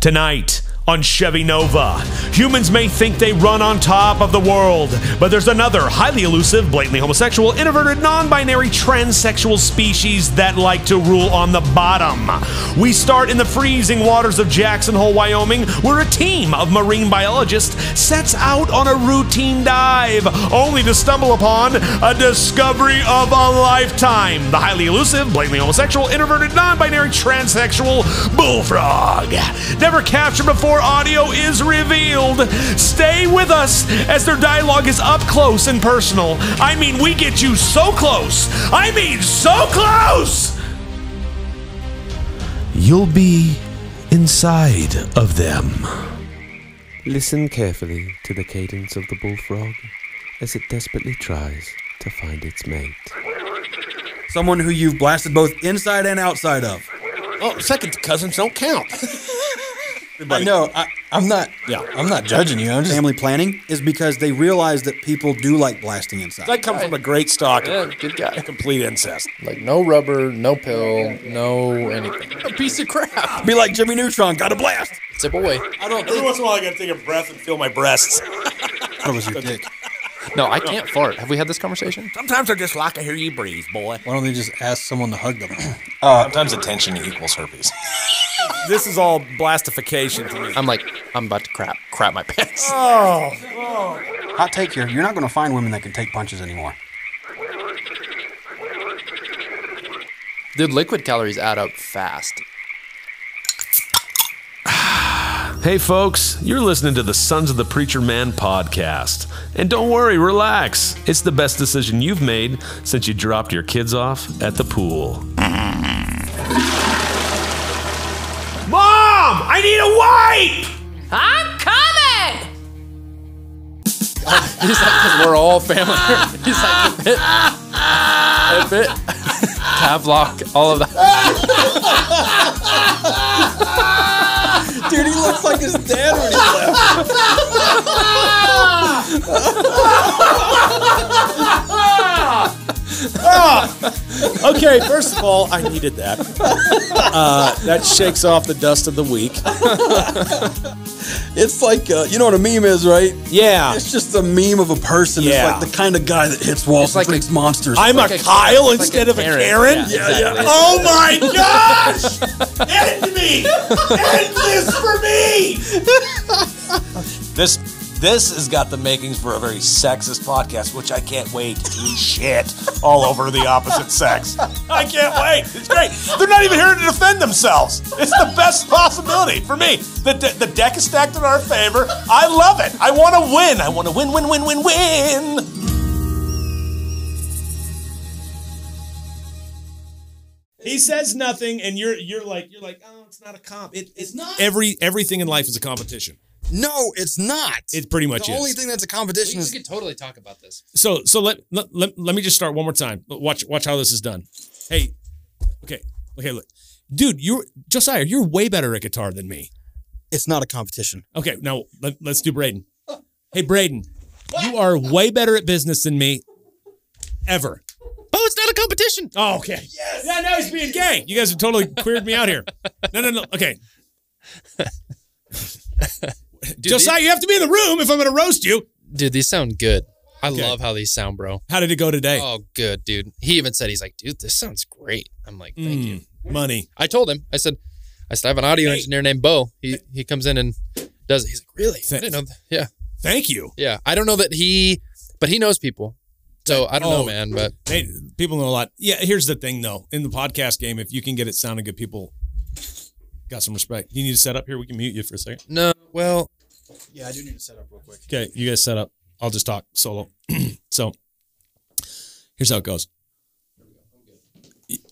Tonight on Chevy Nova, humans may think they run on top of the world, but there's another highly elusive, blatantly homosexual, introverted, non-binary, transsexual species that like to rule on the bottom. We start in the freezing waters of Jackson Hole, Wyoming, where a team of marine biologists sets out on a routine dive, only to stumble upon a discovery of a lifetime. The highly elusive, blatantly homosexual, introverted, non-binary, transsexual bullfrog. Never captured before audio is revealed. Stay with us as their dialogue is up close and personal. I mean, we get you so close. I mean, so close! You'll be inside of them. Listen carefully to the cadence of the bullfrog as it desperately tries to find its mate. Someone who you've blasted both inside and outside of. Oh, second cousins don't count. Everybody. No, I'm not judging you. I'm just... Family planning is because they realize that people do like blasting inside. That comes from a great stock of complete incest. Like no rubber, no pill, no anything. A piece of crap. Be like Jimmy Neutron, got a blast. It's a boy. Every once in a while I gotta take a breath and feel my breasts. That was your dick. No, I can't fart. Have we had this conversation? Sometimes I just like to hear you breathe, boy. Why don't they just ask someone to hug them? Sometimes attention equals herpes. This is all blastification to me. I'm like, I'm about to crap my pants. Oh. Hot take here. You're not going to find women that can take punches anymore. Dude, liquid calories add up fast. Hey folks, you're listening to the Sons of the Preacher Man podcast. And don't worry, relax. It's the best decision you've made since you dropped your kids off at the pool. Mom, I need a wipe! I'm coming! He's like, because we're all family. He's like, a bit, Tavlok, all of that. Dude, he looks like his dad when he left. Oh. Okay, first of all, I needed that. That shakes off the dust of the week. It's like, you know what a meme is, right? Yeah. It's just a meme of a person. Yeah. It's like the kind of guy that hits walls and freaks monsters. I'm a Kyle instead of a Karen? Yeah, exactly. Oh my gosh! End me! End this for me! This has got the makings for a very sexist podcast, which I can't wait to shit all over the opposite sex. I can't wait. It's great. They're not even here to defend themselves. It's the best possibility for me. The deck is stacked in our favor. I love it. I want to win. I want to win, win, win, win, win. He says nothing, and you're like, oh, it's not a comp. It's not. Everything in life is a competition. No, it's not. It's pretty much the only thing that's a competition. We could totally talk about this. So let me just start one more time. Watch how this is done. Hey, okay, look, dude, Josiah, you're way better at guitar than me. It's not a competition. Okay, now let's do Braden. Hey, Braden, you are way better at business than me, ever. Oh, it's not a competition. Oh, okay. Yes. Yeah, now he's being gay. You guys have totally queered me out here. No. Okay. Dude, Josiah, you have to be in the room if I'm going to roast you. Dude, these sound good. I love how these sound, bro. How did it go today? Oh, good, dude. He even said, he's like, dude, this sounds great. I'm like, thank you. Money. I told him. I said, I have an audio engineer named Bo. He comes in and does it. He's like, really? I didn't know that. Yeah. Thank you. Yeah. I don't know that but he knows people. So I don't know, man. But people know a lot. Yeah. Here's the thing, though. In the podcast game, if you can get it sounding good, people... Got some respect. You need to set up here? We can mute you for a second. No, well. Yeah, I do need to set up real quick. Okay, you guys set up. I'll just talk solo. So, here's how it goes. There we go.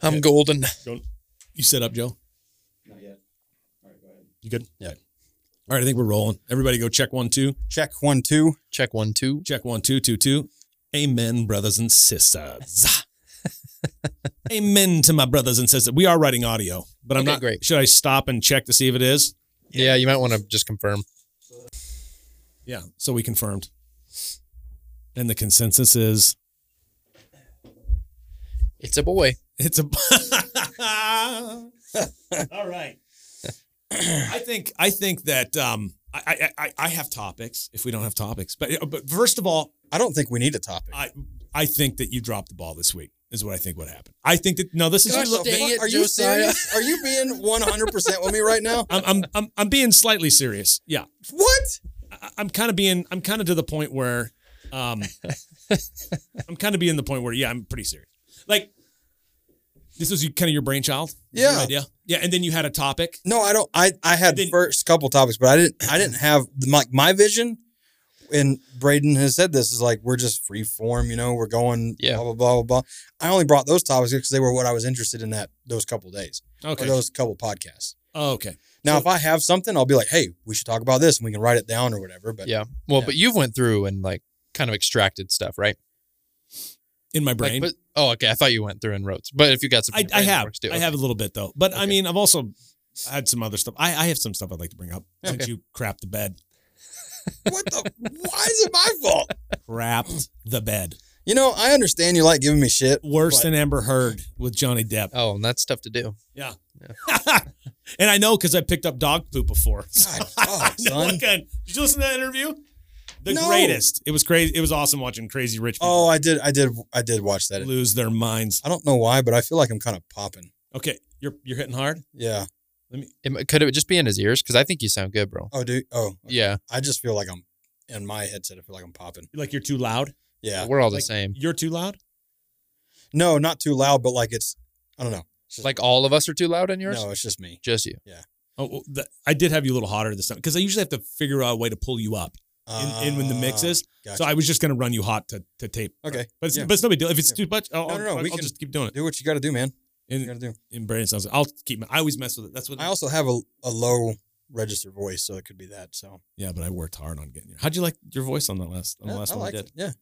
I'm good. I'm golden. You set up, Joe? Not yet. All right, go ahead. You good? Yeah. All right, I think we're rolling. Everybody go check 1, 2. Check 1, 2. Check 1, 2. Check 1, 2, 2, 2. Amen, brothers and sisters. Amen to my brothers and sisters. We are writing audio, but I'm not great. Should I stop and check to see if it is? Yeah, you might want to just confirm. Yeah, so we confirmed. And the consensus is... It's a boy. All right. I think that I have topics if we don't have topics. But first of all, I don't think we need a topic. I think that you dropped the ball this week is what I think would happen. I think that no, this is your little bit. Are you serious? Are you being 100% with me right now? I'm being slightly serious. Yeah. What? I'm kind of to the point where I'm kind of being the point where yeah, I'm pretty serious. Like this was kind of your brainchild. Yeah. Your idea. Yeah, and then you had a topic. No, I don't. I had the first couple topics, but I didn't have my vision. And Braden has said this is like, we're just free form, you know, we're going blah, blah, blah, blah. I only brought those topics because they were what I was interested in those couple of days. Okay. Or those couple podcasts. Oh, okay. Now, so, if I have something, I'll be like, hey, we should talk about this and we can write it down or whatever. But yeah. Well, but you've went through and like kind of extracted stuff, right? In my brain. Like, oh, okay. I thought you went through and wrote, but if you got something, I have, works too. I have a little bit though, but I mean, I've also had some other stuff. I have some stuff I'd like to bring up since you crapped the bed. What the? Why is it my fault? Crapped the bed. You know, I understand you like giving me shit. Worse than Amber Heard with Johnny Depp. Oh, and that's tough to do. Yeah. And I know because I picked up dog poop before. God, son. Did you listen to that interview? No. Greatest. It was crazy. It was awesome watching crazy rich people. Oh, I did watch that. Lose their minds. I don't know why, but I feel like I'm kind of popping. Okay, you're hitting hard? Yeah. Could it just be in his ears? Because I think you sound good, bro. Oh, dude. Oh, okay. Yeah. I just feel like I'm in my headset. I feel like I'm popping. Like you're too loud? Yeah. We're all like, the same. You're too loud? No, not too loud, but like it's, I don't know. Just, like all of us are too loud in yours? No, it's just me. Just you. Yeah. Oh, well, I did have you a little hotter this time because I usually have to figure out a way to pull you up in when the mix is. Gotcha. So I was just going to run you hot to tape. Okay. But it's no big deal. If it's too much, I'll just keep doing it. Do what you got to do, man. In Braden sounds. I'll keep. I always mess with it. That's what I also have a low register voice, so it could be that. So yeah, but I worked hard on getting your. How'd you like your voice on the last one I did? Yeah.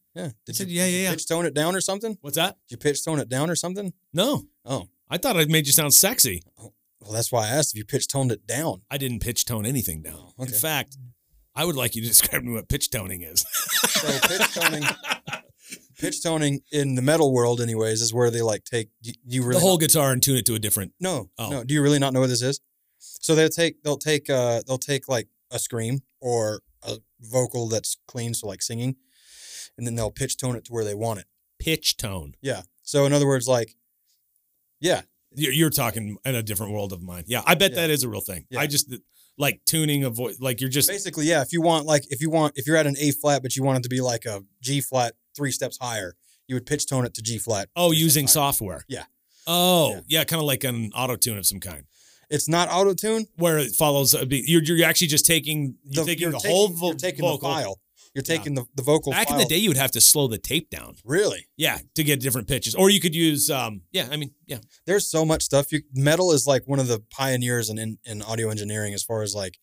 Did you pitch tone it down or something? What's that? Did you pitch tone it down or something? No. Oh, I thought I made you sound sexy. Oh, well, that's why I asked if you pitch toned it down. I didn't pitch tone anything down. Okay. In fact, I would like you to describe to me what pitch toning is. So pitch toning. Pitch toning in the metal world, anyways, is where they like take you really the whole guitar and tune it to a different. No. Do you really not know what this is? So they'll take like a scream or a vocal that's clean, so like singing, and then they'll pitch tone it to where they want it. Pitch tone. Yeah. So in other words, like, yeah, you're talking in a different world of mine. Yeah, I bet that is a real thing. Yeah. I just like tuning a voice, like you're just basically if you want if you're at an A flat but you want it to be like a G flat. 3 steps higher, you would pitch tone it to G flat. Oh, using software. Yeah. Oh, yeah, kind of like an auto tune of some kind. It's not auto tune where it follows a beat. You're actually just taking the whole vocal file. You're taking the vocal. Back file. In the day, you would have to slow the tape down. Really? Yeah, to get different pitches, or you could use. There's so much stuff. Metal is like one of the pioneers in audio engineering as far as like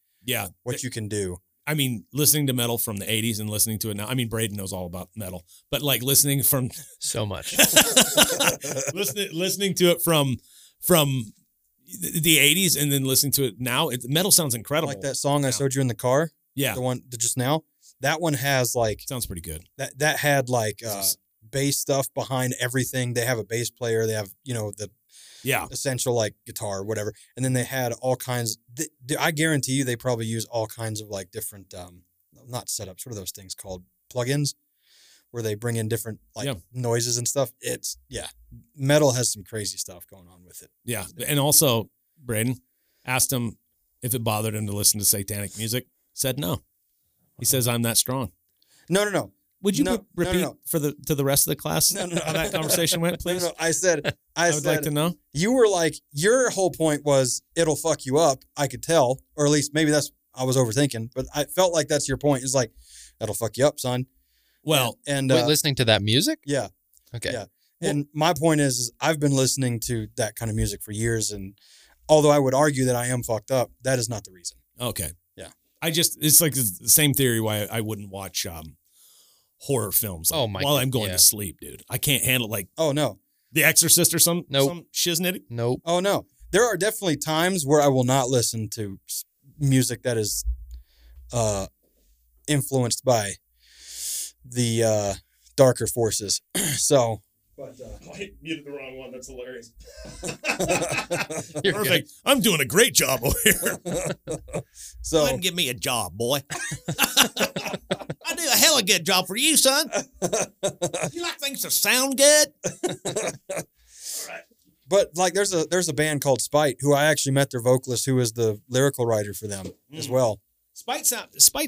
what you can do. I mean, listening to metal from the 80s and listening to it now. I mean, Braden knows all about metal, but like listening from so much, listening to it from the 80s and then listening to it now, metal sounds incredible. Like that song I showed you in the car. Yeah. The one just now, that one has like, sounds pretty good. That had like bass stuff behind everything. They have a bass player. They have, essential like guitar, whatever. And then they had all kinds. I guarantee you, they probably use all kinds of like different, not setups. What are those things called? Plugins, where they bring in different like noises and stuff. It's metal has some crazy stuff going on with it. Yeah, and also Braden asked him if it bothered him to listen to satanic music. Said no. He says I'm that strong. No. Would you repeat for the rest of the class how that conversation went, please? No. I would like to know. You were like, your whole point was it'll fuck you up. I could tell, or at least maybe that's, I was overthinking, but I felt like that's your point. It's like, that'll fuck you up, son. Well, and listening to that music. Yeah. Okay. Yeah. Well, and my point is I've been listening to that kind of music for years. And although I would argue that I am fucked up, that is not the reason. Okay. Yeah. It's like the same theory why I wouldn't watch, horror films. Like, oh my! While I'm going to sleep, dude, I can't handle like. Oh no, The Exorcist or some shiznit. Nope. Oh no, there are definitely times where I will not listen to music that is influenced by the darker forces. So But I muted the wrong one. That's hilarious. Perfect. Good. I'm doing a great job over here. So go ahead and give me a job, boy. I do a hella good job for you, son. You like things to sound good? All right. But like, there's a band called Spite, who I actually met their vocalist, who is the lyrical writer for them as well. Spite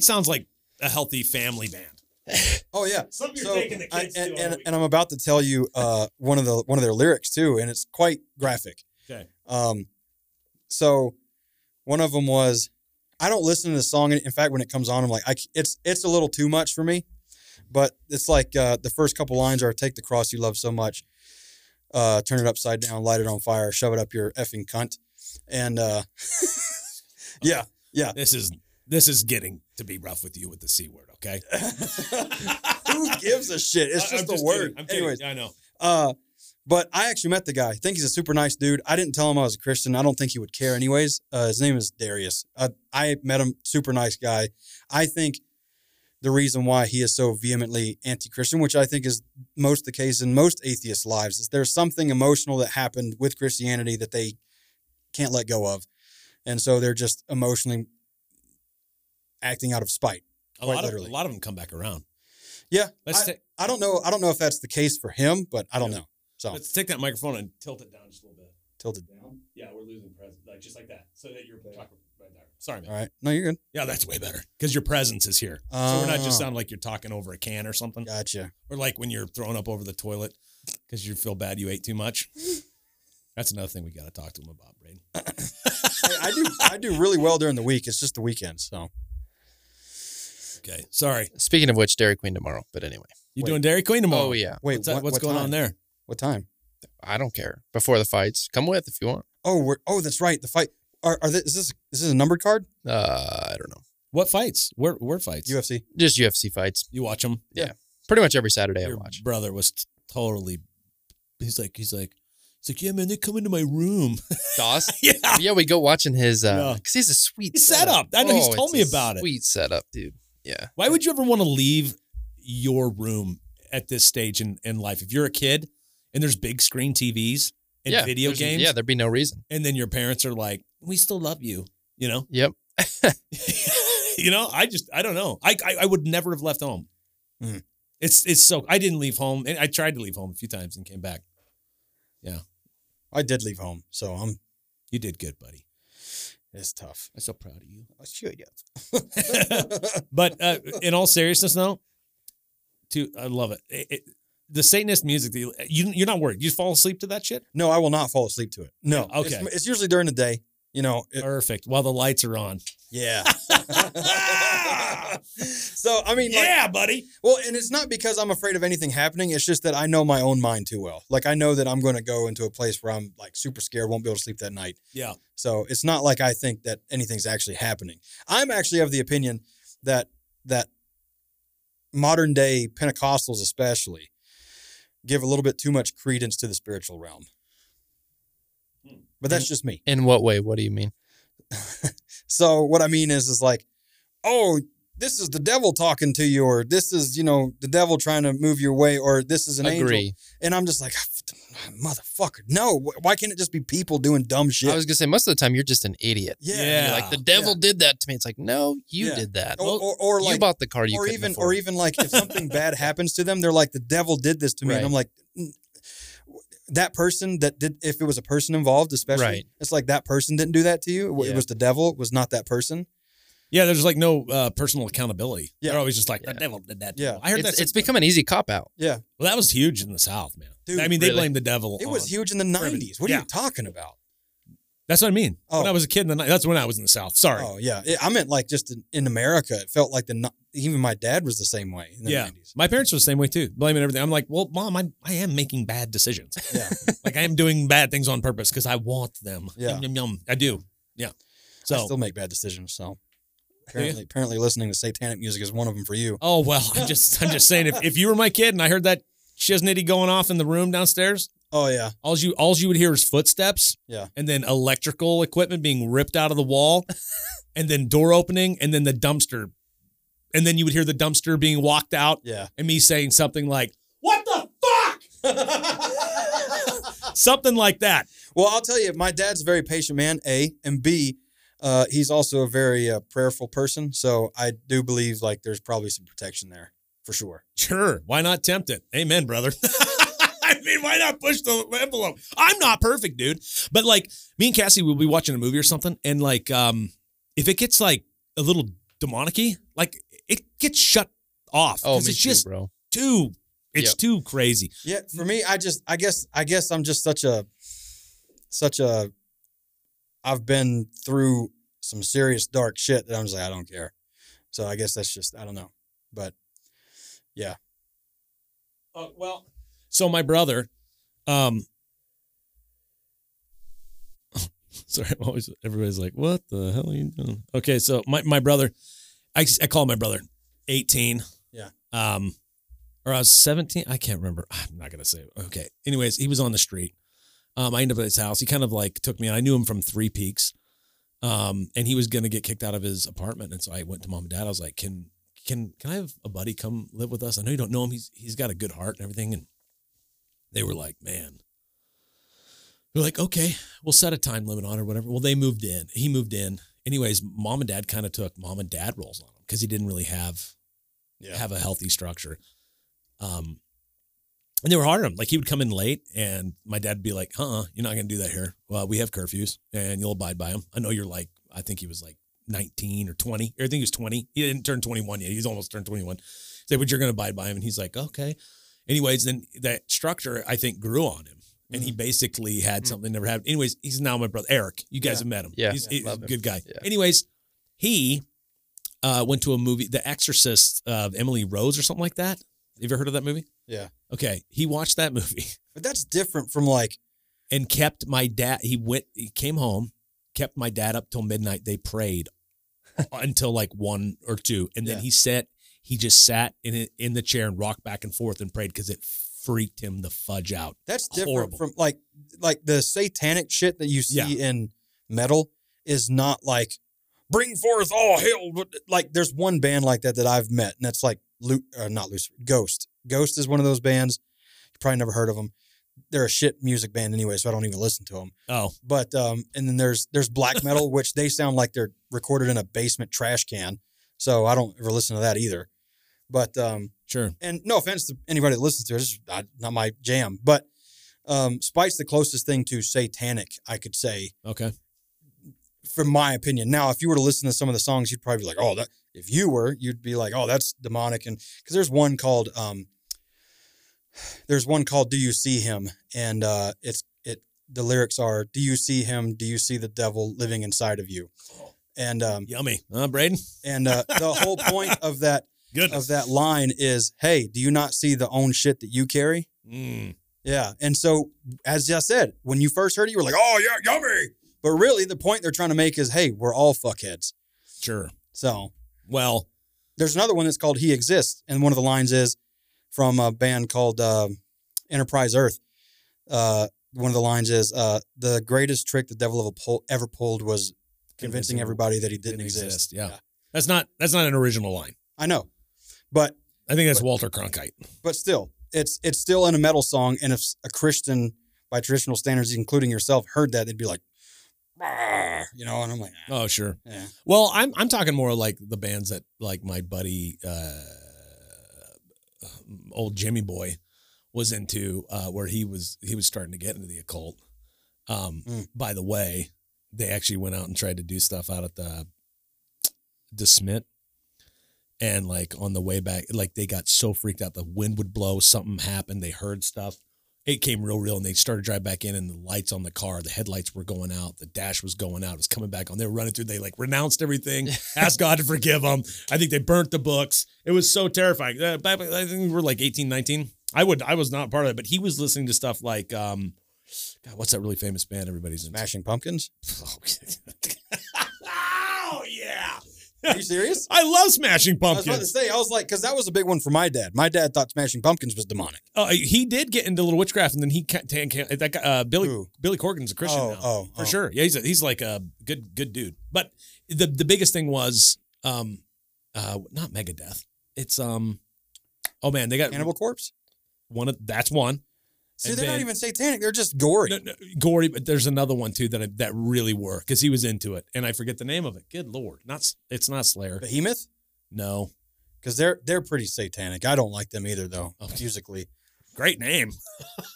sounds like a healthy family band. Oh yeah, something you're taking the kids to. And I'm about to tell you one of their lyrics too, and it's quite graphic. Okay. So one of them was, I don't listen to the song. In fact, when it comes on, I'm like, it's a little too much for me. But it's like the first couple lines are, "Take the cross you love so much, turn it upside down, light it on fire, shove it up your effing cunt," and yeah. This is getting to be rough with you with the C word, okay? Who gives a shit? It's just the word. Anyways, I know. But I actually met the guy. I think he's a super nice dude. I didn't tell him I was a Christian. I don't think he would care anyways. His name is Darius. I met him. Super nice guy. I think the reason why he is so vehemently anti-Christian, which I think is most the case in most atheist lives, is there's something emotional that happened with Christianity that they can't let go of. And so they're just emotionally acting out of spite. A lot of them come back around. Yeah. I don't know. I don't know if that's the case for him, but I don't know. So let's take that microphone and tilt it down just a little bit. Tilt it down? Yeah, we're losing presence. Like, just like that. So that you're talking right there. Sorry, man. All right. No, you're good. Yeah, that's way better. Because your presence is here. So we're not just sounding like you're talking over a can or something. Gotcha. Or like when you're throwing up over the toilet because you feel bad you ate too much. That's another thing we got to talk to him about, Braden. I do really well during the week. It's just the weekends, so. Okay, sorry. Speaking of which, Dairy Queen tomorrow, but anyway. You doing Dairy Queen tomorrow? Oh, yeah. Wait, what's going on there? What time? I don't care. Before the fights. Come with if you want. Oh, that's right. The fight. Is this a numbered card? I don't know. What fights? Where fights? UFC. Just UFC fights. You watch them? Yeah. Pretty much every Saturday I watch. Your brother was totally, he's like, yeah, man, they come into my room. Doss? Yeah, we go watching his, because he's a sweet setup. I know, he's told me about it. Sweet setup, dude. Yeah. Why would you ever want to leave your room at this stage in life? If you're a kid and there's big screen TVs and video games. Yeah, there'd be no reason. And then your parents are like, we still love you, you know? Yep. You know, I don't know. I would never have left home. Mm. It's so, I didn't leave home. And I tried to leave home a few times and came back. Yeah. I did leave home, so I'm. You did good, buddy. It's tough. I'm so proud of you. I should, yes. But in all seriousness, though, I love it. The Satanist music, you're not worried. You fall asleep to that shit? No, I will not fall asleep to it. No. Okay. It's usually during the day. You know. Perfect. While the lights are on. Yeah. So, I mean. Yeah, like, buddy. Well, and it's not because I'm afraid of anything happening. It's just that I know my own mind too well. Like, I know that I'm going to go into a place where I'm like super scared, won't be able to sleep that night. Yeah. So it's not like I think that anything's actually happening. I'm actually of the opinion that modern day Pentecostals especially give a little bit too much credence to the spiritual realm. But that's just me. In what way? What do you mean? So what I mean is like, oh, this is the devil talking to you, or this is, you know, the devil trying to move your way, or this is an angel. And I'm just like, motherfucker, no. Why can't it just be people doing dumb shit? I was going to say, most of the time, you're just an idiot. Yeah. You're like, the devil did that to me. It's like, no, you did that. Or like, you bought the car you couldn't afford. Or even like, if something bad happens to them, they're like, the devil did this to me. Right. And I'm like, that person that did, if it was a person involved, especially, it's like that person didn't do that to you. It was the devil. It was not that person. Yeah, there's like no personal accountability. Yeah. They're always just like, the devil did that. Yeah. I heard that. It's become an easy cop-out. Yeah. Well, that was huge in the South, man. Dude, I mean, they blamed the devil. It was huge in the 90s. What are you talking about? That's what I mean. Oh. When I was a kid in the 90s, that's when I was in the South. Sorry. Oh, yeah. I meant like just in America, it felt like even my dad was the same way in the 90s. My parents were the same way too, blaming everything. I'm like, well, Mom, I am making bad decisions. Yeah. Like, I am doing bad things on purpose because I want them. Yeah. Yum, yum, yum. I do. Yeah. So I still make bad decisions, so. Apparently, listening to satanic music is one of them for you. Oh, well, I'm just saying, if you were my kid and I heard that shiznitty going off in the room downstairs. Oh, yeah. All you would hear is footsteps. Yeah. And then electrical equipment being ripped out of the wall, and then door opening, and then the dumpster. And then you would hear the dumpster being walked out. Yeah. And me saying something like, what the fuck? Something like that. Well, I'll tell you, my dad's a very patient man, A, and B, he's also a very prayerful person. So I do believe like there's probably some protection there for sure. Sure. Why not tempt it? Amen, brother. I mean, why not push the envelope? I'm not perfect, dude. But like me and Cassie will be watching a movie or something. And like, if it gets like a little demonic-y, like it gets shut off. Oh, me it's too, just bro. Too, it's yep. too crazy. Yeah. For me, I guess I'm just such a, I've been through some serious dark shit that I'm just like, I don't care. So I guess that's just, I don't know. But yeah. Well, so my brother, sorry, I'm always, everybody's like, what the hell are you doing? Okay. So my brother, I call my brother 18. Yeah. Or I was 17. I can't remember. I'm not going to say it. Okay. Anyways, he was on the street. I ended up at his house. He kind of like took me in. I knew him from Three Peaks. And he was going to get kicked out of his apartment. And so I went to mom and dad. I was like, can I have a buddy come live with us? I know you don't know him. He's got a good heart and everything. And they were like, man, we're like, okay, we'll set a time limit on or whatever. Well, they moved in. He moved in. Anyways, mom and dad kind of took mom and dad roles on him because he didn't really have a healthy structure. And they were hard on him. Like he would come in late and my dad would be like, you're not going to do that here. Well, we have curfews and you'll abide by them. I know you're like, I think he was like 19 or 20. Or I think he was 20. He didn't turn 21 yet. He's almost turned 21. Say, but you're going to abide by him. And he's like, okay. Anyways, then that structure, I think, grew on him. And he basically had something never happened. Anyways, he's now my brother, Eric. You guys have met him. Yeah. He's a good guy. Yeah. Anyways, he went to a movie, The Exorcist of Emily Rose or something like that. Have you ever heard of that movie? Yeah. Okay. He watched that movie. But that's different from like. And kept my dad. He came home, kept my dad up till midnight. They prayed until like 1 or 2. And then he just sat in the chair and rocked back and forth and prayed because it freaked him the fudge out. That's different from like the satanic shit that you see in metal is not like bring forth all hell. Like there's one band like that I've met and that's like. Ghost. Ghost is one of those bands. You probably never heard of them. They're a shit music band anyway, so I don't even listen to them. Oh. But, and then there's black metal, which they sound like they're recorded in a basement trash can. So I don't ever listen to that either. But, sure. And no offense to anybody that listens to it. It's just not my jam. But, Spite's the closest thing to satanic, I could say. Okay. From my opinion. Now, if you were to listen to some of the songs, you'd probably be like, oh, that. If you were, you'd be like, oh, that's demonic. And because there's one called Do You See Him? And the lyrics are, do you see him? Do you see the devil living inside of you? And yummy, huh, Braden? And the whole point of that of that line is, hey, do you not see the own shit that you carry? Mm. Yeah. And so, as I said, when you first heard it, you were like, oh, yeah, yummy. But really, the point they're trying to make is, hey, we're all fuckheads. Sure. So. Well, there's another one that's called He Exists. And one of the lines is from a band called Enterprise Earth. One of the lines is the greatest trick the devil ever pulled was convincing everybody that he didn't exist. Yeah. That's not an original line. I know. But I think that's Walter Cronkite. But still, it's still in a metal song. And if a Christian by traditional standards, including yourself, heard that, they'd be like, you know, and I'm like, oh, sure. Yeah. Well, I'm talking more like the bands that like my buddy, old Jimmy Boy was into, where he was starting to get into the occult. By the way, they actually went out and tried to do stuff out at the DeSmit. And like on the way back, like they got so freaked out. The wind would blow. Something happened. They heard stuff. It came real and they started to drive back in and the lights on the car, the headlights were going out, the dash was going out, it was coming back on. They were running through, they like renounced everything, asked God to forgive them. I think they burnt the books. It was so terrifying. I think we were like 18, 19. I was not part of it, but he was listening to stuff like, God, what's that really famous band everybody's in? Smashing Pumpkins? Oh, yeah. Are you serious? I love Smashing Pumpkins. I was about to say, I was like, because that was a big one for my dad. My dad thought Smashing Pumpkins was demonic. He did get into a little witchcraft, and then he Billy Corgan's a Christian now. Oh, for sure. Yeah, he's like a good dude. But the biggest thing was not Megadeth. It's oh man, they got Cannibal Corpse. That's one. See, they're not even satanic. They're just gory. No, gory, but there's another one, too, that really were, because he was into it. And I forget the name of it. Good Lord. It's not Slayer. Behemoth? No. Because they're pretty satanic. I don't like them either, though, musically. Great name.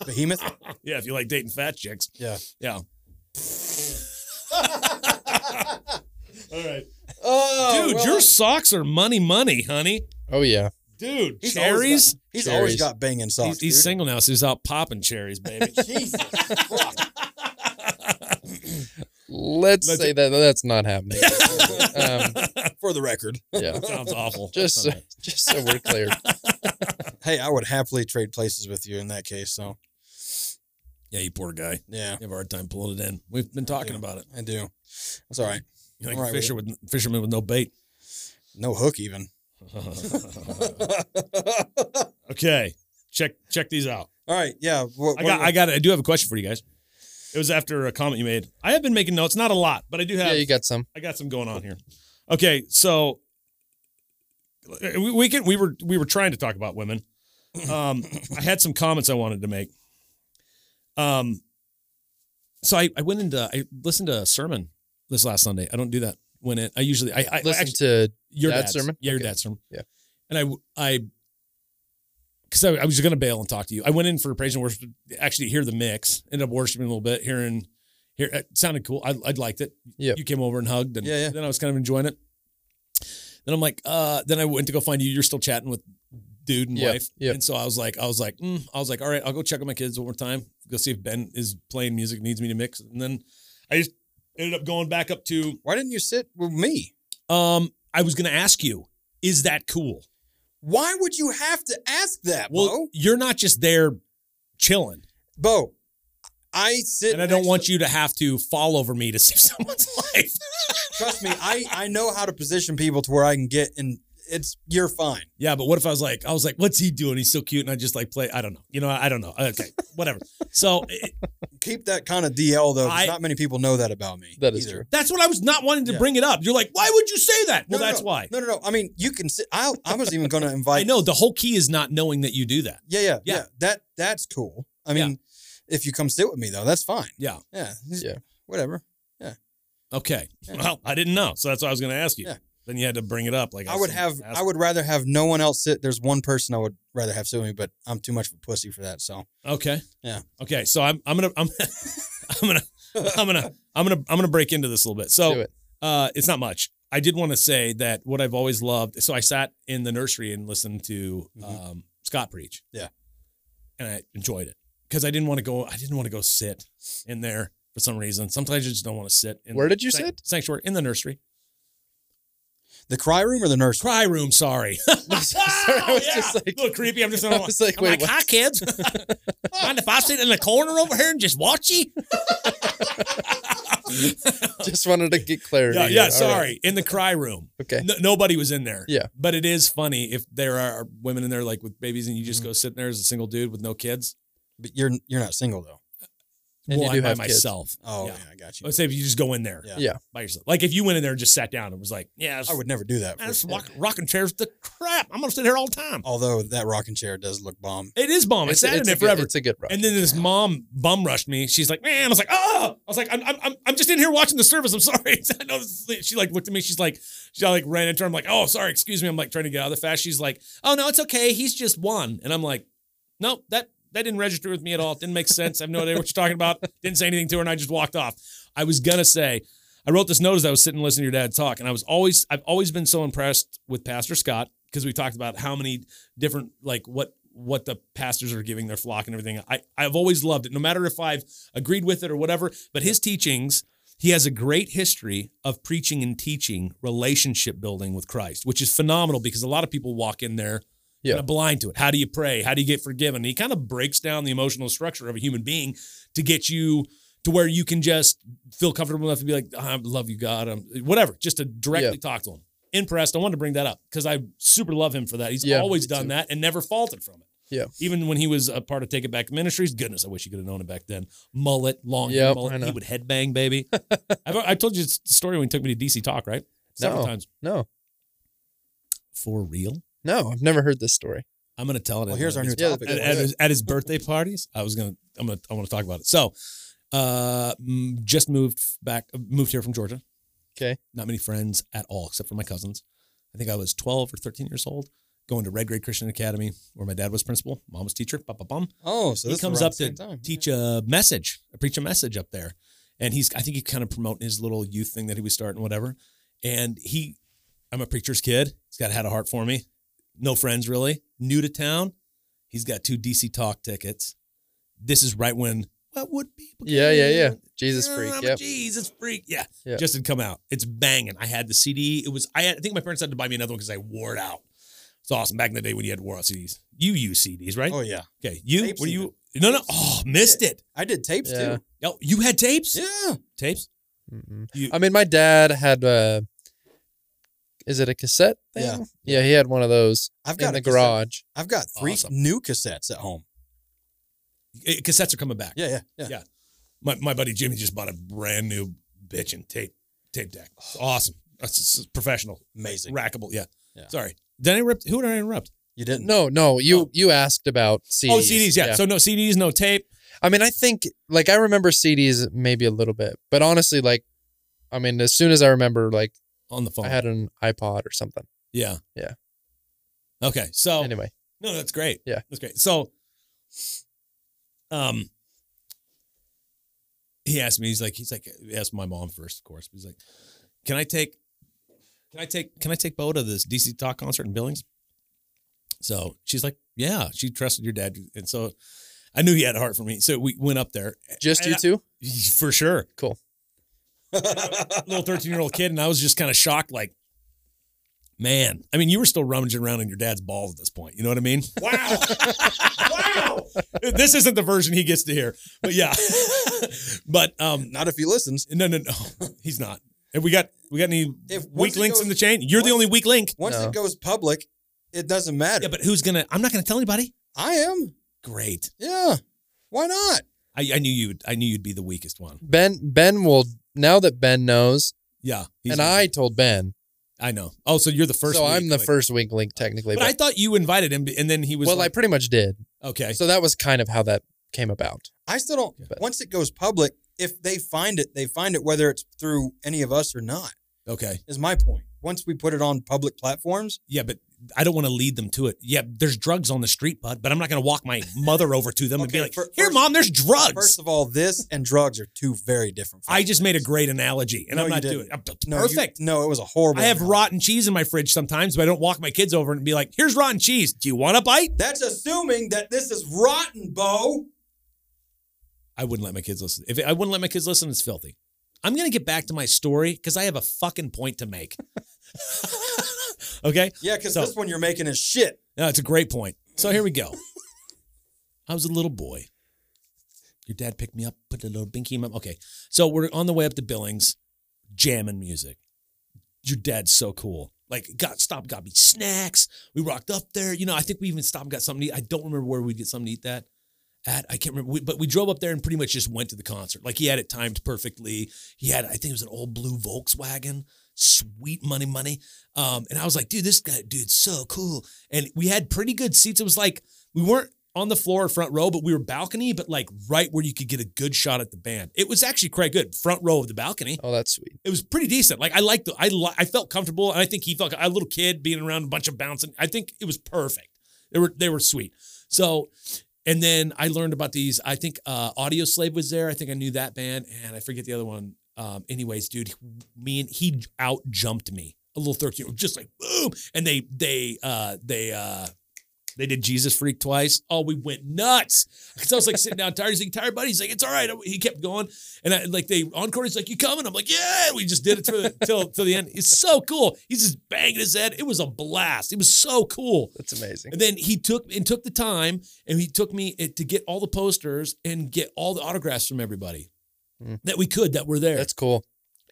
Behemoth? Yeah, if you like dating fat chicks. Yeah. Yeah. All right. Oh, dude, your socks are money, honey. Oh, yeah. Dude, he's cherries? Always got banging socks. He's single now, so he's out popping cherries, baby. Jesus fuck. Let's say that that's not happening. For the record. Yeah. That sounds awful. Just so we're clear. Hey, I would happily trade places with you in that case, so. Yeah, you poor guy. Yeah. You have a hard time pulling it in. We've been talking about it. I do. That's all right. You're like a fisherman with no bait. No hook, even. Okay. Check these out. All right. Yeah. I do have a question for you guys. It was after a comment you made. I have been making notes, not a lot, but I do have. Yeah, you got some. I got some going on here. Okay, so we were trying to talk about women. I had some comments I wanted to make. So I went I listened to a sermon this last Sunday. I don't do that. I listen to your dad's sermon. Yeah, your dad's sermon. Yeah. And because I was going to bail and talk to you. I went in for praise and worship to actually hear the mix. Ended up worshiping a little bit, hearing. It sounded cool. I liked it. Yeah. You came over and hugged, and then I was kind of enjoying it. Then I'm like, then I went to go find you. You're still chatting with dude and wife. Yep. And so I was like, all right, I'll go check on my kids one more time. Go see if Ben is playing music, needs me to mix. And then I just ended up going back up to. Why didn't you sit with me? I was going to ask you, is that cool? Why would you have to ask that, Bo? You're not just there chilling. Bo, I sit and I don't want you to have to fall over me to save someone's life. Trust me, I know how to position people to where I can get in. You're fine. Yeah, but what if I was like, what's he doing? He's so cute. And I just like play. I don't know. I don't know. Okay, whatever. So keep that kind of DL though. Not many people know that about me. That is true. That's what I was not wanting to bring it up. You're like, why would you say that? Well, that's why. No. I mean, you can sit. I was even going to invite. I know the whole key is not knowing that you do that. Yeah. That's cool. I mean, if you come sit with me though, that's fine. Yeah. Whatever. Yeah. Okay. Yeah. Well, I didn't know, so that's what I was going to ask you. Yeah. Then you had to bring it up. Like I would rather have no one else sit. There's one person I would rather have sit with me, but I'm too much of a pussy for that. So okay, yeah, okay. So I'm gonna break into this a little bit. So it's not much. I did want to say that what I've always loved. So I sat in the nursery and listened to Scott preach. Yeah, and I enjoyed it because I didn't want to go. I didn't want to go sit in there for some reason. Sometimes I just don't want to sit. Where did you sit? Sanctuary in the nursery. The cry room or the nursery? Cry room, sorry. I was just like, a little creepy. I'm like, hi, kids. Mind if I sit in the corner over here and just watch you? Just wanted to get clarity. Yeah, sorry. Right. In the cry room. Okay. Nobody was in there. Yeah. But it is funny if there are women in there like with babies and you just go sit there as a single dude with no kids. But you're not single, though. And well, I have myself. Kids. Oh, yeah, I got you. Let's say if you just go in there by yourself. Like if you went in there and just sat down and was like, I would never do that. That's rocking chairs the crap. I'm going to sit here all the time. Although that rocking chair does look bomb. It is bomb. It sat in there forever. It's a good rock. And then this mom bum rushed me. She's like, man, I was like, oh. I was like, I'm just in here watching the service. I'm sorry. I know she like looked at me. She ran into her. I'm like, oh, sorry. Excuse me. I'm like trying to get out of the fast. She's like, oh, no, it's okay. He's just one. And I'm like, nope, that didn't register with me at all. It didn't make sense. I have no idea what you're talking about. Didn't say anything to her, and I just walked off. I was going to say, I wrote this note as I was sitting and listening to your dad talk, and I've always been so impressed with Pastor Scott because we talked about how many different, like what the pastors are giving their flock and everything. I've always loved it, no matter if I've agreed with it or whatever, but his teachings, he has a great history of preaching and teaching relationship building with Christ, which is phenomenal because a lot of people walk in there kind of blind to it. How do you pray? How do you get forgiven? And he kind of breaks down the emotional structure of a human being to get you to where you can just feel comfortable enough to be like, oh, I love you, God. Whatever, just to directly talk to him. Impressed. I wanted to bring that up because I super love him for that. He's always done that and never faltered from it. Yeah. Even when he was a part of Take It Back Ministries, goodness, I wish he could have known it back then. Mullet, long mullet. He would headbang, baby. I told you the story when he took me to DC Talk, right? Several times. No. For real? No, I've never heard this story. I'm gonna tell it. Well, here's our new topic. At his birthday parties, I want to talk about it. So, just moved here from Georgia. Okay. Not many friends at all, except for my cousins. I think I was 12 or 13 years old, going to Red Grade Christian Academy, where my dad was principal, mom was teacher. Oh, so he comes up to teach a message, preach a message up there, and I think he kind of promoting his little youth thing that he was starting, whatever. And I'm a preacher's kid. He's got had a heart for me. No friends really. New to town. He's got 2 DC Talk tickets. This is right when what would be? Yeah. Jesus freak. Yeah. Jesus freak. Yeah. Just had come out. It's banging. I had the CD. I think my parents had to buy me another one because I wore it out. It's awesome. Back in the day when you had to wear out CDs. You use CDs, right? Oh yeah. Okay. No. Oh, missed it. I did tapes too. Oh, you had tapes? Yeah. Tapes? Mm-mm. My dad had is it a cassette thing? Yeah, he had one of those in the garage. I've got 3 new cassettes at home. Cassettes are coming back. Yeah. My buddy Jimmy just bought a brand new bitchin' tape deck. It's awesome. That's professional. Amazing. Rackable. Yeah. Sorry. Who did I interrupt? You didn't. No. You asked about CDs. Oh, CDs. Yeah. So no CDs, no tape. I think I remember CDs maybe a little bit, but honestly, as soon as I remember, on the phone. I had an iPod or something. Yeah. Yeah. Okay. So anyway. No, that's great. Yeah. That's great. So he asked me, he asked my mom first, of course. He's like, Can I take Bo to this DC Talk concert in Billings? So she's like, yeah, she trusted your dad. And so I knew he had a heart for me. So we went up there. Just you two? For sure. Cool. Little 13-year-old kid, and I was just kind of shocked, man. You were still rummaging around in your dad's balls at this point. You know what I mean? Wow. This isn't the version he gets to hear. But yeah. But not if he listens. No. He's not. Have we got any weak links in the chain? You're the only weak link. Once it goes public, it doesn't matter. Yeah, but I'm not gonna tell anybody. I am. Great. Yeah. Why not? I knew you'd be the weakest one. Ben will. Now that Ben knows. Yeah. And I told Ben. I know. Oh, so you're the first. So weak I'm the link. First weak link technically. But I thought you invited him and then he was. Well, I pretty much did. Okay. So that was kind of how that came about. I still don't. But once it goes public, if they find it, whether it's through any of us or not. Okay. Is my point. Once we put it on public platforms. Yeah, but I don't want to lead them to it. Yeah, there's drugs on the street, bud, but I'm not going to walk my mother over to them and be like, here, Mom, there's drugs. First of all, this and drugs are 2 very different things. I just made a great analogy, and I'm not doing it. Perfect. No, it was a horrible analogy. I have rotten cheese in my fridge sometimes, but I don't walk my kids over and be like, here's rotten cheese. Do you want a bite? That's assuming that this is rotten, Bo. I wouldn't let my kids listen. If I wouldn't let my kids listen, it's filthy. I'm going to get back to my story because I have a fucking point to make. Okay? Yeah, because this one you're making is shit. No, it's a great point. So here we go. I was a little boy. Your dad picked me up, put a little binky in my... Okay, so we're on the way up to Billings, jamming music. Your dad's so cool. Got me snacks. We rocked up there. I think we even stopped and got something to eat. I don't remember where we'd get something to eat at. I can't remember, but we drove up there and pretty much just went to the concert. He had it timed perfectly. He had, I think it was an old blue Volkswagen. Sweet money. And I was like, dude, this guy, so cool. And we had pretty good seats. It was we weren't on the floor or front row, but we were balcony, but right where you could get a good shot at the band. It was actually quite good. Front row of the balcony. Oh, that's sweet. It was pretty decent. I felt comfortable. And I think he felt a little kid being around a bunch of bouncing. I think it was perfect. They were sweet. So, and then I learned about these. I think Audio Slave was there. I think I knew that band, and I forget the other one. Anyways, dude, he out jumped me. A little 13, just boom. And they did Jesus Freak twice. Oh, we went nuts. Cause I was sitting down tired. He's tired, buddy. He's it's all right. He kept going. And they encore. He's you coming? I'm yeah, we just did it till the end. It's so cool. He's just banging his head. It was a blast. It was so cool. That's amazing. And then he took the time and he took me to get all the posters and get all the autographs from everybody that we could, that were there. That's cool.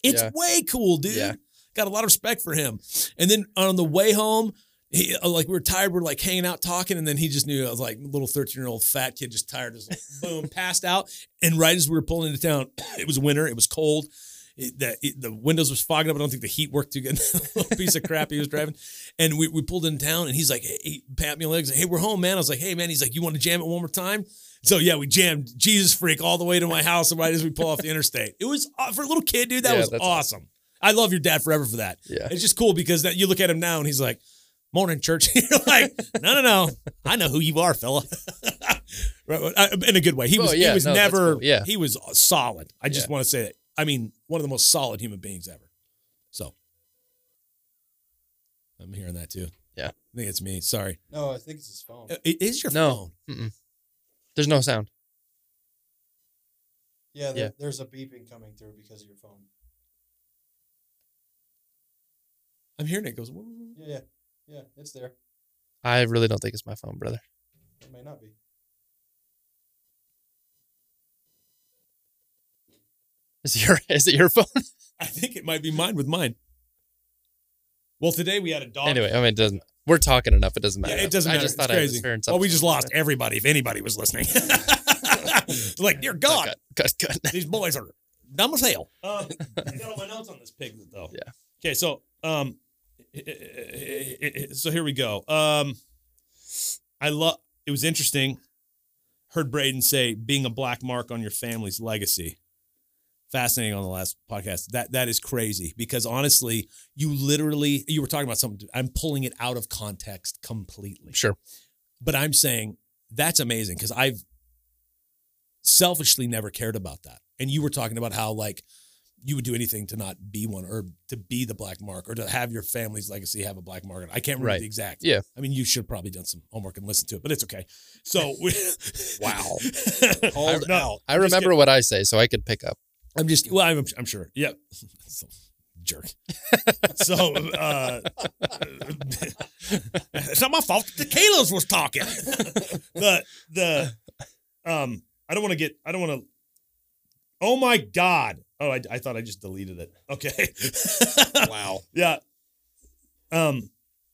It's way cool, dude. Yeah. Got a lot of respect for him. And then on the way home, he, we were tired. We're hanging out, talking. And then he just knew I was little 13-year-old fat kid, just tired. Just boom, passed out. And right as we were pulling into town, it was winter. It was cold. the windows was fogging up. I don't think the heat worked too good. Piece of crap he was driving. And we pulled in town, and he's like, hey, pat me on the legs. Hey, we're home, man. I was like, hey, man. He's like, you want to jam it one more time? So, yeah, we jammed Jesus Freak all the way to my house and right as we pull off the interstate. It was, for a little kid, dude, that was awesome. I love your dad forever for that. Yeah. It's just cool because that you look at him now, and he's like, morning, church. You're like, no. I know who you are, fella. In a good way. He was solid. I just want to say that. I mean, one of the most solid human beings ever. So I'm hearing that too. Yeah. I think it's me. Sorry. No, I think it's his phone. It is your phone. Mm-mm. There's no sound. Yeah, there's a beeping coming through because of your phone. I'm hearing it. It goes, woo. Yeah, it's there. I really don't think it's my phone, brother. It may not be. Is it your phone? I think it might be mine with mine. Well, today we had a dog. Anyway, I mean, it doesn't. We're talking enough. It doesn't matter. Yeah, it doesn't matter. I just thought I was fair and something. Well, we just lost everybody. If anybody was listening, like, dear God, cut. These boys are dumb as hell. I got all my notes on this pig though. Yeah. Okay, so so here we go. It was interesting. Heard Braden say being a black mark on your family's legacy. Fascinating on the last podcast. That is crazy because honestly, you were talking about something. I'm pulling it out of context completely. Sure. But I'm saying that's amazing because I've selfishly never cared about that. And you were talking about how like you would do anything to not be one or to be the black mark or to have your family's legacy have a black mark. I can't remember the exact. Yeah. I mean, you should have probably done some homework and listened to it, but it's okay. So wow. I remember what I say, so I could pick up. I'm sure. Yeah. So, jerk. So, it's not my fault. The Kalos was talking. I don't want to. Oh my God. Oh, I thought I just deleted it. Okay. Wow. Yeah.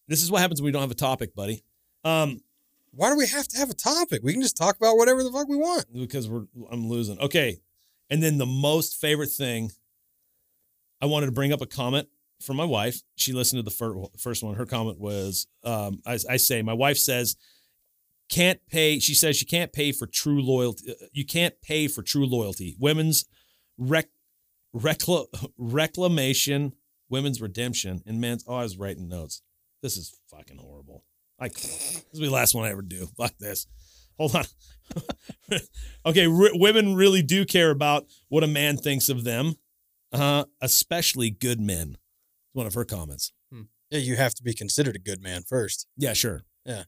This is what happens when we don't have a topic, buddy. Why do we have to have a topic? We can just talk about whatever the fuck we want. Because I'm losing. Okay. And then the most favorite thing, I wanted to bring up a comment from my wife. She listened to the first one. Her comment was, my wife says, she can't pay for true loyalty. You can't pay for true loyalty. Women's reclamation, women's redemption, and men's, I was writing notes. This is fucking horrible. This will be the last one I ever do. Fuck this. Hold on. Okay, women really do care about what a man thinks of them, especially good men. One of her comments. Yeah, you have to be considered a good man first. Yeah, sure. Yeah,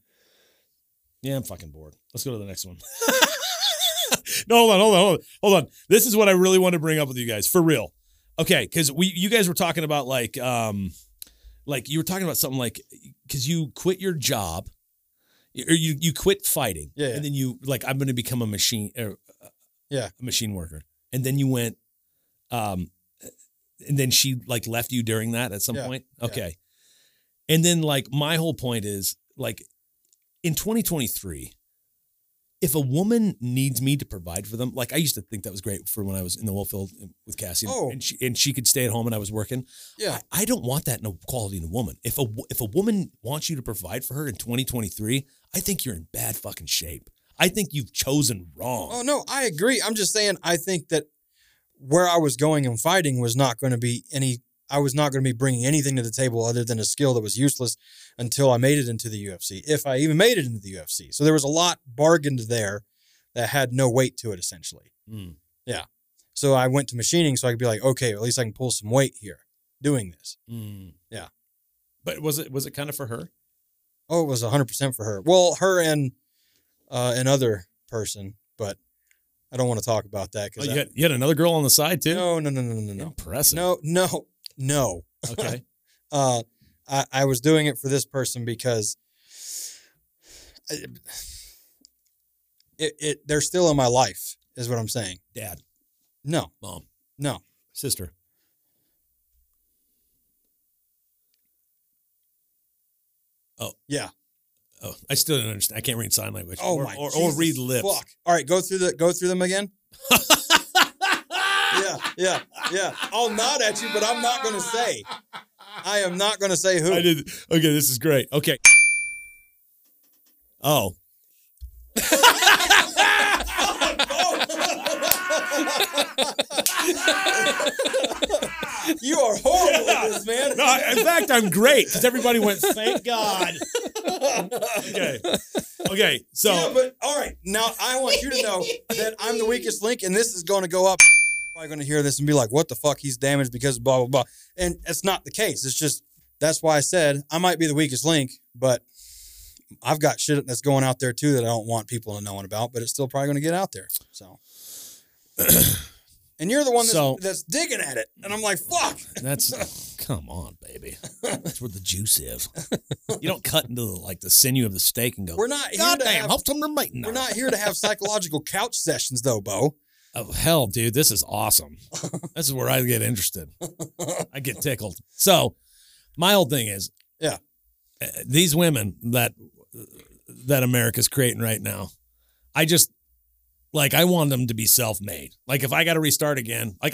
I'm fucking bored. Let's go to the next one. No, hold on. This is what I really want to bring up with you guys, for real. Okay, because you guys were talking about like you were talking about something like because you quit your job. You quit fighting, and then you like I'm going to become a machine, a machine worker, and then you went, and then she like left you during that at some point, okay, and then like my whole point is like, in 2023, if a woman needs me to provide for them, like I used to think that was great for when I was in the oil field with Cassie, and she could stay at home and I was working. Yeah, I don't want that quality in a woman. If a woman wants you to provide for her in 2023, I think you're in bad fucking shape. I think you've chosen wrong. Oh no, I agree. I'm just saying I think that where I was going and fighting was not going to be any. I was not going to be bringing anything to the table other than a skill that was useless until I made it into the UFC, if I even made it into the UFC. So there was a lot bargained there that had no weight to it, essentially. Mm. Yeah. So I went to machining so I could be like, okay, at least I can pull some weight here doing this. Mm. Yeah. But was it kind of for her? Oh, it was 100% for her. Well, her and another person, but I don't want to talk about that. Because you had another girl on the side too? No. Impressive. No. Okay. I was doing it for this person because they're still in my life, is what I'm saying. Dad. No. Mom. No. Sister. Oh. Yeah. Oh, I still don't understand. I can't read sign language. Oh, or read lips. Fuck. All right, go through them again. Yeah. I'll nod at you, but I'm not going to say. I am not going to say who. I did. Okay, this is great. Okay. Oh. You are horrible at this, man. No, in fact, I'm great because everybody went, thank God. Okay. So, yeah, but all right. Now I want you to know that I'm the weakest link, and this is going to go up. Probably going to hear this and be like, "What the fuck? He's damaged because blah blah blah." And it's not the case. It's just that's why I said I might be the weakest link, but I've got shit that's going out there too that I don't want people to know about, but it's still probably going to get out there. So. And you're the one that's digging at it. And I'm like, fuck. That's, come on, baby. That's where the juice is. You don't cut into the sinew of the steak and go, we're not here to have, we're not here to have psychological couch sessions, though, Bo. Oh, hell, dude, this is awesome. This is where I get interested. I get tickled. So my whole thing is, yeah, these women that America's creating right now, I just... I want them to be self-made. If I got to restart again, that's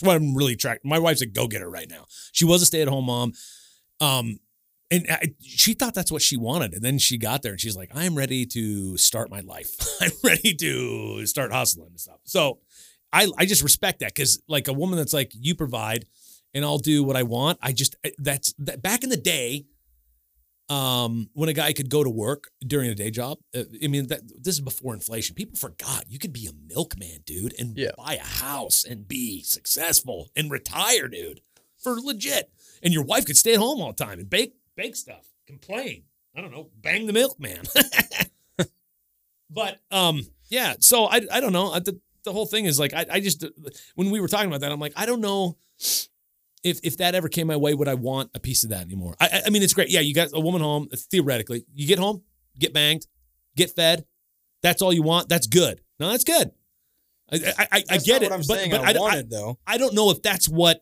what I'm really attracted. My wife's a go-getter right now. She was a stay-at-home mom. And she thought that's what she wanted. And then she got there and she's like, I'm ready to start my life. I'm ready to start hustling and stuff. So I just respect that. Cause a woman that's like, you provide and I'll do what I want. Back in the day, when a guy could go to work during a day job, this is before inflation. People forgot you could be a milkman, dude, and buy a house and be successful and retire, dude, for legit. And your wife could stay at home all the time and bake stuff, complain. I don't know, bang the milkman. But yeah. So I don't know. The whole thing is I just, when we were talking about that, I'm like, I don't know. If that ever came my way, would I want a piece of that anymore? I mean, it's great. Yeah, you got a woman home, theoretically. You get home, get banged, get fed. That's all you want. That's good. No, that's good. I get it. I don't know if that's what.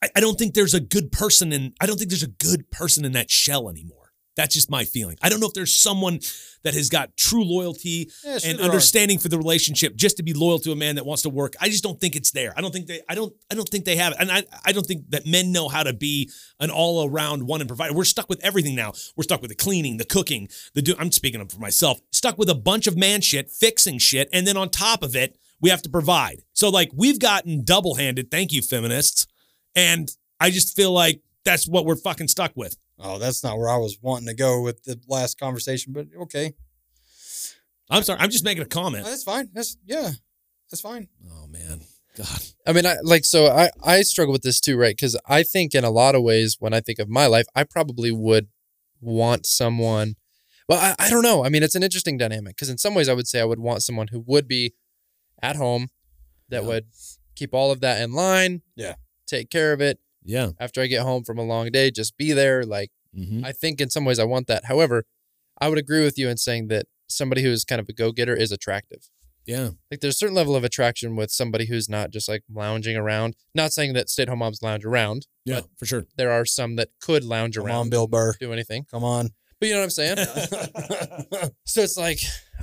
I don't think there's a good person in. I don't think there's a good person in that shell anymore. That's just my feeling. I don't know if there's someone that has got true loyalty and understanding for the relationship just to be loyal to a man that wants to work. I just don't think it's there. I don't think they have it. And I don't think that men know how to be an all-around one and provider. We're stuck with everything now. We're stuck with the cleaning, the cooking, I'm speaking up for myself. Stuck with a bunch of man shit, fixing shit, and then on top of it, we have to provide. So we've gotten double-handed. Thank you, feminists. And I just feel like that's what we're fucking stuck with. Oh, that's not where I was wanting to go with the last conversation, but okay. I'm sorry. I'm just making a comment. Oh, that's fine. That's fine. Oh, man. God. I mean, I struggle with this too, right? Because I think in a lot of ways, when I think of my life, I probably would want someone. Well, I don't know. I mean, it's an interesting dynamic because in some ways I would say I would want someone who would be at home that would keep all of that in line. Yeah. Take care of it. Yeah. After I get home from a long day, just be there. I think in some ways I want that. However, I would agree with you in saying that somebody who is kind of a go-getter is attractive. Yeah. There's a certain level of attraction with somebody who's not just lounging around. Not saying that stay-at-home moms lounge around. Yeah, but for sure. There are some that could lounge around. Come on, Bill Burr. Do anything. Come on. But you know what I'm saying? So it's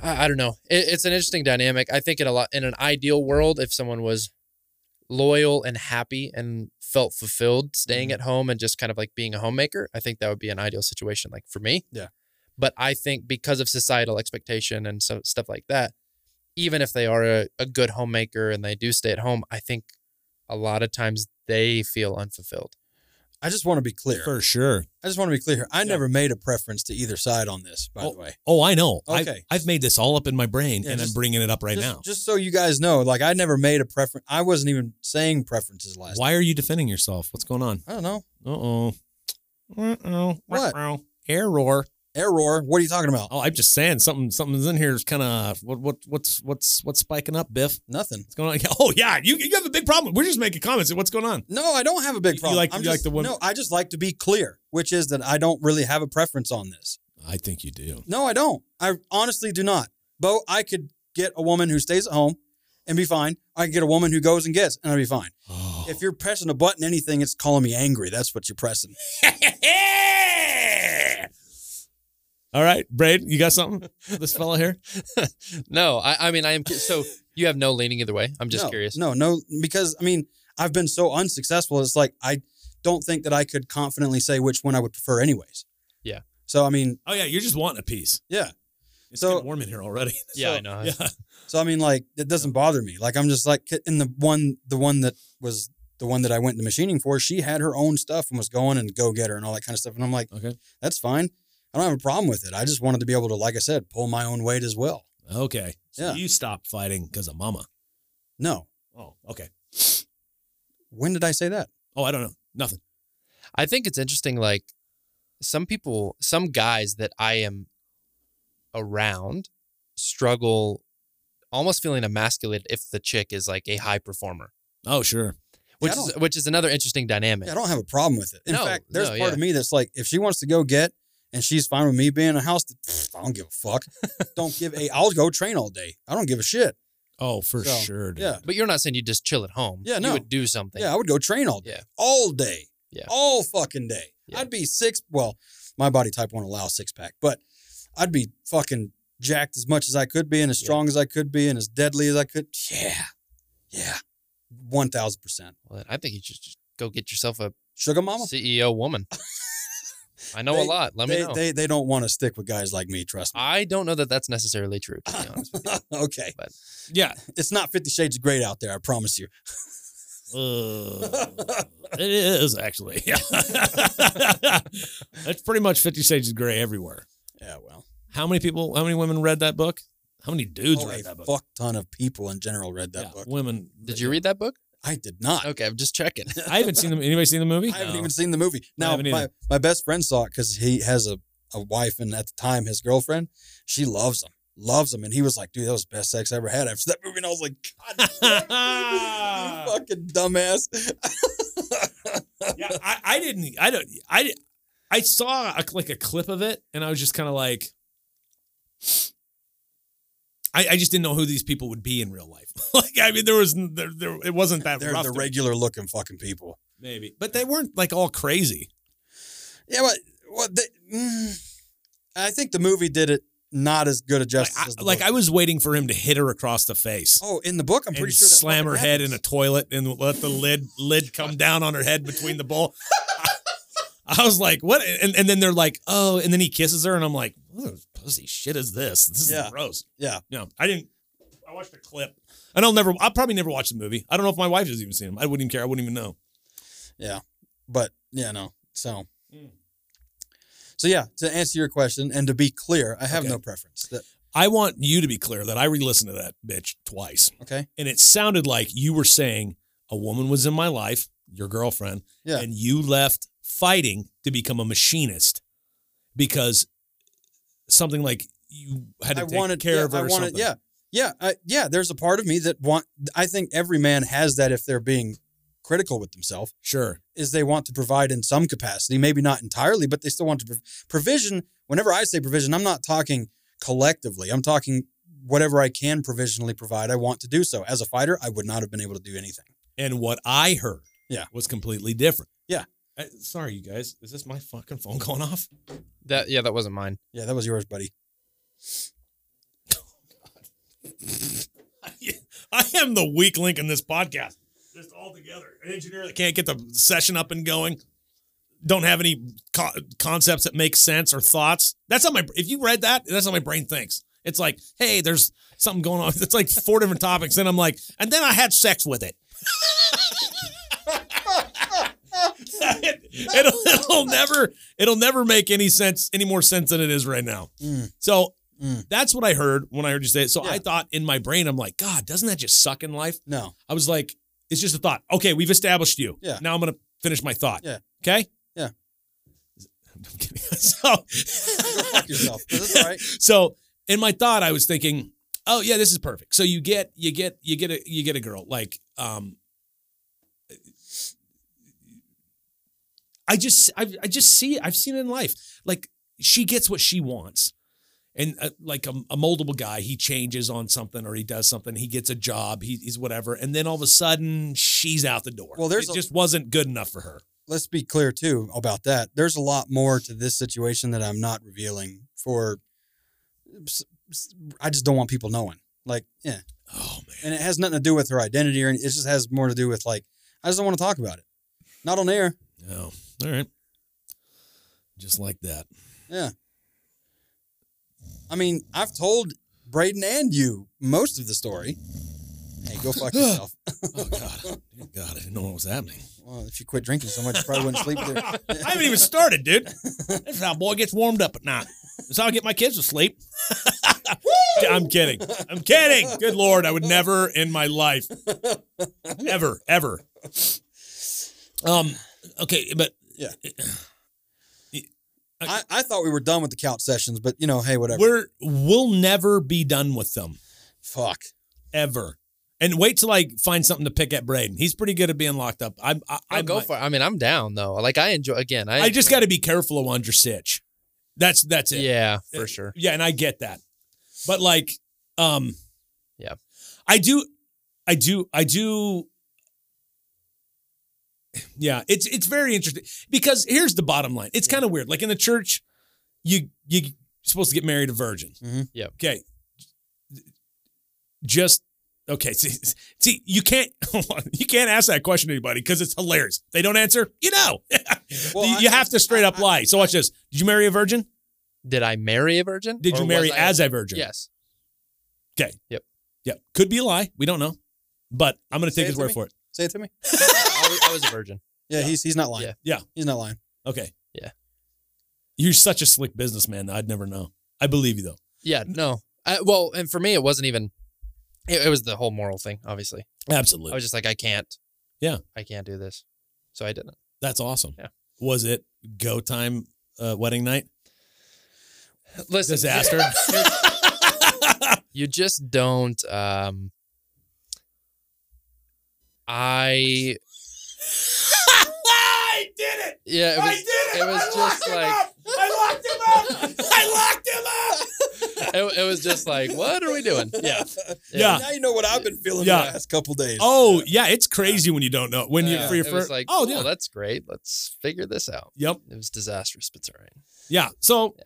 I don't know. It's an interesting dynamic. I think in an ideal world, if someone was loyal and happy and felt fulfilled staying at home and just kind of being a homemaker, I think that would be an ideal situation for me. Yeah. But I think because of societal expectation and so stuff like that, even if they are a good homemaker and they do stay at home, I think a lot of times they feel unfulfilled. I just want to be clear. For sure. I just want to be clear. I never made a preference to either side on this, by the way. Oh, I know. Okay. I've made this all up in my brain, and I'm bringing it up right now. Just so you guys know, I never made a preference. I wasn't even saying preferences last time. Why are you defending yourself? What's going on? I don't know. Uh-oh. Uh-oh. What? Error. Error? What are you talking about? Oh, I'm just saying something's in here is kind of, what's spiking up, Biff? Nothing. What's going on? Oh, yeah. You have a big problem. We're just making comments. What's going on? No, I don't have a big problem. No, I just like to be clear, which is that I don't really have a preference on this. I think you do. No, I don't. I honestly do not. Bo, I could get a woman who stays at home and be fine. I can get a woman who goes and gets, and I'll be fine. Oh. If you're pressing a button, anything, it's calling me angry. That's what you're pressing. All right, Braden, you got something? This fella here? No, I mean, I am. So you have no leaning either way. I'm just curious. No, because I mean, I've been so unsuccessful. It's like, I don't think that I could confidently say which one I would prefer anyways. Yeah. So, I mean. Oh, yeah. You're just wanting a piece. Yeah. It's so warm in here already. Yeah, so, I know. Yeah. So, I mean, like, it doesn't bother me. Like, I'm just like, and the one that I went into machining for, she had her own stuff and was going and go get her and all that kind of stuff. And I'm like, okay, that's fine. I don't have a problem with it. I just wanted to be able to, like I said, pull my own weight as well. Okay. So you stopped fighting because of mama? No. Oh, okay. When did I say that? Oh, I don't know. Nothing. I think it's interesting. Like some guys that I am around struggle almost feeling emasculated if the chick is like a high performer. Oh, sure. Which is another interesting dynamic. Yeah, I don't have a problem with it. In fact, there's part of me that's like, if she wants to go get, and she's fine with me being in a house, I don't give a fuck. I'll go train all day. I don't give a shit. Oh, for sure. Dude. Yeah. But you're not saying you just chill at home. Yeah, no. You would do something. Yeah, I would go train all day. Yeah. All day. Yeah. All fucking day. Yeah. I'd be my body type won't allow a six-pack, but I'd be fucking jacked as much as I could be and as strong as I could be and as deadly as I could. Yeah. Yeah. 1,000%. Well, I think you should just go get yourself a sugar mama CEO woman. I know a lot. Let me know. They don't want to stick with guys like me, trust me. I don't know that that's necessarily true, to be honest with you. Okay. But. Yeah. It's not 50 Shades of Grey out there, I promise you. It is, actually. Yeah. That's pretty much 50 Shades of Grey everywhere. Yeah, well. How many women read that book? How many dudes read that book? A fuck ton of people in general read that book. Women. Did you read that book? I did not. Okay, I'm just checking. I haven't seen them. Anybody seen the movie? I haven't even seen the movie. Now, my best friend saw it because he has a wife, and at the time, his girlfriend, she loves him. And he was like, dude, that was the best sex I ever had after that movie. And I was like, God damn, you fucking dumbass. Yeah, I saw a clip of it, and I was just kind of like, I just didn't know who these people would be in real life. Like, I mean, it wasn't that rough. They're the regular looking fucking people. Maybe. But they weren't like all crazy. Yeah, but I think the movie did it not as good a justice as the book. I was waiting for him to hit her across the face. Oh, in the book, I'm pretty sure that slam her head in a toilet and let the lid come down on her head between the bowl. I was like, what? And then they're like, oh, and then he kisses her, and I'm like, what pussy shit is this? This is gross. Yeah. No, I watched a clip. And I'll probably never watch the movie. I don't know if my wife has even seen him. I wouldn't even care. I wouldn't even know. Yeah. But, yeah, no. So, to answer your question, and to be clear, I have no preference. I want you to be clear that I re-listened to that bitch twice. Okay. And it sounded like you were saying a woman was in my life, your girlfriend, and you left fighting to become a machinist because something like you had to take care of her or something. Yeah. There's a part of me that I think every man has that if they're being critical with themselves. Sure. Is they want to provide in some capacity, maybe not entirely, but they still want to provision. Whenever I say provision, I'm not talking collectively. I'm talking whatever I can provisionally provide. I want to do so. As a fighter, I would not have been able to do anything. And what I heard was completely different. Yeah. Sorry, you guys. Is this my fucking phone going off? That wasn't mine. Yeah, that was yours, buddy. Oh, God. I am the weak link in this podcast. Just all together. An engineer that can't get the session up and going. Don't have any concepts that make sense or thoughts. That's not my. If you read that, that's not my brain thinks. It's like, hey, there's something going on. It's like 4 different topics. And I'm like, and then I had sex with it. It'll never make any sense, any more sense than it is right now. So that's what I heard when I heard you say it. So I thought in my brain, I'm like, God, doesn't that just suck in life? No. I was like, it's just a thought. Okay, we've established you. Yeah. Now I'm going to finish my thought. Yeah. Okay? Yeah. I'm kidding. So, go fuck yourself. That's all right. So in my thought, I was thinking, oh yeah, this is perfect. So you get a girl like, I've seen it in life. Like she gets what she wants, and like a moldable guy, he changes on something or he does something. He gets a job, he's whatever, and then all of a sudden she's out the door. Well, it just wasn't good enough for her. Let's be clear too about that. There's a lot more to this situation that I'm not revealing for, I just don't want people knowing. Like, yeah. Oh, man. And it has nothing to do with her identity or anything. It just has more to do with, like, I just don't want to talk about it. Not on air. Oh, all right. Just like that. Yeah. I mean, I've told Braden and you most of the story. Hey, go fuck yourself. Oh, God. God, I didn't know what was happening. Well, if you quit drinking so much, you probably wouldn't sleep there. I haven't even started, dude. That's how boy gets warmed up at night. That's how I get my kids to sleep. I'm kidding. I'm kidding. Good Lord, I would never in my life. Ever, ever. Okay, but... Yeah. I thought we were done with the couch sessions, but, you know, hey, whatever. We'll never be done with them. Fuck. Ever. And wait till I find something to pick at Braden. He's pretty good at being locked up. I might go for it. I mean, I'm down, though. Like, I enjoy, again. I just got to be careful of under sitch. That's it. Yeah, for sure. Yeah, and I get that. But, like, yeah. I do. Yeah, it's very interesting because here's the bottom line. It's kind of weird. Like in the church, you're supposed to get married a virgin. Mm-hmm. Yeah. Okay. Just okay. See, you can't ask that question to anybody because it's hilarious. They don't answer. You know, well, you have to straight up lie. So watch this. Did you marry a virgin? Did I marry a virgin? Did you marry as a virgin? Yes. Okay. Yep. Yep. Could be a lie. We don't know, but I'm going to take his word for it. Say it to me. I was a virgin. Yeah, yeah. He's not lying. Yeah. Yeah, he's not lying. Okay. Yeah, you're such a slick businessman. I'd never know. I believe you though. Yeah. No. Well, and for me, it wasn't even. It was the whole moral thing, obviously. Absolutely. I was just like, I can't. Yeah. I can't do this, so I didn't. That's awesome. Yeah. Was it go time wedding night? Listen, disaster. You just don't. I did it. Yeah, I did it. It was I just like up. I locked him up. It was just like, what are we doing? Yeah. Yeah. Now you know what I've been feeling the last couple days. Oh, yeah, it's crazy when you don't know. When you for your first like, oh, yeah, that's great. Let's figure this out. Yep. It was disastrous, but it's all right. Yeah. So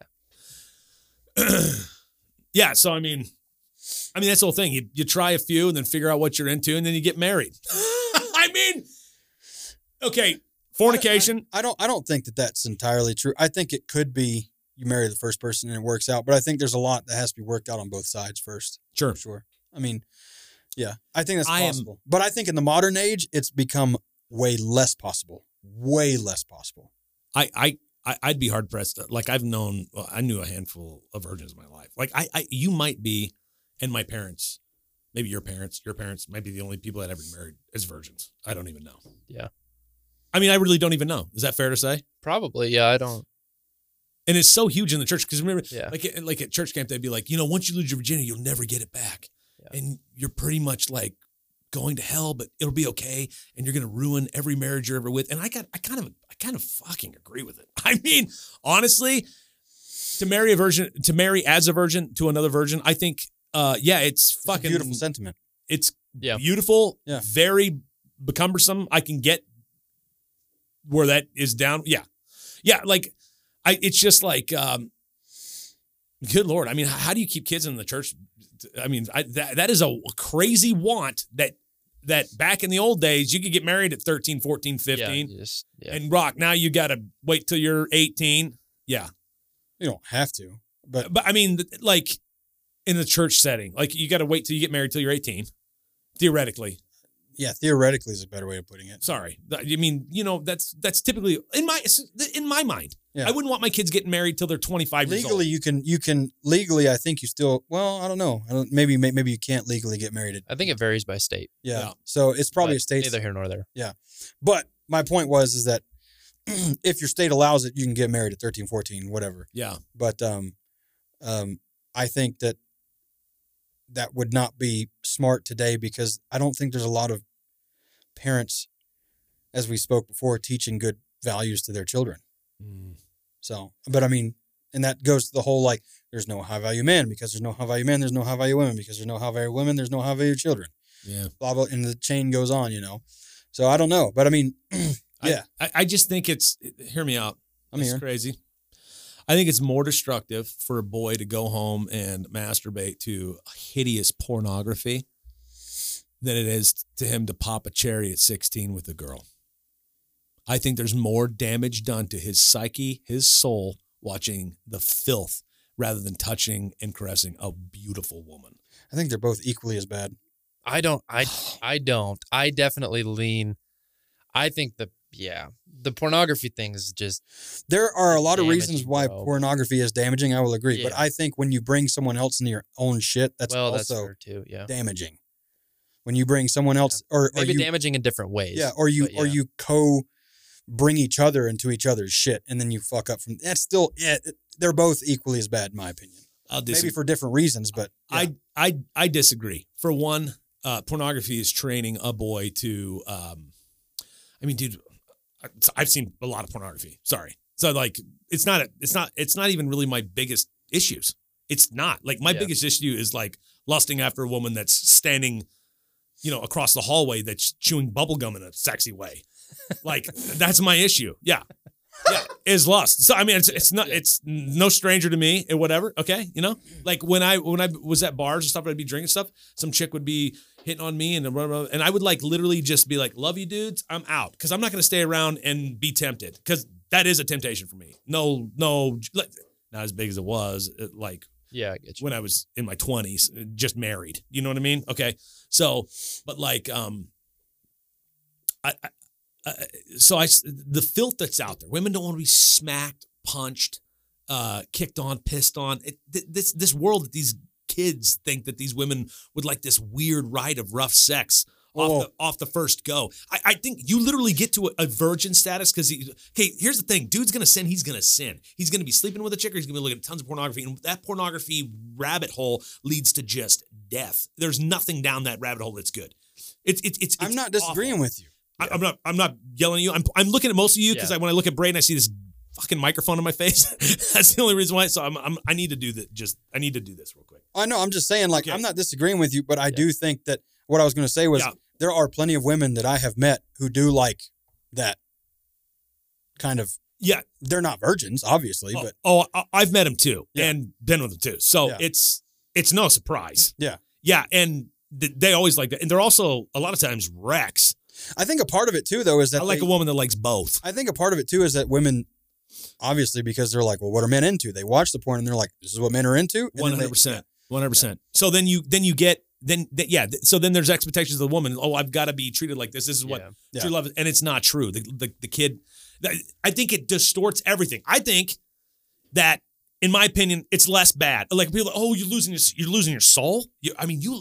yeah, so I mean, that's the whole thing. You try a few and then figure out what you're into and then you get married. I mean, okay, fornication. I don't think that that's entirely true. I think it could be you marry the first person and it works out, but I think there's a lot that has to be worked out on both sides first. Sure. For sure. I mean, yeah, I think that's possible. But I think in the modern age, it's become way less possible. Way less possible. I'd be hard pressed. Like I knew a handful of virgins in my life. Like you might be. And my parents, maybe your parents might be the only people that ever married as virgins. I don't even know. Yeah. I mean, I really don't even know. Is that fair to say? Probably. Yeah, I don't. And it's so huge in the church because remember, like at church camp, they'd be like, you know, once you lose your virginity, you'll never get it back. Yeah. And you're pretty much like going to hell, but it'll be okay. And you're going to ruin every marriage you're ever with. And I kind of fucking agree with it. I mean, honestly, to marry as a virgin to another virgin, I think, it's fucking a beautiful sentiment. It's beautiful, very cumbersome. I can get where that is down. Yeah. Yeah. Like it's just like, good Lord. I mean, how do you keep kids in the church? I mean, that is a crazy want that back in the old days, you could get married at 13, 14, 15 and rock. Now you got to wait till you're 18. Yeah. You don't have to, but I mean, like, in the church setting, like you got to wait till you get married till you're 18, theoretically. Yeah, theoretically is a better way of putting it. Sorry, I mean, you know, that's typically in my mind. Yeah. I wouldn't want my kids getting married till they're 25 years old. Legally, you can legally. I think you still. Well, I don't know. Maybe you can't legally get married. I think it varies by state. Yeah, yeah. So it's probably a state. Neither here nor there. Yeah, but my point is that if your state allows it, you can get married at 13, 14, whatever. Yeah, but I think that. That would not be smart today because I don't think there's a lot of parents, as we spoke before, teaching good values to their children. Mm. So, but I mean, and that goes to the whole, like, there's no high value man because there's no high value men. There's no high value women because there's no high value women. There's no high value children. Yeah. Blah, blah. And the chain goes on, you know? So I don't know, but I mean, yeah. I just think hear me out. It's crazy. I think it's more destructive for a boy to go home and masturbate to hideous pornography than it is to him to pop a cherry at 16 with a girl. I think there's more damage done to his psyche, his soul, watching the filth rather than touching and caressing a beautiful woman. I think they're both equally as bad. I definitely lean. I think the pornography thing is just. There are a lot of reasons why pornography is damaging. I will agree, but I think when you bring someone else into your own shit, that's also damaging. When you bring someone else, or maybe damaging in different ways. Yeah, or you bring each other into each other's shit, and then you fuck up from. That's still they're both equally as bad, in my opinion. Maybe for different reasons, but I disagree. For one, pornography is training a boy to. I mean, dude, I've seen a lot of pornography. Sorry, so like it's not even really my biggest issues. It's not like my biggest issue is like lusting after a woman that's standing, across the hallway that's chewing bubblegum in a sexy way. Like that's my issue. Yeah. Yeah, is lust. So I mean, it's no stranger to me and whatever. Okay, like when I was at bars and stuff, I'd be drinking stuff. Some chick would be hitting on me, and I would like literally just be like, "Love you, dudes. I'm out," because I'm not gonna stay around and be tempted, because that is a temptation for me. No, not as big as it was. Like I get you. When I was in my 20s, just married. You know what I mean? Okay, so but like So the filth that's out there, women don't want to be smacked, punched, kicked on, pissed on. This world that these kids think that these women would like this weird rite of rough sex off the first go. I think you literally get to a virgin status because, here's the thing. Dude's going to sin. He's going to sin. He's going to be sleeping with a chick or he's going to be looking at tons of pornography. And that pornography rabbit hole leads to just death. There's nothing down that rabbit hole that's good. It's I'm not disagreeing awful. With you. I'm not yelling at you. I'm looking at most of you because when I look at Braden, I see this fucking microphone in my face. That's the only reason why. So I need to do that. I need to do this real quick. I know. I'm just saying, like, okay. I'm not disagreeing with you, but I do think that what I was going to say was there are plenty of women that I have met who do like that kind of. Yeah. They're not virgins, obviously, but. I've met them too and been with them too. So it's no surprise. Yeah. Yeah. And they always like that. And they're also a lot of times wrecks. I think a part of it too, though, is that I like a woman that likes both. I think a part of it too is that women, obviously, because they're like, well, what are men into? They watch the porn and they're like, this is what men are into. 100%, 100%. So then you get. So then there's expectations of the woman. Oh, I've got to be treated like this. This is what true love is, and it's not true. The kid, I think it distorts everything. I think that, in my opinion, it's less bad. Like people, you're losing your soul. You're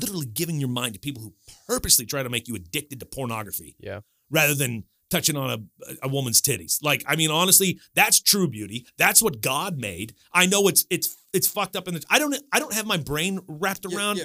literally giving your mind to people who purposely try to make you addicted to pornography. Yeah. Rather than touching on a woman's titties. Like, I mean, honestly, that's true beauty. That's what God made. I know it's fucked up in the. I don't have my brain wrapped around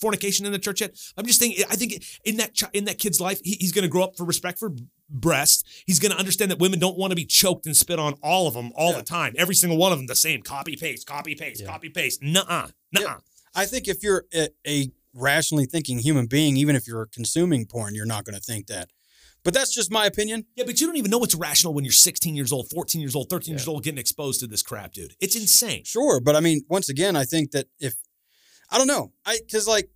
fornication in the church yet. I'm just thinking. I think in that kid's life, he's going to grow up for respect for breasts. He's going to understand that women don't want to be choked and spit on all of them all the time. Every single one of them the same. Copy paste. Nuh-uh. Yeah. I think if you're a rationally thinking human being, even if you're consuming porn, you're not going to think that. But that's just my opinion. Yeah, but you don't even know what's rational when you're 16 years old, 14 years old, 13 years old, getting exposed to this crap, dude. It's insane. Sure, but I mean, once again, I think that because like,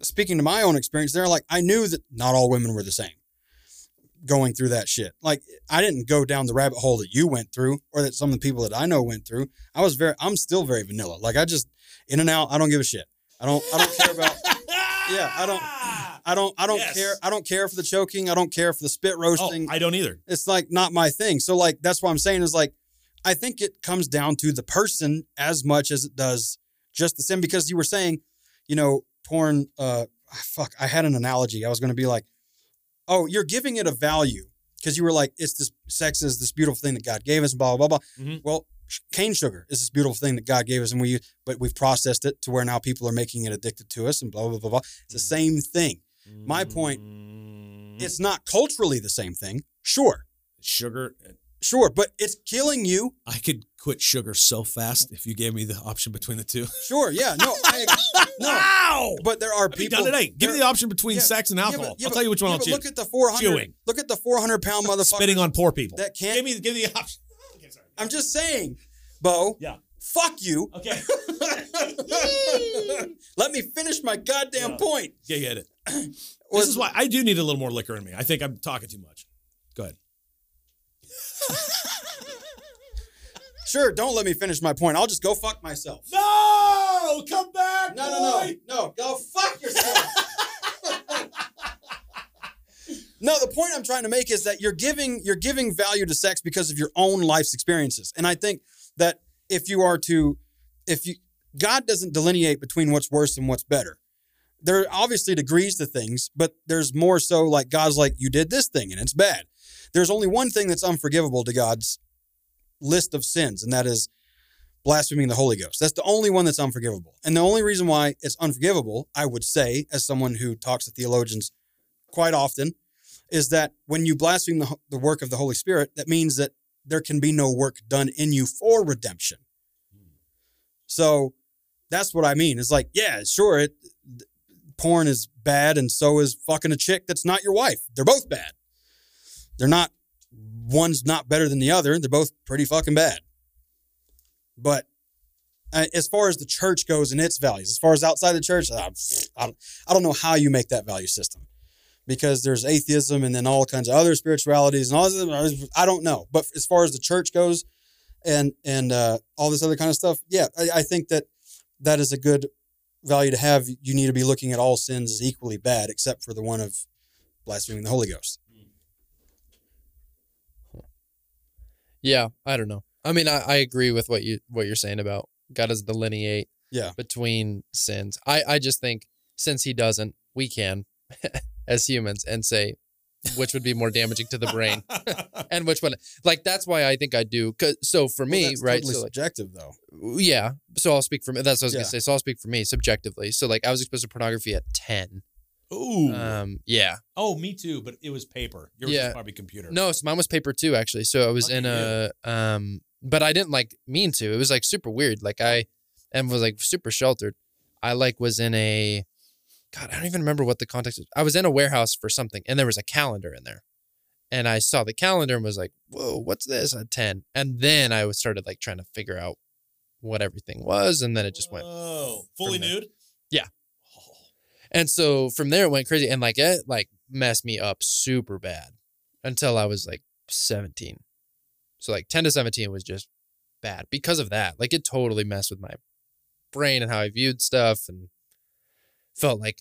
speaking to my own experience, they're like, I knew that not all women were the same going through that shit. Like, I didn't go down the rabbit hole that you went through or that some of the people that I know went through. I'm still very vanilla. Like, I just, in and out, I don't give a shit. I don't care about, I don't care. I don't care for the choking. I don't care for the spit roasting. I don't either. It's like not my thing. So like, that's what I'm saying is like, I think it comes down to the person as much as it does just the sin, because you were saying, porn, I had an analogy. I was going to be like, oh, you're giving it a value because you were like, sex is this beautiful thing that God gave us, blah, blah, blah. Mm-hmm. Well, cane sugar is this beautiful thing that God gave us, but we've processed it to where now people are making it addicted to us and blah, blah, blah, blah. It's the same thing. My point, it's not culturally the same thing. Sure. Sugar. Sure, but it's killing you. I could quit sugar so fast if you gave me the option between the two. Sure, yeah. No, wow! But there are people. Done today. Give me the option between sex and alcohol. I'll tell you which one I'll choose. Look at the 400. Chewing. Look at the 400-pound motherfucker. Spitting on poor people. That can't. Give me the option. I'm just saying Bo. Yeah. Fuck you. Okay. Let me finish my goddamn point. Yeah, you hit it. This is why I do need a little more liquor in me. I think I'm talking too much. Go ahead. Sure, don't let me finish my point. I'll just go fuck myself. No! Come back, No, go fuck yourself. No, the point I'm trying to make is that you're giving value to sex because of your own life's experiences. And I think that God doesn't delineate between what's worse and what's better. There are obviously degrees to things, but there's more so like God's like, you did this thing and it's bad. There's only one thing that's unforgivable to God's list of sins, and that is blaspheming the Holy Ghost. That's the only one that's unforgivable. And the only reason why it's unforgivable, I would say, as someone who talks to theologians quite often, is that when you blaspheme the work of the Holy Spirit, that means that there can be no work done in you for redemption. So that's what I mean. It's like, yeah, sure, porn is bad, and so is fucking a chick that's not your wife. They're both bad. They're not, one's not better than the other. They're both pretty fucking bad. But as far as the church goes and its values, as far as outside the church, I don't know how you make that value system. Because there's atheism and then all kinds of other spiritualities and all this, I don't know. But as far as the church goes and all this other kind of stuff, yeah, I think that is a good value to have. You need to be looking at all sins as equally bad, except for the one of blaspheming the Holy Ghost. Yeah, I don't know. I mean, I agree with what you're saying about God doesn't delineate between sins. I just think since he doesn't, we can. As humans, and say which would be more damaging to the brain and which one. Like, that's why I think I do. So for me, that's right? Totally so, like, subjective, though. Yeah. So I'll speak for me. That's what I was going to say. So I'll speak for me subjectively. So, like, I was exposed to pornography at 10. Ooh. Yeah. Oh, me too. But it was paper. Yours was probably computer. No, so mine was paper too, actually. So I was in but I didn't like mean to. It was like super weird. Like, was like super sheltered. I like was in a. God, I don't even remember what the context was. I was in a warehouse for something, and there was a calendar in there. And I saw the calendar and was like, whoa, what's this? At 10. And then I started, like, trying to figure out what everything was, and then it just went. Oh, fully nude? Yeah. Oh. And so from there, it went crazy. And, like, it, like, messed me up super bad until I was, like, 17. So, like, 10 to 17 was just bad because of that. Like, it totally messed with my brain and how I viewed stuff and felt like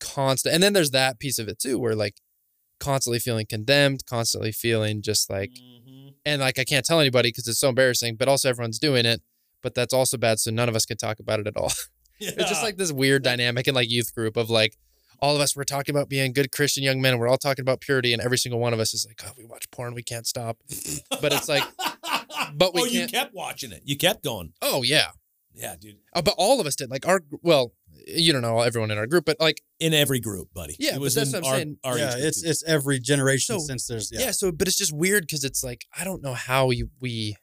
constant. And then there's that piece of it too, where like constantly feeling condemned, constantly feeling just like, and like, I can't tell anybody because it's so embarrassing, but also everyone's doing it, but that's also bad. So none of us can talk about it at all. Yeah. It's just like this weird dynamic in like youth group of like, all of us were talking about being good Christian young men and we're all talking about purity. And every single one of us is like, oh, we watch porn. We can't stop. But it's like, but we you kept watching it. You kept going. Oh yeah. Yeah, dude. But all of us did. Like you don't know everyone in our group, but like in every group, buddy. Yeah, it was that's what I'm saying. Yeah, it's every generation since there's So, but it's just weird because it's like I don't know how we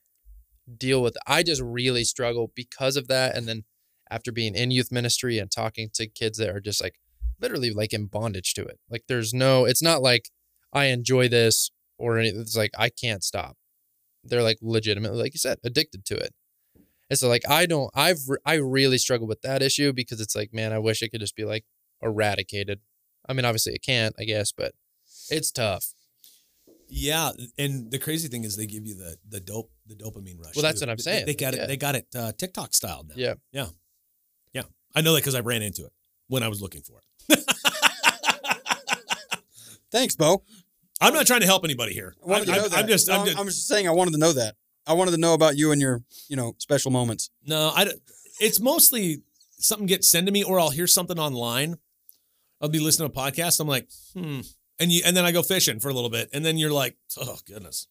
deal with it. I just really struggle because of that, and then after being in youth ministry and talking to kids that are just like literally like in bondage to it. Like there's no. It's not like I enjoy this or anything. It's like I can't stop. They're like legitimately, like you said, addicted to it. And so, like, I really struggle with that issue because it's like, man, I wish it could just be, like, eradicated. I mean, obviously it can't, I guess, but it's tough. Yeah, and the crazy thing is they give you the dopamine rush. Well, that's what I'm saying. They got it TikTok style now. Yeah. Yeah. Yeah. I know that because I ran into it when I was looking for it. Thanks, Bo. I'm not trying to help anybody here. I'm just saying I wanted to know that. I wanted to know about you and your, special moments. No, it's mostly something gets sent to me or I'll hear something online. I'll be listening to a podcast. I'm like, And then I go fishing for a little bit. And then you're like, oh, goodness.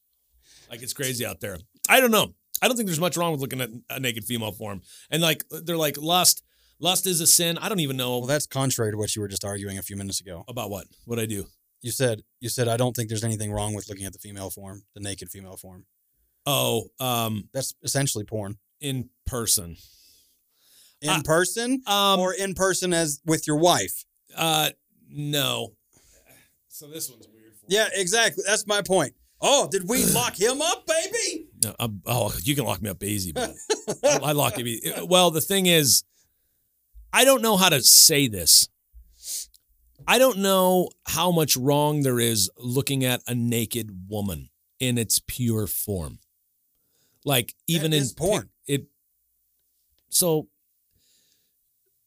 Like, it's crazy out there. I don't know. I don't think there's much wrong with looking at a naked female form. And, like, they're like, lust is a sin. I don't even know. Well, that's contrary to what you were just arguing a few minutes ago. About what? What'd I do? You said, I don't think there's anything wrong with looking at the female form, the naked female form. Oh, that's essentially porn in person. In person, or in person as with your wife? No. So this one's weird. For me. Yeah, exactly. That's my point. Oh, did we lock him up, baby? No, you can lock me up easy, but I lock you. Well, the thing is, I don't know how to say this. I don't know how much wrong there is looking at a naked woman in its pure form. Like, even in porn. So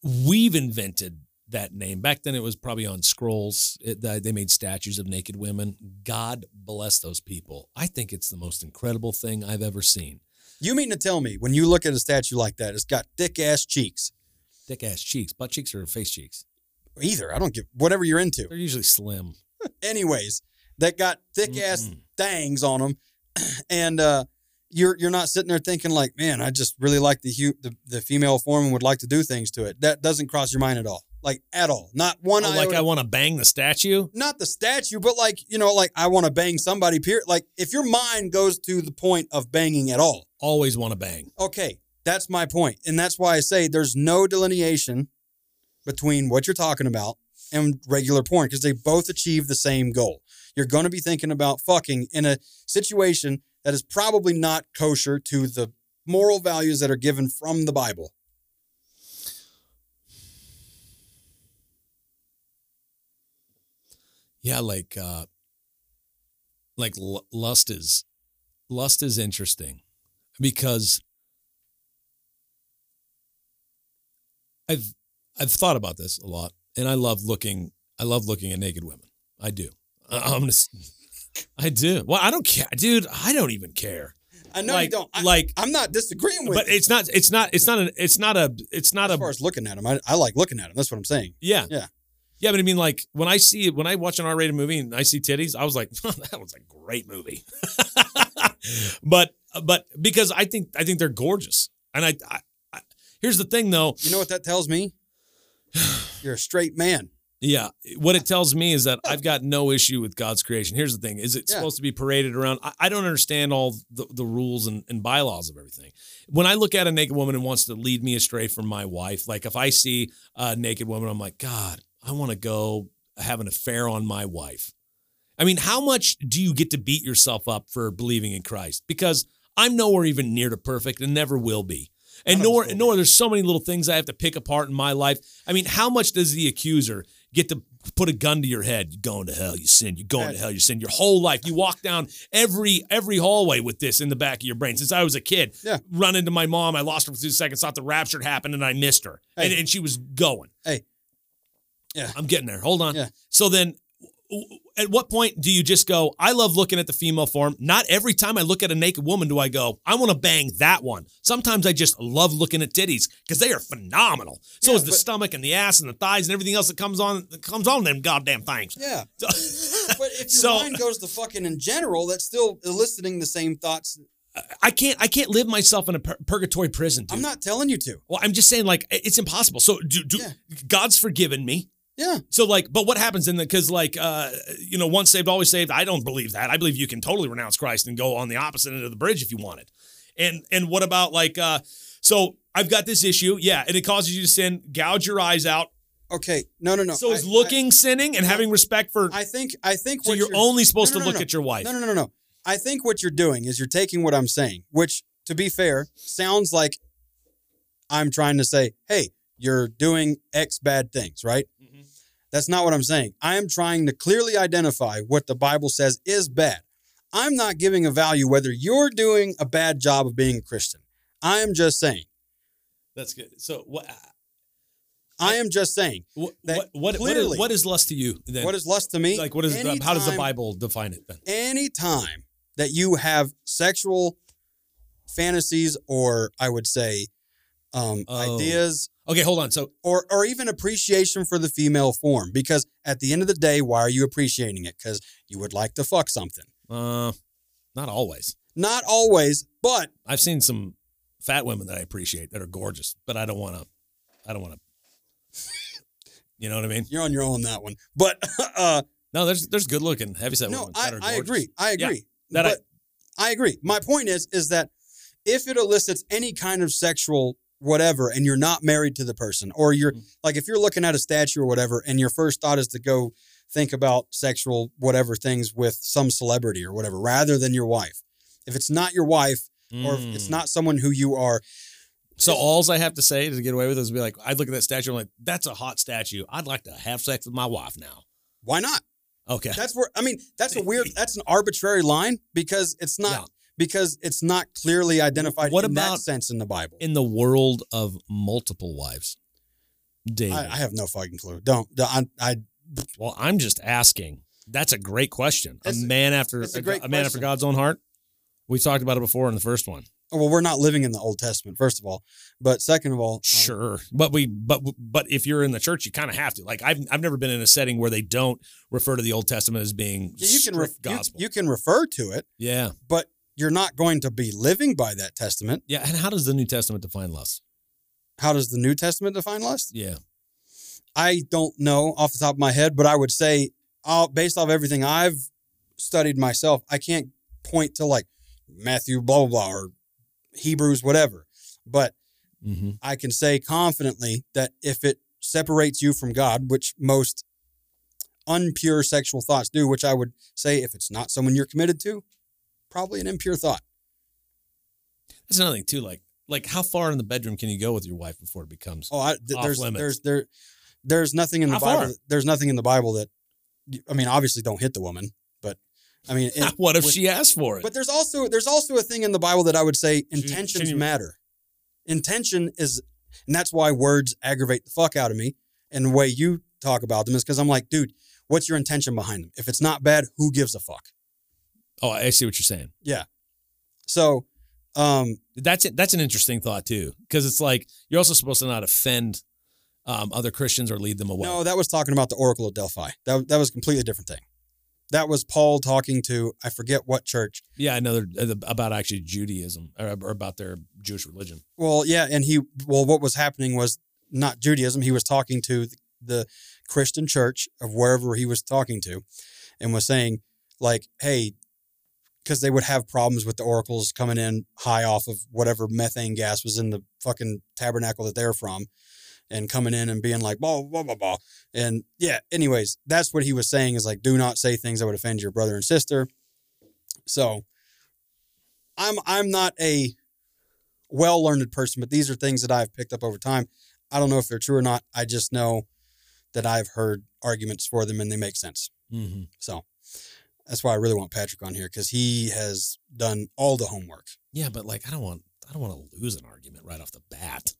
we've invented that name. Back then it was probably on scrolls. They made statues of naked women. God bless those people. I think it's the most incredible thing I've ever seen. You mean to tell me when you look at a statue like that, it's got thick-ass cheeks? Thick-ass cheeks. Butt cheeks or face cheeks? Either. I don't give... Whatever you're into. They're usually slim. Anyways, that got thick-ass things on them. And you're not sitting there thinking like, man, I just really like the female form and would like to do things to it. That doesn't cross your mind at all. Like, at all. Not one iota. Like, I want to bang the statue? Not the statue, but like, you know, like, I want to bang somebody. Like, if your mind goes to the point of banging at all. Always want to bang. Okay, that's my point. And that's why I say there's no delineation between what you're talking about and regular porn, because they both achieve the same goal. You're going to be thinking about fucking in a situation that is probably not kosher to the moral values that are given from the Bible. Yeah, like lust is interesting because I've thought about this a lot, and I love looking at naked women. I do. I do. Well, I don't care, dude. I don't even care. I know, like, you don't. I'm not disagreeing with. But you. It's not. As far as looking at them, I like looking at them. That's what I'm saying. Yeah. Yeah. Yeah, but I mean, like, when I watch an R-rated movie and I see titties, I was like, oh, that was a great movie. But because I think they're gorgeous. And I here's the thing, though. You know what that tells me? You're a straight man. Yeah. What it tells me is that I've got no issue with God's creation. Here's the thing. Is it supposed to be paraded around? I don't understand all the rules and bylaws of everything. When I look at a naked woman and wants to lead me astray from my wife, like if I see a naked woman, I'm like, God, I want to go have an affair on my wife. I mean, how much do you get to beat yourself up for believing in Christ? Because I'm nowhere even near to perfect and never will be. And nor there's so many little things I have to pick apart in my life. I mean, how much does the accuser get to put a gun to your head? You're going to hell, you sin. You're going to hell, you sin. Your whole life. You walk down every hallway with this in the back of your brain. Since I was a kid, run into my mom. I lost her for 2 seconds, thought the rapture happened, and I missed her. Hey. And she was going. Hey. Yeah. I'm getting there. Hold on. Yeah. So then at what point do you just go, I love looking at the female form. Not every time I look at a naked woman do I go, I want to bang that one. Sometimes I just love looking at titties because they are phenomenal. So is the stomach and the ass and the thighs and everything else that comes on them goddamn things. Yeah. So, but if your mind goes to fucking in general, that's still eliciting the same thoughts. I can't live myself in a purgatory prison, dude. I'm not telling you to. Well, I'm just saying, like, it's impossible. So God's forgiven me. Yeah. So, like, but what happens in the, because, like, you know, once saved, always saved. I don't believe that. I believe you can totally renounce Christ and go on the opposite end of the bridge if you want it. And what about, like, so I've got this issue. Yeah. And it causes you to sin, gouge your eyes out. Okay. No. So is looking sinning and having respect for. I think. So you're only supposed to look at your wife. No. I think what you're doing is you're taking what I'm saying, which, to be fair, sounds like I'm trying to say, hey, you're doing X bad things, right? Mm-hmm. That's not what I'm saying. I am trying to clearly identify what the Bible says is bad. I'm not giving a value whether you're doing a bad job of being a Christian. I am just saying. That's good. So what? I am just saying. What is lust to you? Then? What is lust to me? Like, what is? How does the Bible define it? Then any time that you have sexual fantasies, or I would say ideas. Okay, hold on. So, or even appreciation for the female form, because at the end of the day, why are you appreciating it? Because you would like to fuck something. Not always. Not always, but I've seen some fat women that I appreciate that are gorgeous, but I don't want to. You know what I mean? You're on your own on that one. But no, there's good looking heavyset women that are gorgeous. I agree. Yeah, I agree. My point is that if it elicits any kind of sexual whatever, and you're not married to the person, or you're like, if you're looking at a statue or whatever, and your first thought is to go think about sexual whatever things with some celebrity or whatever, rather than your wife, if it's not your wife or if it's not someone who you are. So alls I have to say to get away with is be like, I'd look at that statue and I'm like, that's a hot statue. I'd like to have sex with my wife now. Why not? Okay. That's where, I mean, that's a weird, that's an arbitrary line because it's not, because it's not clearly identified in that sense in the Bible. In the world of multiple wives, David. I have no fucking clue. Well, I'm just asking. That's a great question. A man after God's own heart. We talked about it before in the first one. Well, we're not living in the Old Testament, first of all, but second of all, sure. But if you're in the church, you kind of have to. Like I've never been in a setting where they don't refer to the Old Testament as being gospel. You can refer to it, yeah, but you're not going to be living by that testament. Yeah, and how does the New Testament define lust? How does the New Testament define lust? Yeah, I don't know off the top of my head, but I would say, based off everything I've studied myself, I can't point to like Matthew blah blah blah or Hebrews, whatever. But I can say confidently that if it separates you from God, which most unpure sexual thoughts do, which I would say if it's not someone you're committed to, probably an impure thought. That's another thing too. Like how far in the bedroom can you go with your wife before it becomes off limits? There's nothing in the Bible. There's nothing in the Bible that, I mean, obviously don't hit the woman, but I mean, what if she asked for it? But there's also a thing in the Bible that I would say intentions matter. Intention is, and that's why words aggravate the fuck out of me. And the way you talk about them is because I'm like, dude, what's your intention behind them? If it's not bad, who gives a fuck? Oh, I see what you're saying. Yeah. So, that's an interesting thought too, because it's like you're also supposed to not offend other Christians or lead them away. No, that was talking about the Oracle of Delphi. That was a completely different thing. That was Paul talking to, I forget what church. Yeah, another about actually Judaism or about their Jewish religion. Well, yeah, and what was happening was not Judaism. He was talking to the Christian church of wherever he was talking to and was saying like, hey, because they would have problems with the oracles coming in high off of whatever methane gas was in the fucking tabernacle that they're from and coming in and being like, blah, blah, blah, blah. And yeah, anyways, that's what he was saying is like, do not say things that would offend your brother and sister. So I'm not a well-learned person, but these are things that I've picked up over time. I don't know if they're true or not. I just know that I've heard arguments for them and they make sense. Mm-hmm. So that's why I really want Patrick on here because he has done all the homework. Yeah, but like, I don't want to lose an argument right off the bat.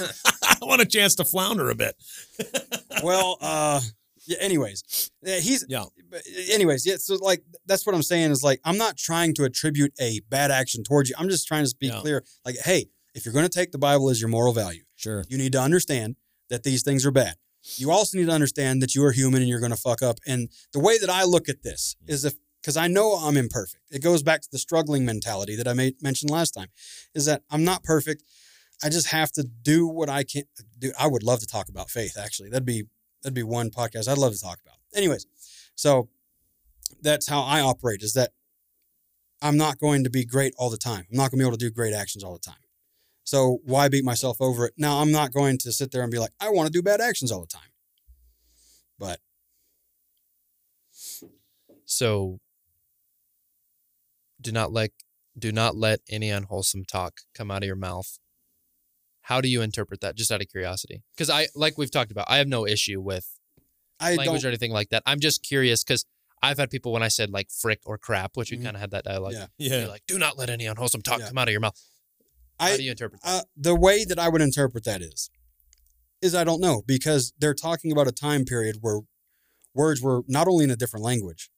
I want a chance to flounder a bit. Well, yeah, so like, that's what I'm saying is like, I'm not trying to attribute a bad action towards you. I'm just trying to be clear. Like, hey, if you're going to take the Bible as your moral value, sure, you need to understand that these things are bad. You also need to understand that you are human and you're going to fuck up. And the way that I look at this is because I know I'm imperfect. It goes back to the struggling mentality that I mentioned last time, is that I'm not perfect. I just have to do what I can do. I would love to talk about faith, actually. That'd be one podcast I'd love to talk about. Anyways, so that's how I operate, is that I'm not going to be great all the time. I'm not going to be able to do great actions all the time. So why beat myself over it? Now, I'm not going to sit there and be like, I want to do bad actions all the time. But. So. Do not let any unwholesome talk come out of your mouth. How do you interpret that? Just out of curiosity, because like we've talked about, I have no issue with language or anything like that. I'm just curious because I've had people when I said like frick or crap, which we kind of had that dialogue. Yeah, yeah. Like, do not let any unwholesome talk come out of your mouth. How do you interpret that? The way that I would interpret that is I don't know, because they're talking about a time period where words were not only in a different language.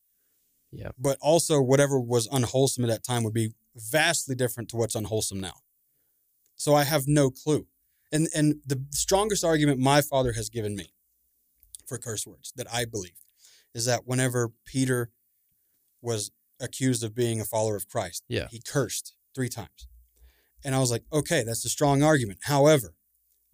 Yeah. But also whatever was unwholesome at that time would be vastly different to what's unwholesome now. So I have no clue. And the strongest argument my father has given me for curse words that I believe is that whenever Peter was accused of being a follower of Christ, he cursed 3 times. And I was like, okay, that's a strong argument. However,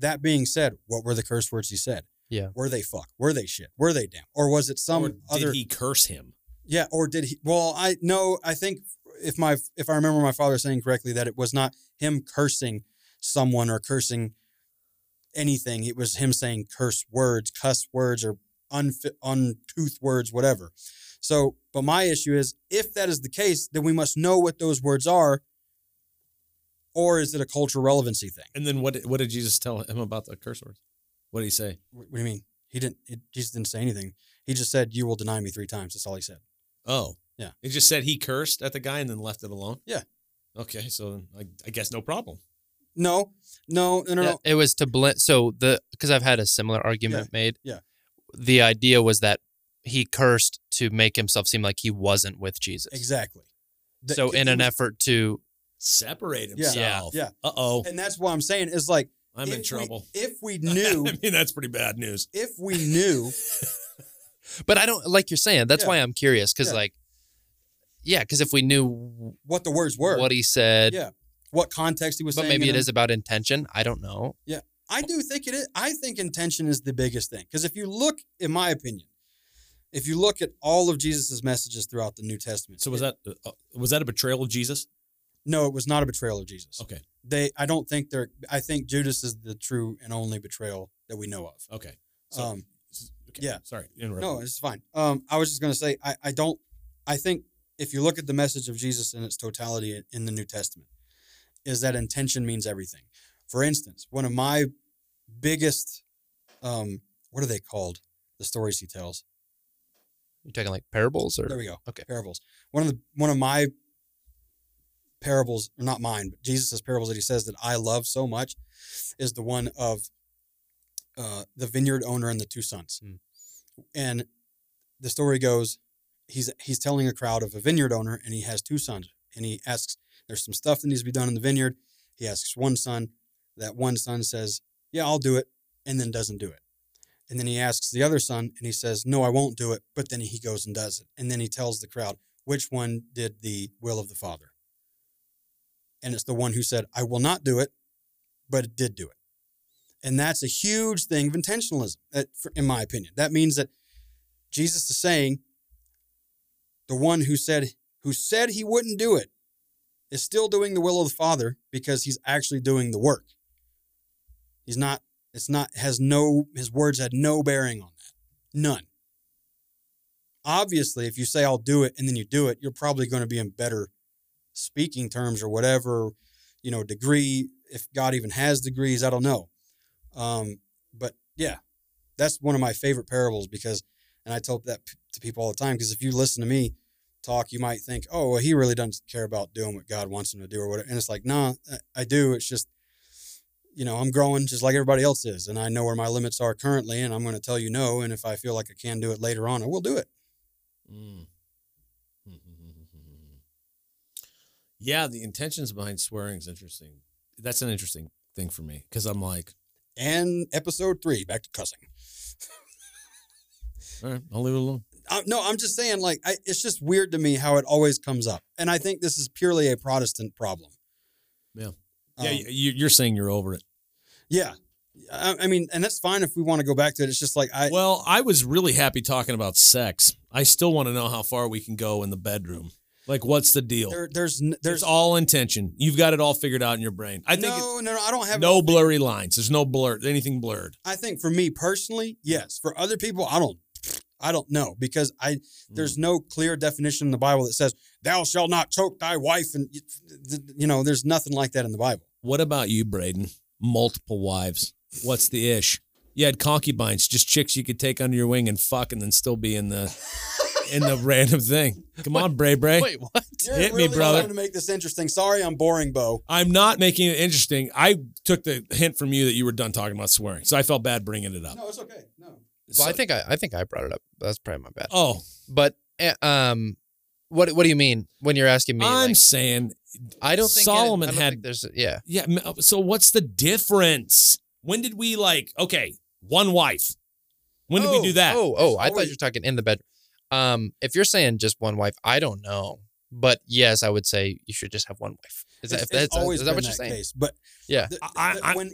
that being said, what were the curse words he said? Yeah. Were they fuck? Were they shit? Were they damn? Or was it some other? Did he curse him? Yeah, or did he? Well, I think if I remember my father saying correctly that it was not him cursing someone or cursing anything. It was him saying curse words, cuss words, or uncouth words, whatever. So, but my issue is, if that is the case, then we must know what those words are, or is it a cultural relevancy thing? And then what did Jesus tell him about the curse words? What did he say? What do you mean? He didn't. Jesus didn't say anything. He just said, "You will deny me 3 times." That's all he said. Oh, yeah. He just said he cursed at the guy and then left it alone. Yeah. Okay, so I guess no problem. No. It was to blend. So because I've had a similar argument made. Yeah. The idea was that he cursed to make himself seem like he wasn't with Jesus. Exactly. So in an effort to separate himself. Yeah. Uh-oh. And that's what I'm saying is like, I'm in trouble. If we knew. I mean, that's pretty bad news. If we knew. But I don't, like you're saying, that's why I'm curious. Because because if we knew what the words were, what he said. Yeah. What context he was saying. But maybe it is about intention. I don't know. Yeah. I do think it is. I think intention is the biggest thing. Because if you look, in my opinion, if you look at all of Jesus' messages throughout the New Testament. So was that a betrayal of Jesus? No, it was not a betrayal of Jesus. Okay. I think Judas is the true and only betrayal that we know of. Okay. So, yeah. Sorry. No, it's fine. I was just going to say, I think if you look at the message of Jesus in its totality in the New Testament, is that intention means everything. For instance, one of my biggest, what are they called? The stories he tells. You're talking like parables, or there we go. Okay, parables. One of my parables, not mine, but Jesus's parables that he says that I love so much, is the one of the vineyard owner and the 2 sons. Mm. And the story goes, he's telling a crowd of a vineyard owner, and he has 2 sons, and he asks. There's some stuff that needs to be done in the vineyard. He asks one son. That one son says, yeah, I'll do it, and then doesn't do it. And then he asks the other son, and he says, no, I won't do it, but then he goes and does it. And then he tells the crowd, which one did the will of the Father? And it's the one who said, I will not do it, but it did do it. And that's a huge thing of intentionalism, in my opinion. That means that Jesus is saying, the one who said he wouldn't do it, is still doing the will of the Father because he's actually doing the work. He's not, it's not, has no, his words had no bearing on that. None. Obviously, if you say, I'll do it, and then you do it, you're probably going to be in better speaking terms or whatever, degree, if God even has degrees, I don't know. But yeah, that's one of my favorite parables because, and I tell that to people all the time, because if you listen to me talk, you might think, oh, well, he really doesn't care about doing what God wants him to do or whatever. And it's like, nah, I do. It's just, I'm growing just like everybody else is. And I know where my limits are currently, and I'm going to tell you no. And if I feel like I can do it later on, I will do it. Mm. Yeah, the intentions behind swearing is interesting. That's an interesting thing for me because I'm like. And episode 3, back to cussing. All right, I'll leave it alone. No, I'm just saying, it's just weird to me how it always comes up. And I think this is purely a Protestant problem. Yeah. Yeah, you're saying you're over it. Yeah. I mean, and that's fine if we want to go back to it. It's just like Well, I was really happy talking about sex. I still want to know how far we can go in the bedroom. Like, what's the deal? There's all intention. You've got it all figured out in your brain. I think no, I don't have no blurry lines. There's no blur, anything blurred. I think for me personally, yes. For other people, I don't know, because there's no clear definition in the Bible that says, thou shalt not choke thy wife. And, there's nothing like that in the Bible. What about you, Braden? Multiple wives. What's the ish? You had concubines, just chicks you could take under your wing and fuck and then still be in the random thing. Come on, Bray. Wait, what? You're Hit really me, brother. I'm trying to make this interesting. Sorry, I'm boring, Bo. I'm not making it interesting. I took the hint from you that you were done talking about swearing, so I felt bad bringing it up. No, it's okay. No. Well, so, I think I brought it up. That's probably my bad. Oh, but what do you mean when you're asking me? I'm saying I don't think Solomon had. There's yeah. So what's the difference? When did we one wife? When did we do that? Oh! I thought you were talking in the bedroom. If you're saying just one wife, I don't know, but yes, I would say you should just have one wife. Is that what you're saying? Case, but yeah,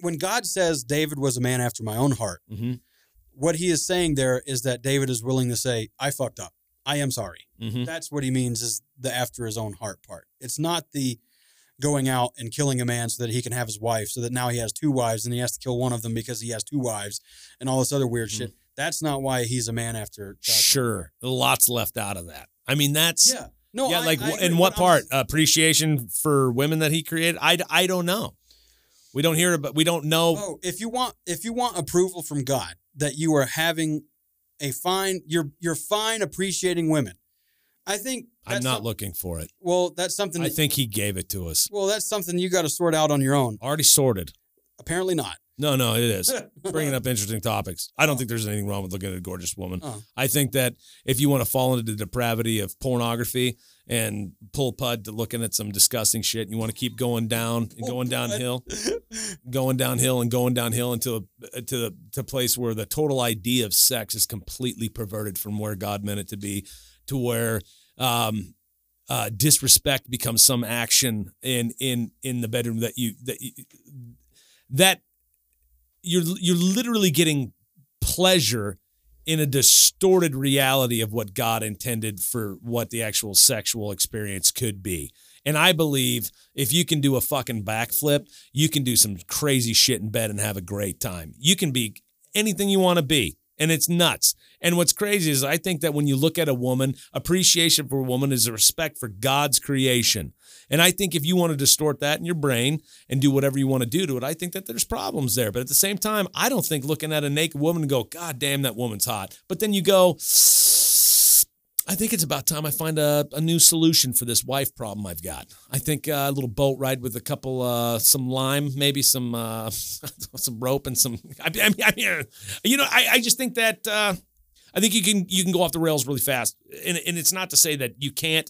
when God says David was a man after my own heart. Mm-hmm. What he is saying there is that David is willing to say, I fucked up. I am sorry. Mm-hmm. That's what he means is the after his own heart part. It's not the going out and killing a man so that he can have his wife, so that now he has 2 wives and he has to kill one of them because he has 2 wives and all this other weird shit. That's not why he's a man after God's Sure. Life. Lots left out of that. I mean, that's... Yeah. No, yeah, like, I in what part? Appreciation for women that he created? I don't know. We don't hear about... We don't know... Oh, if you want approval from God that you are having a fine... You're fine appreciating women. I think... I'm not looking for it. Well, that's something... I think he gave it to us. Well, that's something you got to sort out on your own. Already sorted. Apparently not. No, it is. Bringing up interesting topics. I don't think there's anything wrong with looking at a gorgeous woman. I think that if you want to fall into the depravity of pornography and pull pud to looking at some disgusting shit, and you want to keep going down and going downhill until to a place where the total idea of sex is completely perverted from where God meant it to be, to where disrespect becomes some action in the bedroom that you're literally getting pleasure in a distorted reality of what God intended for what the actual sexual experience could be. And I believe if you can do a fucking backflip, you can do some crazy shit in bed and have a great time. You can be anything you want to be. And it's nuts. And what's crazy is I think that when you look at a woman, appreciation for a woman is a respect for God's creation. And I think if you want to distort that in your brain and do whatever you want to do to it, I think that there's problems there. But at the same time, I don't think looking at a naked woman and go, God damn, that woman's hot. But then you go, I think it's about time I find a new solution for this wife problem I've got. I think a little boat ride with a couple, some lime, maybe some some rope and some. I mean, you know, I just think that I think you can go off the rails really fast, and it's not to say that you can't,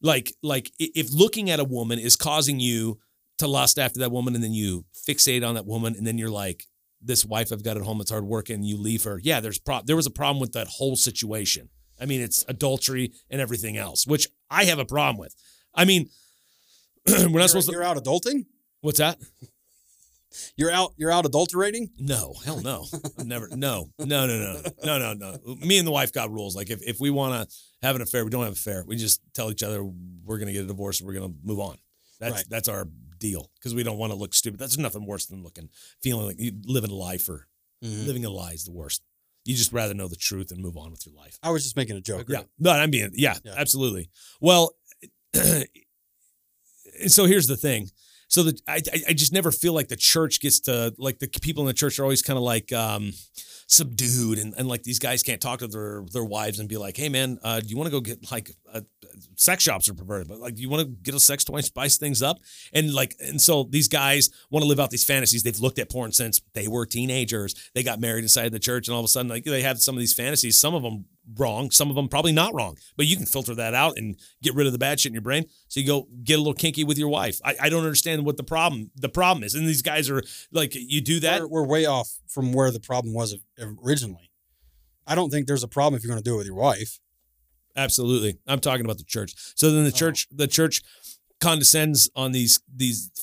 like if looking at a woman is causing you to lust after that woman, and then you fixate on that woman, and then you're like, this wife I've got at home, it's hard work, and you leave her. Yeah, there was a problem with that whole situation. I mean, it's adultery and everything else, which I have a problem with. I mean, we're not supposed to... You're out adulting? What's that? You're out adulterating? No, hell no. Never. No. Me and the wife got rules. Like, if we want to have an affair, we don't have an affair. We just tell each other we're going to get a divorce and we're going to move on. That's our deal, because we don't want to look stupid. That's nothing worse than feeling like you living a lie for... Mm-hmm. Living a lie is the worst. You just rather know the truth and move on with your life. I was just making a joke. Yeah. No, I'm being, yeah, absolutely. Well, so here's the thing. So that I just never feel like the church gets to, like, the people in the church are always kind of like subdued. And like, these guys can't talk to their wives and be like, hey, man, do you want to go get, like, sex shops are perverted, but, like, do you want to get a sex toy and spice things up? And so these guys want to live out these fantasies. They've looked at porn since they were teenagers. They got married inside the church, and all of a sudden, like, they have some of these fantasies, some of them wrong, some of them probably not wrong, but you can filter that out and get rid of the bad shit in your brain. So you go get a little kinky with your wife. I don't understand what the problem is. And these guys are like, you do that. We're way off from where the problem was originally. I don't think there's a problem if you're going to do it with your wife. Absolutely. I'm talking about the church. So then the church condescends on these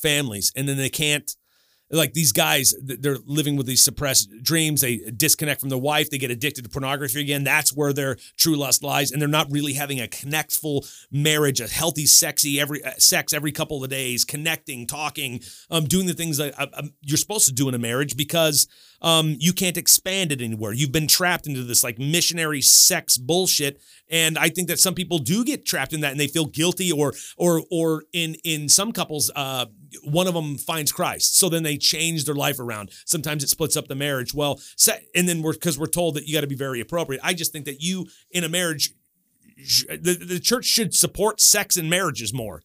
families, and then they can't, like, these guys, they're living with these suppressed dreams. They disconnect from their wife. They get addicted to pornography again. That's where their true lust lies. And they're not really having a connectful marriage, a healthy, sexy sex every couple of days, connecting, talking, doing the things that you're supposed to do in a marriage, because you can't expand it anywhere. You've been trapped into this, like, missionary sex bullshit. And I think that some people do get trapped in that, and they feel guilty, or in some couples, one of them finds Christ. So then they change their life around. Sometimes it splits up the marriage. Well, and then because we're told that you got to be very appropriate. I just think that you, in a marriage, the church should support sex in marriages more,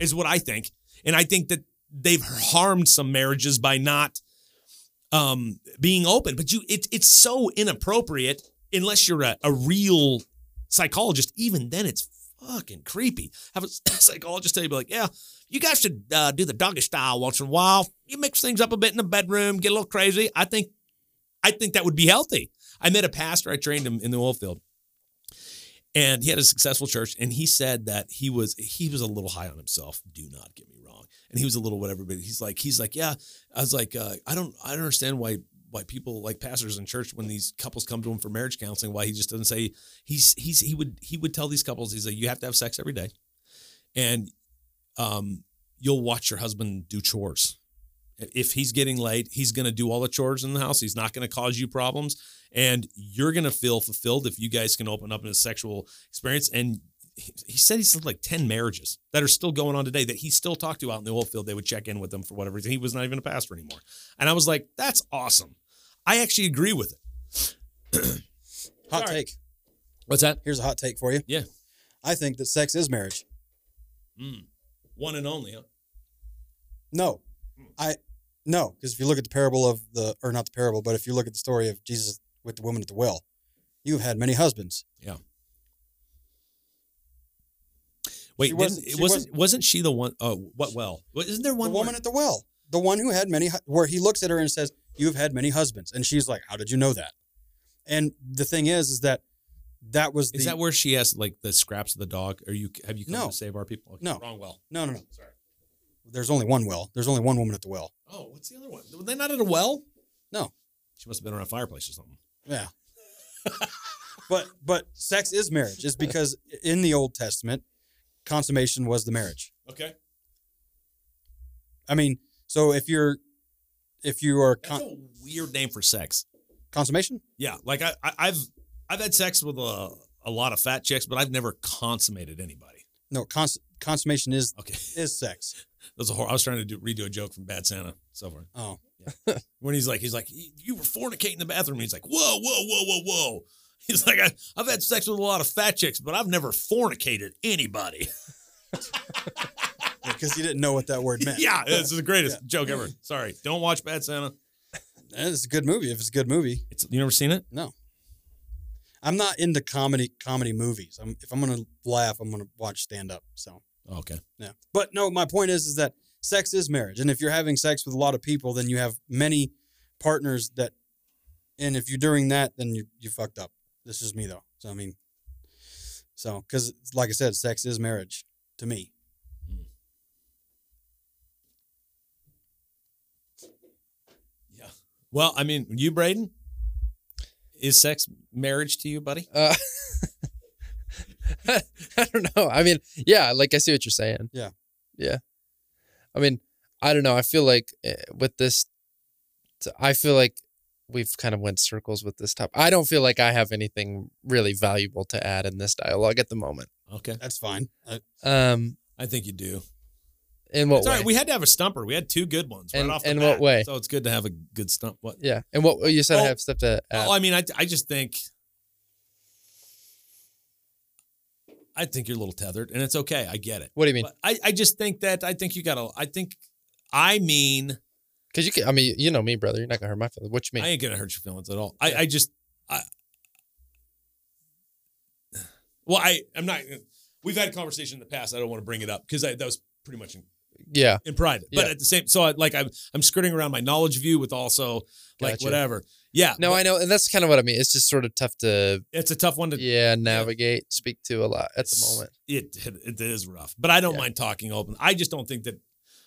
is what I think. And I think that they've harmed some marriages by not being open. But it's so inappropriate unless you're a real psychologist. Even then, it's fucking creepy. Have a psychologist tell you, be like, yeah, you guys should do the doggy style once in a while. You mix things up a bit in the bedroom, get a little crazy. I think that would be healthy. I met a pastor. I trained him in the oil field, and he had a successful church. And he said that he was a little high on himself. Do not get me wrong. And he was a little whatever, but he's like, yeah. I was like, I don't understand why people, like, pastors in church, when these couples come to him for marriage counseling, why he just doesn't say, he would tell these couples, he's like, you have to have sex every day, and you'll watch your husband do chores If he's getting late, he's going to do all the chores in the house. He's not going to cause you problems. And you're going to feel fulfilled if you guys can open up in a sexual experience. And he said he's like 10 marriages that are still going on today that he still talked to out in the oil field. They would check in with him for whatever reason. He was not even a pastor anymore. And I was like, that's awesome. I actually agree with it. Hot take. What's that? Here's a hot take for you. Yeah. I think that sex is marriage. Mm. One and only, huh? No. No, because if you look at the parable of the, or not the parable, but if you look at the story of Jesus with the woman at the well, you've had many husbands. Yeah. Wait, wasn't she the one? Oh, what well? Isn't there one? The woman at the well, the one who had many, where he looks at her and says, "You've had many husbands," and she's like, "How did you know that?" And the thing is that was the, is that where she asked like the scraps of the dog? Have you come to save our people? Okay, no, wrong well. No. Sorry. There's only one well. There's only one woman at the well. Oh, what's the other one? Were they not at a well? No. She must have been around a fireplace or something. Yeah. But sex is marriage. It's because in the Old Testament, consummation was the marriage. Okay. I mean, so if you are that's a weird name for sex. Consummation? Yeah. Like I've had sex with a lot of fat chicks, but I've never consummated anybody. No, consummation is okay. Is sex. I was trying to redo a joke from Bad Santa somewhere. Oh, yeah. When he's like, you were fornicating in the bathroom. He's like, whoa, whoa, whoa, whoa, whoa. He's like, I've had sex with a lot of fat chicks, but I've never fornicated anybody. Because you didn't know what that word meant. Yeah, this is the greatest joke ever. Sorry, don't watch Bad Santa. It's a good movie. If it's a good movie, you never seen it? No. I'm not into comedy movies. If I'm going to laugh, I'm going to watch stand up. So. Okay. Yeah. But no, my point is that sex is marriage. And if you're having sex with a lot of people, then you have many partners that, and if you're doing that, then you fucked up. This is me though. So, I mean, cause like I said, sex is marriage to me. Yeah. Well, I mean, you, Braden, is sex marriage to you, buddy? I don't know. I mean, yeah, like I see what you're saying. Yeah. Yeah. I mean, I don't know. I feel like with this, I feel like we've kind of went circles with this topic. I don't feel like I have anything really valuable to add in this dialogue at the moment. Okay. That's fine. I think you do. In what way? All right. We had to have a stumper. We had two good ones right off the bat. In what way? So it's good to have a good stump. What? Yeah. And what you said I have stuff to add. Well, I mean, I just think... I think you're a little tethered, and it's okay. I get it. What do you mean? But I just think that because you can. I mean, you know me, brother. You're not gonna hurt my feelings. What you mean? I ain't gonna hurt your feelings at all. I'm not. We've had a conversation in the past. I don't want to bring it up because that was pretty much in private. Yeah. But at the same, so I'm skirting around my knowledge view with also like whatever. Yeah. No, I know. And that's kind of what I mean. It's just sort of tough to... It's a tough one to... Yeah, navigate, speak to a lot at the moment. It is rough. But I don't mind talking open. I just don't think that...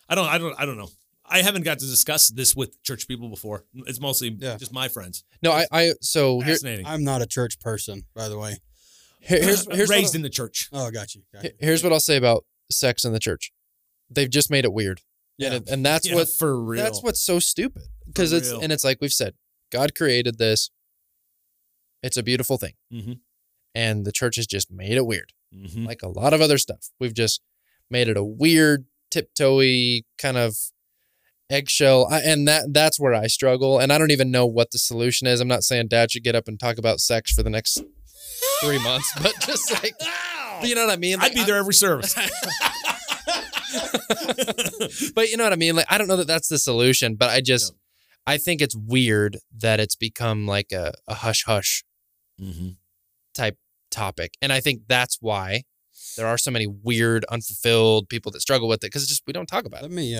I don't know. I haven't got to discuss this with church people before. It's mostly just my friends. No, so... Fascinating. I'm not a church person, by the way. Here's raised in the church. Oh, got you. Here's what I'll say about sex in the church. They've just made it weird. Yeah. And that's what... For real. That's what's so stupid. Because it's like we've said... God created this. It's a beautiful thing. Mm-hmm. And the church has just made it weird. Mm-hmm. Like a lot of other stuff. We've just made it a weird, tiptoey kind of eggshell. And that's where I struggle. And I don't even know what the solution is. I'm not saying dad should get up and talk about sex for the next 3 months, but just like, you know what I mean? Like, I'd be there every service. But you know what I mean? Like, I don't know that that's the solution, but I just... No. I think it's weird that it's become like a hush-hush type topic. And I think that's why there are so many weird, unfulfilled people that struggle with it because it's just we don't talk about it. Let me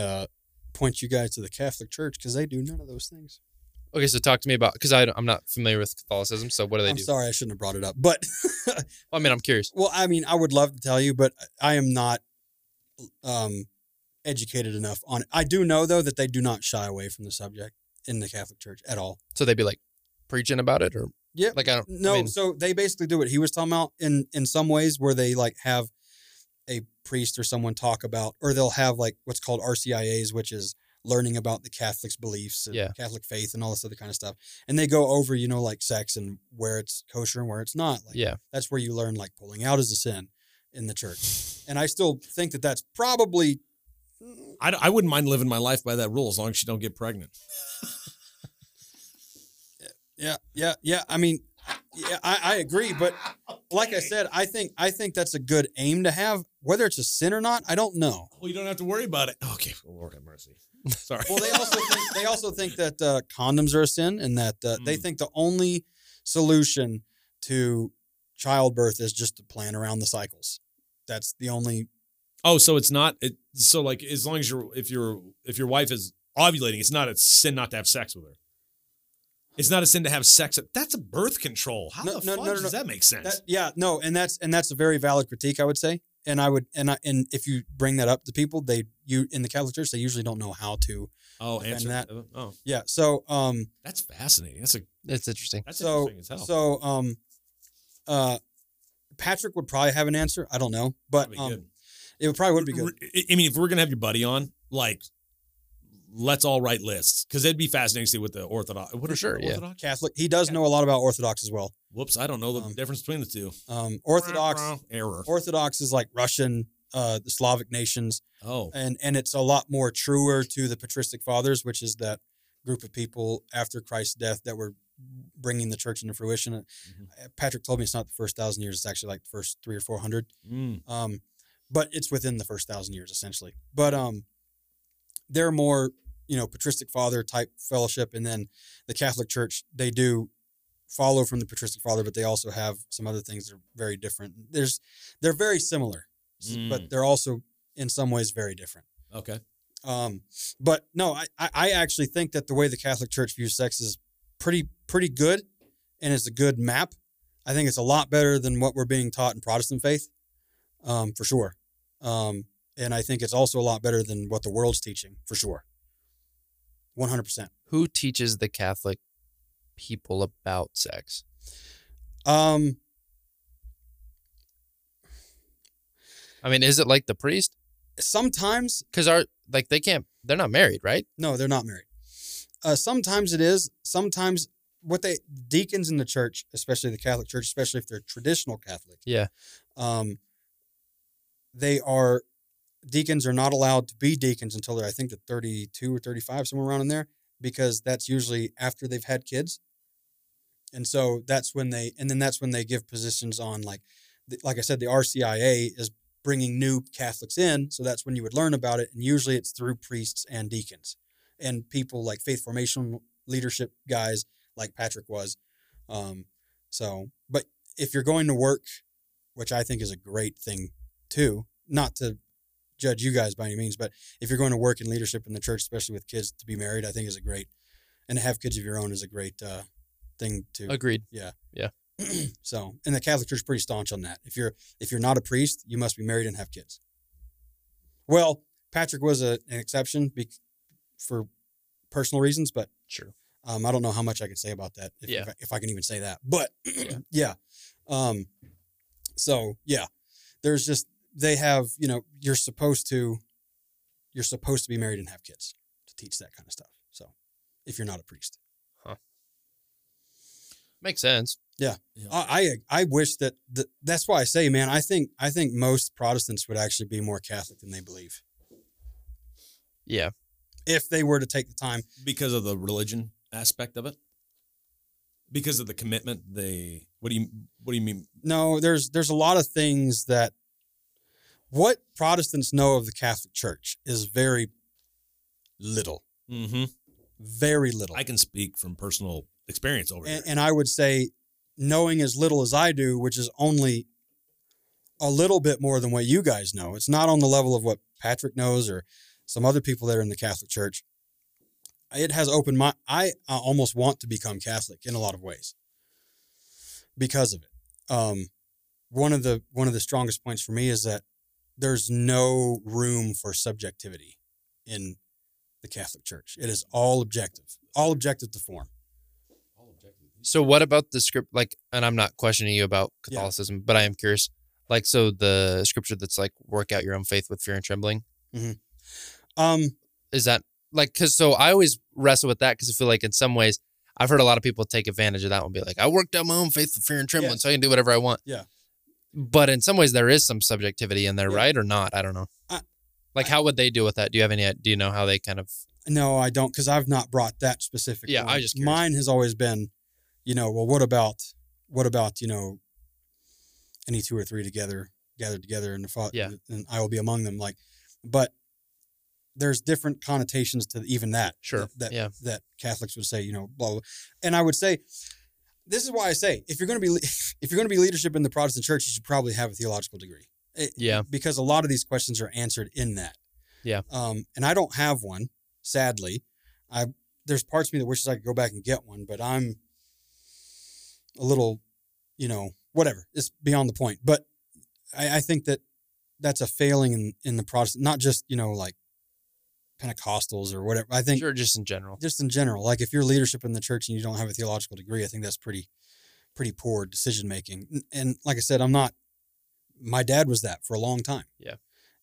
point you guys to the Catholic Church because they do none of those things. Okay, so talk to me about, because I'm not familiar with Catholicism, so what do they do? I'm sorry, I shouldn't have brought it up, but... I mean, I'm curious. Well, I mean, I would love to tell you, but I am not... educated enough on it. I do know, though, that they do not shy away from the subject in the Catholic Church at all. So they'd be like preaching about it or so they basically do what he was talking about in some ways where they like have a priest or someone talk about, or they'll have like what's called RCIAs, which is learning about the Catholic's beliefs and Catholic faith and all this other kind of stuff. And they go over, you know, like sex and where it's kosher and where it's not. Like, that's where you learn, like, pulling out is a sin in the church. And I still think that that's probably... I wouldn't mind living my life by that rule as long as you don't get pregnant. I mean... Yeah, I agree, but like I said, I think that's a good aim to have. Whether it's a sin or not, I don't know. Well, you don't have to worry about it. Okay, well, Lord have mercy. Sorry. Well, they also think that condoms are a sin, and that they think the only solution to childbirth is just to plan around the cycles. That's the only. Oh, so it's not. So like, as long as if your wife is ovulating, it's not a sin not to have sex with her. It's not a sin to have sex. That's a birth control. How the fuck does that make sense? And that's a very valid critique, I would say. And if you bring that up to people, in the Catholic Church, they usually don't know how to answer that. Oh, yeah. So that's fascinating. That's interesting. That's interesting as hell. So Patrick would probably have an answer. I don't know, but it probably would be good. I mean, if we're gonna have your buddy on, like. Let's all write lists because it'd be fascinating to see what the Orthodox, what for are sure, Orthodox? Yeah. Catholic. He does know a lot about Orthodox as well. Whoops, I don't know the difference between the two. Orthodox error. Orthodox is like Russian, the Slavic nations. Oh, and it's a lot more truer to the Patristic Fathers, which is that group of people after Christ's death that were bringing the church into fruition. Mm-hmm. Patrick told me it's not the first 1,000 years; it's actually like the first 300 or 400. But it's within the first 1,000 years essentially. But they're more, you know, Patristic Father type fellowship. And then the Catholic Church, they do follow from the Patristic Father, but they also have some other things that are very different. They're very similar, but they're also in some ways very different. Okay. But no, I actually think that the way the Catholic Church views sex is pretty good. And it's a good map. I think it's a lot better than what we're being taught in Protestant faith. For sure. And I think it's also a lot better than what the world's teaching, for sure. 100%. Who teaches the Catholic people about sex? I mean, is it like the priest? Sometimes. Because they're not married, right? No, they're not married. Sometimes it is. Sometimes deacons in the church, especially the Catholic Church, especially if they're traditional Catholic. Yeah. Deacons are not allowed to be deacons until they're, I think, the 32 or 35, somewhere around in there, because that's usually after they've had kids. And so that's when they give positions on, like I said, the RCIA is bringing new Catholics in. So that's when you would learn about it. And usually it's through priests and deacons and people like faith formation leadership guys like Patrick was. But if you're going to work, which I think is a great thing too, not to judge you guys by any means, but if you're going to work in leadership in the church, especially with kids, to be married, I think is a great, and to have kids of your own is a great thing to. Agreed. Yeah. Yeah. So, and the Catholic Church is pretty staunch on that. If you're not a priest, you must be married and have kids. Well, Patrick was an exception for personal reasons, but sure. I don't know how much I can say about that. If I can even say that, but yeah. So yeah, there's just, they have, you know, you're supposed to be married and have kids to teach that kind of stuff. So if you're not a priest. Huh. Makes sense. Yeah. I wish that that's why I say, man, I think most Protestants would actually be more Catholic than they believe. Yeah. If they were to take the time. Because of the religion aspect of it? Because of the commitment, what do you mean? No, there's a lot of things that, what Protestants know of the Catholic Church is very little. Mm-hmm. Very little. I can speak from personal experience over here. And I would say, knowing as little as I do, which is only a little bit more than what you guys know, it's not on the level of what Patrick knows or some other people that are in the Catholic Church. It has opened my... I almost want to become Catholic in a lot of ways because of it. One of the strongest points for me is that there's no room for subjectivity in the Catholic Church. It is all objective to form. All objective. So what about the script? Like, and I'm not questioning you about Catholicism, but I am curious. Like, so the scripture that's like, work out your own faith with fear and trembling. Mm-hmm. Is that like, because so I always wrestle with that because I feel like in some ways I've heard a lot of people take advantage of that one, be like, I worked out my own faith with fear and trembling, so I can do whatever I want. Yeah. But in some ways there is some subjectivity in there, right? Or not? I don't know. Like, how would they deal with that? Do you have any, do you know how they kind of? No, I don't. Cause I've not brought that specific. Yeah. One. I just, mine has always been, you know, well, what about, you know, any two or three together, gathered together in the thought, and I will be among them. Like, but there's different connotations to even that. Sure. That Catholics would say, you know, blah, blah. And I would say, this is why I say, if you're going to be leadership in the Protestant church, you should probably have a theological degree. Because a lot of these questions are answered in that. Yeah. And I don't have one, sadly. There's parts of me that wishes I could go back and get one, but I'm a little, you know, whatever. It's beyond the point. But I think that that's a failing in the Protestant, not just, you know, like Pentecostals or whatever. I think just in general, like if you're leadership in the church and you don't have a theological degree, I think that's pretty poor decision making. And like I said, my dad was that for a long time. Yeah.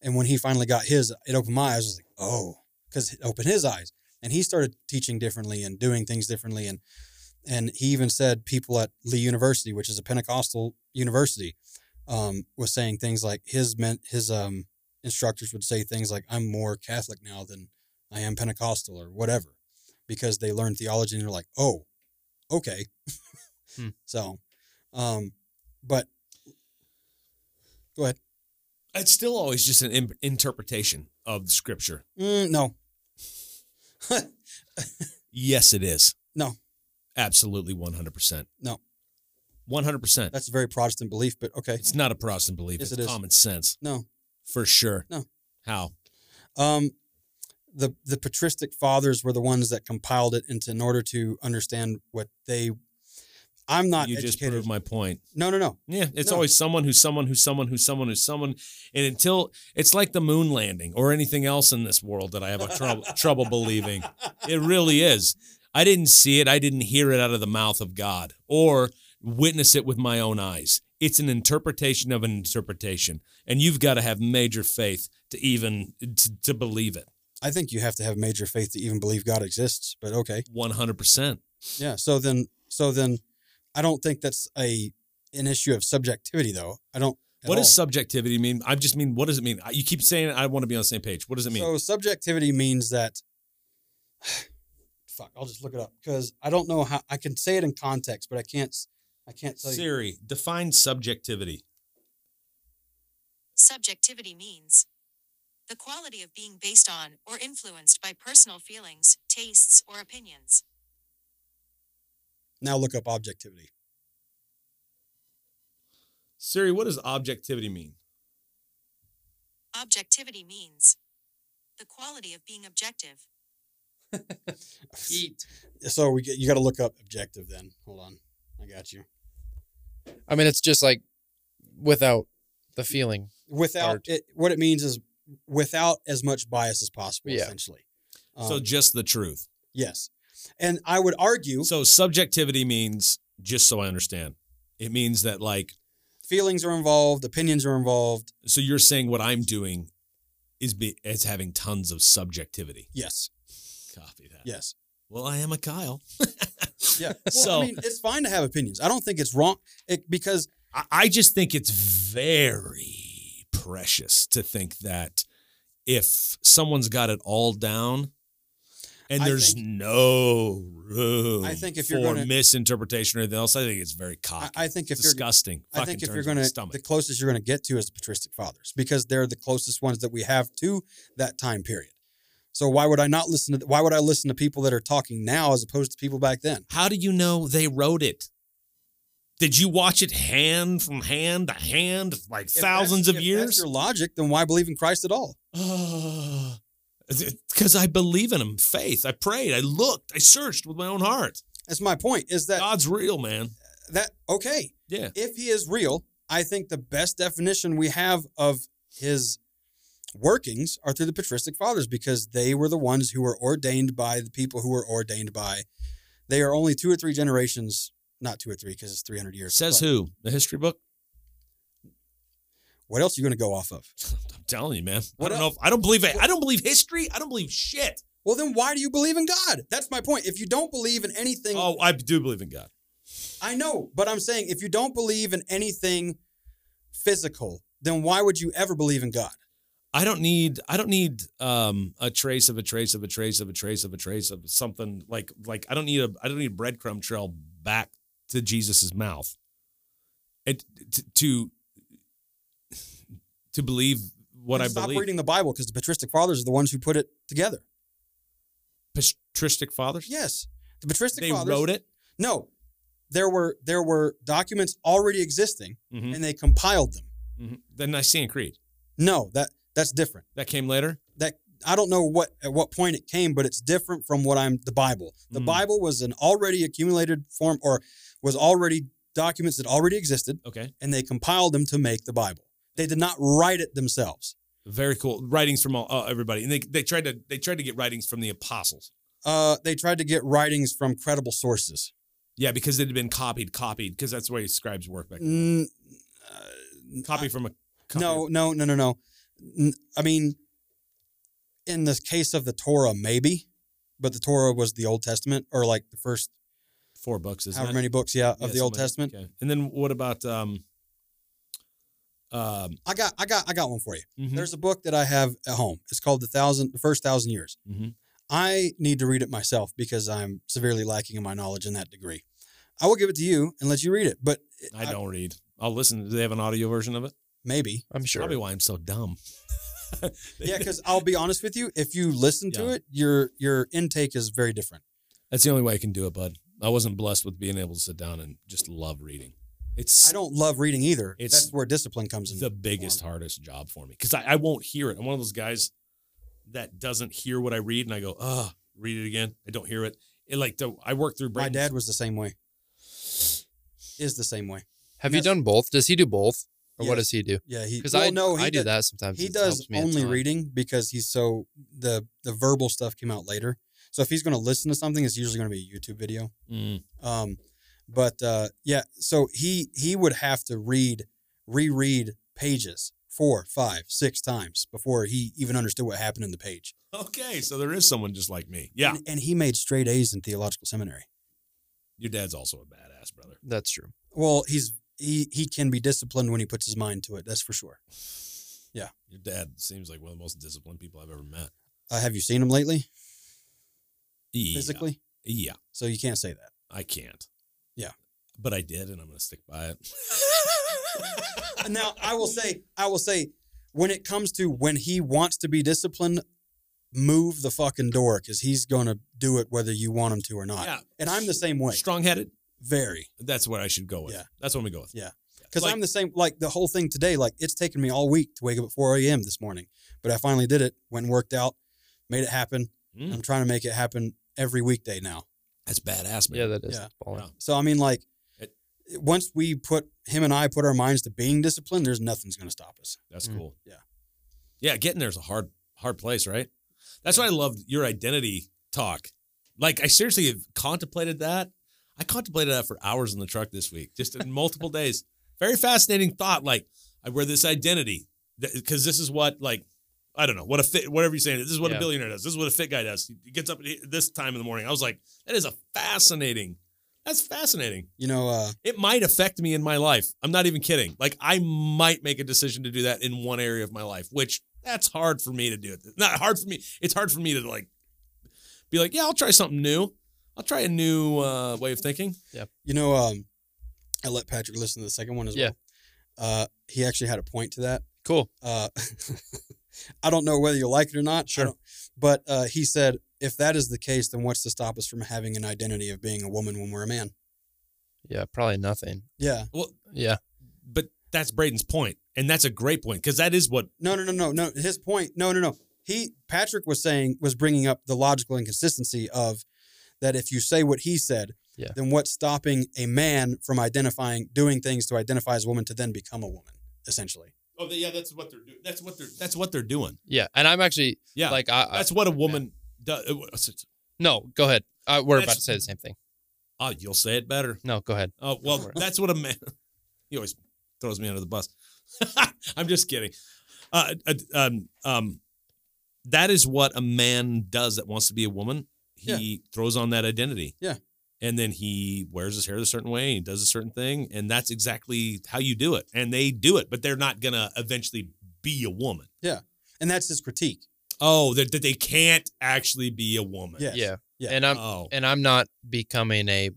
And when he finally got his, it opened my eyes. I was like, oh, because it opened his eyes and he started teaching differently and doing things differently. And he even said people at Lee University, which is a Pentecostal university, was saying things like his instructors would say things like, I'm more Catholic now than I am Pentecostal or whatever, because they learned theology and they're like, oh, okay. So, but go ahead. It's still always just an interpretation of the scripture. No. Yes, it is. No. Absolutely 100%. No. 100%. That's a very Protestant belief, but okay. It's not a Protestant belief. Yes, it's common sense. No. For sure. No. How? The patristic fathers were the ones that compiled it into, in order to understand what they... I'm not educated. You just proved my point. No. Yeah, it's always someone who's someone. And until it's like the moon landing or anything else in this world that I have a trouble believing. It really is. I didn't see it. I didn't hear it out of the mouth of God or witness it with my own eyes. It's an interpretation of an interpretation. And you've got to have major faith to even to believe it. I think you have to have major faith to even believe God exists, but okay. 100%. Yeah, so then I don't think that's an issue of subjectivity, though. I don't. What does subjectivity mean? I just mean, what does it mean? You keep saying I want to be on the same page. What does it mean? So subjectivity means that. Fuck, I'll just look it up because I don't know how I can say it in context, but I can't tell you. Siri, define subjectivity. Subjectivity means the quality of being based on or influenced by personal feelings, tastes, or opinions. Now look up objectivity. Siri, what does objectivity mean? Objectivity means the quality of being objective. Eat. So you got to look up objective then. Hold on. I got you. I mean, it's just like without the feeling. Without it, what it means is without as much bias as possible, essentially. So just the truth. Yes. And I would argue... So subjectivity means, just so I understand, it means that like... Feelings are involved, opinions are involved. So you're saying what I'm doing is having tons of subjectivity. Yes. Copy that. Yes. Well, I am a Kyle. Yeah. Well, so, I mean, it's fine to have opinions. I don't think it's wrong because... I just think it's very precious to think that if someone's got it all down... And there's no room for misinterpretation or anything else. I think it's very cocky. I think if you're going to, the closest you're going to get to is the patristic fathers because they're the closest ones that we have to that time period. So why would I not listen to? Why would I listen to people that are talking now as opposed to people back then? How do you know they wrote it? Did you watch it hand from hand to hand, like thousands of years? If that's your logic, then why believe in Christ at all? Because I believe in him, faith. I prayed, I looked, I searched with my own heart. That's my point, is that God's real, man. That okay. Yeah. If he is real, I think the best definition we have of his workings are through the patristic fathers because they were the ones who were ordained by the people who were ordained by. They are only two or three generations, not two or three because it's 300 years. Says who? The history book? What else are you going to go off of? I'm telling you, man. I don't know. I don't believe history. I don't believe shit. Well, then why do you believe in God? That's my point. If you don't believe in anything... Oh, I do believe in God. I know, but I'm saying if you don't believe in anything physical, then why would you ever believe in God? I don't need a trace of something like I don't need a breadcrumb trail back to Jesus's mouth. It to believe what I believe. Stop reading the Bible because the patristic fathers are the ones who put it together. Patristic fathers? Yes, the patristic fathers. They wrote it? No, there were documents already existing, mm-hmm. and they compiled them. Mm-hmm. The Nicene Creed. No, that's different. That came later? That I don't know at what point it came, but it's different from the Bible. The Bible was an already accumulated form, or was already documents that already existed. Okay. And they compiled them to make the Bible. They did not write it themselves. Very cool. Writings from everybody. And they tried to get writings from the apostles. They tried to get writings from credible sources. Yeah, because it had been copied, because that's the way scribes work back then. Copy from a copy. No. I mean, in the case of the Torah, maybe, but the Torah was the Old Testament, or like the first 4 books, isn't it? However many books, yeah, of the Old Testament. Okay. And then what about? I got one for you. Mm-hmm. There's a book that I have at home. It's called The First 1,000 Years. Mm-hmm. I need to read it myself because I'm severely lacking in my knowledge in that degree. I will give it to you and let you read it, but I don't read. I'll listen. Do they have an audio version of it? Maybe. I'm sure. Probably why I'm so dumb. Yeah, because I'll be honest with you. If you listen to it, your intake is very different. That's the only way I can do it, bud. I wasn't blessed with being able to sit down and just love reading. I don't love reading either. That's where discipline comes in. It's the biggest, hardest job for me because I won't hear it. I'm one of those guys that doesn't hear what I read, and I go, read it again. I don't hear it. I work through Braden's. My dad was the same way. Is the same way. Have you done both? Does he do both? Or what does he do? Yeah, I do that sometimes. He does only reading because he's so the verbal stuff came out later. So if he's going to listen to something, it's usually going to be a YouTube video. Mm. So he would have to reread pages 4, 5, 6 times before he even understood what happened in the page. Okay, so there is someone just like me. Yeah, and he made straight A's in theological seminary. Your dad's also a badass, brother. That's true. Well, he can be disciplined when he puts his mind to it. That's for sure. Yeah. Your dad seems like one of the most disciplined people I've ever met. Have you seen him lately? Yeah. Physically? Yeah. So you can't say that. I can't. Yeah. But I did, and I'm going to stick by it. Now, I will say, when it comes to when he wants to be disciplined, move the fucking door, because he's going to do it whether you want him to or not. Yeah. And I'm the same way. Strong-headed. Very. That's what I should go with. Yeah. That's what we go with. Yeah. Because I'm the same, like the whole thing today, like it's taken me all week to wake up at 4 a.m. this morning. But I finally did it, went and worked out, made it happen. Mm. I'm trying to make it happen every weekday now. That's badass, man. Yeah, that is. Yeah. Yeah. So, I mean, like once we put our minds to being disciplined, there's nothing's going to stop us. That's cool. Yeah. Yeah. Getting there is a hard place, right? That's why I loved your identity talk. Like I seriously have contemplated that. I contemplated that for hours in the truck this week, just in multiple days. Very fascinating thought. Like I wear this identity because this is what, like, I don't know what whatever you're saying. This is what a billionaire does. This is what a fit guy does. He gets up at this time in the morning. I was like, that is that's fascinating. You know, it might affect me in my life. I'm not even kidding. Like I might make a decision to do that in one area of my life, which that's hard for me to do. Not hard for me. It's hard for me to like, be like, yeah, I'll try something new. I'll try a new way of thinking. Yeah. You know, I let Patrick listen to the second one as well. He actually had a point to that. Cool. I don't know whether you'll like it or not. Sure. But he said, if that is the case, then what's to stop us from having an identity of being a woman when we're a man? Yeah, probably nothing. Yeah. Well, yeah. But that's Braden's point. And that's a great point because that is what. No. His point. No. Patrick was bringing up the logical inconsistency of, that if you say what he said, then what's stopping a man from doing things to identify as a woman to then become a woman, essentially? Oh, yeah, that's what they're doing. That's what they're doing. Yeah, and I'm actually like that's what a woman does. No, go ahead. We're about to say the same thing. Oh, you'll say it better. No, go ahead. Oh, well, that's what a man. He always throws me under the bus. I'm just kidding. that is what a man does that wants to be a woman. He throws on that identity. Yeah. And then he wears his hair a certain way and does a certain thing. And that's exactly how you do it. And they do it, but they're not going to eventually be a woman. Yeah. And that's his critique. Oh, that they can't actually be a woman. Yes. Yeah. Yeah. And I'm not becoming a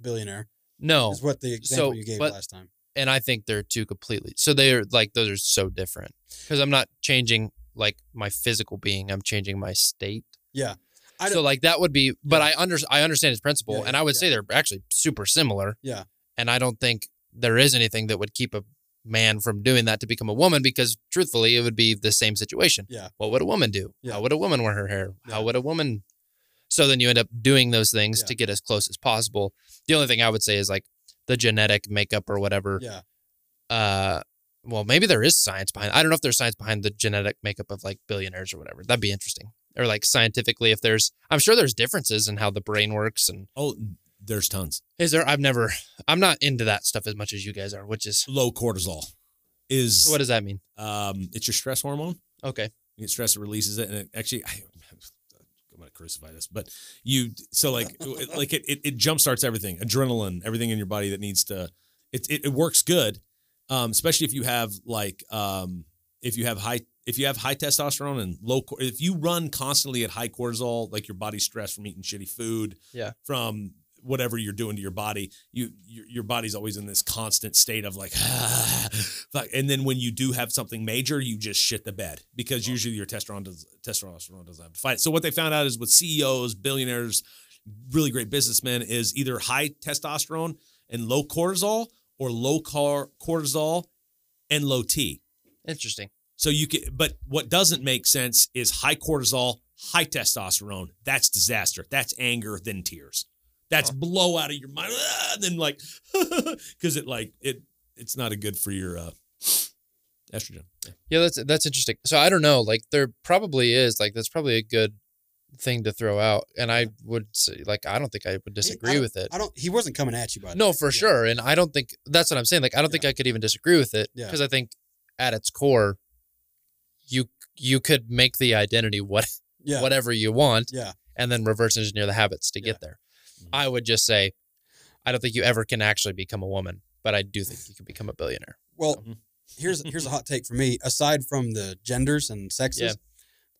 billionaire. No. Is what the example you gave last time. And I think they're two completely. So they are like, those are so different because I'm not changing like my physical being. I'm changing my state. Yeah. So like that would be, but I understand his principle and I would say they're actually super similar. Yeah. And I don't think there is anything that would keep a man from doing that to become a woman because truthfully it would be the same situation. Yeah. What would a woman do? Yeah. How would a woman wear her hair? Yeah. How would a woman? So then you end up doing those things to get as close as possible. The only thing I would say is like the genetic makeup or whatever. Yeah. Well, maybe there is science behind. I don't know if there's science behind the genetic makeup of like billionaires or whatever. That'd be interesting. Or like scientifically, if there's, I'm sure there's differences in how the brain works and. Oh, there's tons. Is there? I'm not into that stuff as much as you guys are, which is. Low cortisol is. What does that mean? It's your stress hormone. Okay. You get stress, it releases it. And it actually, I'm going to crucify this, but it jumpstarts everything, adrenaline, everything in your body that needs to, it works good. Especially if you have like, if you have high testosterone and low, if you run constantly at high cortisol, like your body's stressed from eating shitty food, from whatever you're doing to your body, your body's always in this constant state of like, and then when you do have something major, you just shit the bed because usually your testosterone doesn't have to fight. So what they found out is with CEOs, billionaires, really great businessmen is either high testosterone and low cortisol or low cortisol and low T. Interesting. So you can, but what doesn't make sense is high cortisol, high testosterone. That's disaster. That's anger, then tears. That's blow out of your mind. Then like, because it's not a good for your estrogen. Yeah, that's interesting. So I don't know. Like there probably is like that's probably a good thing to throw out. And I would say, like, I don't think I would disagree with it. He wasn't coming at you by that. No, for sure. And I don't think that's what I'm saying. Like I don't think I could even disagree with it because I think at its core. You could make the identity whatever you want and then reverse engineer the habits to get there. I would just say, I don't think you ever can actually become a woman, but I do think you can become a billionaire. Well, here's a hot take for me. Aside from the genders and sexes,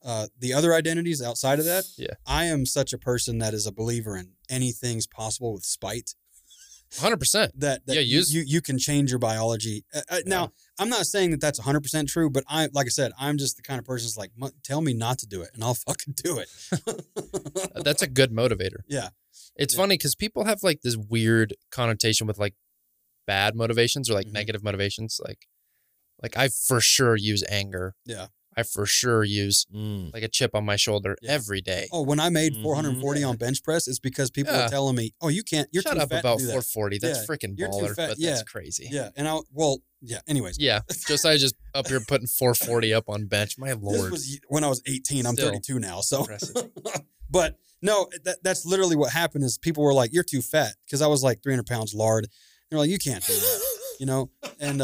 the other identities outside of that, I am such a person that is a believer in anything's possible with spite. 100%. You can change your biology. Now, I'm not saying that that's 100% true, but like I said, I'm just the kind of person that's like, tell me not to do it, and I'll fucking do it. That's a good motivator. Yeah. It's funny because people have like this weird connotation with like bad motivations or like negative motivations. Like I for sure use anger. Yeah. I for sure use like a chip on my shoulder every day. Oh, when I made 440 on bench press, it's because people were telling me, "Oh, you can't. You're shut too up fat about to do 440. That. That's freaking baller, but that's crazy." Yeah, and anyways. Yeah, Josiah just up here putting 440 up on bench. My lord, this was when I was 18. I'm 32 now, so. But no, that's literally what happened. Is people were like, "You're too fat," because I was like 300 pounds lard. They're like, "You can't do that." You know, and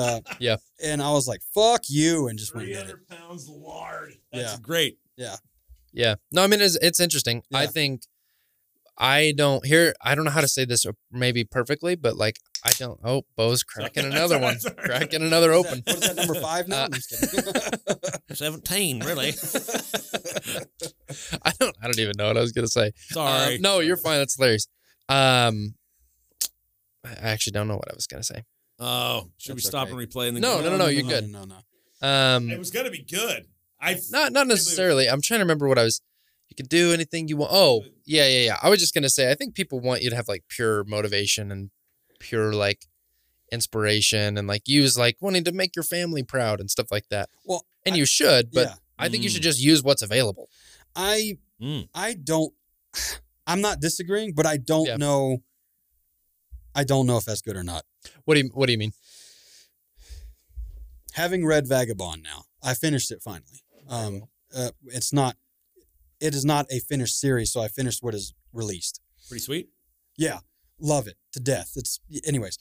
and I was like, "Fuck you," and just went in it. 300 pounds lard. That's great. Yeah, yeah. No, I mean it's interesting. Yeah. I think I don't know how to say this maybe perfectly, but like I don't. Oh, Bo's cracking another one. Cracking another open. What is that number 5 now? I'm just kidding. 17, really. I don't even know what I was gonna say. Sorry. No, you're fine. That's hilarious. I actually don't know what I was gonna say. Oh, should we stop and replay? No, you're good. No. It was gonna be good. Not necessarily. I'm trying to remember what I was. You can do anything you want. Oh, yeah. I was just gonna say, I think people want you to have like pure motivation and pure like inspiration and like use like wanting to make your family proud and stuff like that. Well, and you should, but I think you should just use what's available. I'm not disagreeing, but I don't know. I don't know if that's good or not. What do you mean? Having read Vagabond now, I finished it finally. It is not a finished series, so I finished what is released. Pretty sweet. Yeah, love it to death. Anyways.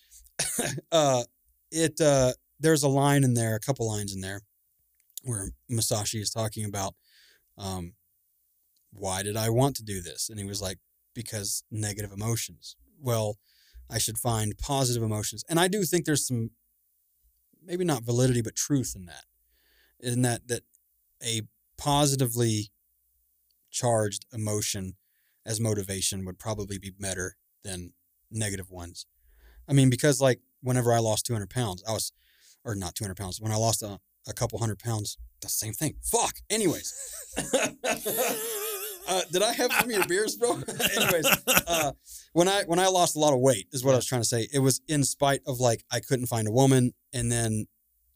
There's a line in there, a couple lines in there, where Masashi is talking about, why did I want to do this? And he was like, because negative emotions. Well, I should find positive emotions. And I do think there's some, maybe not validity, but truth in that. In that a positively charged emotion as motivation would probably be better than negative ones. I mean, because like whenever I lost 200 pounds, I was, or not 200 pounds, when I lost a couple hundred pounds, that's the same thing. Fuck. Anyways. Did I have some of your beers, bro? Anyways, when I lost a lot of weight is what I was trying to say. It was in spite of like, I couldn't find a woman. And then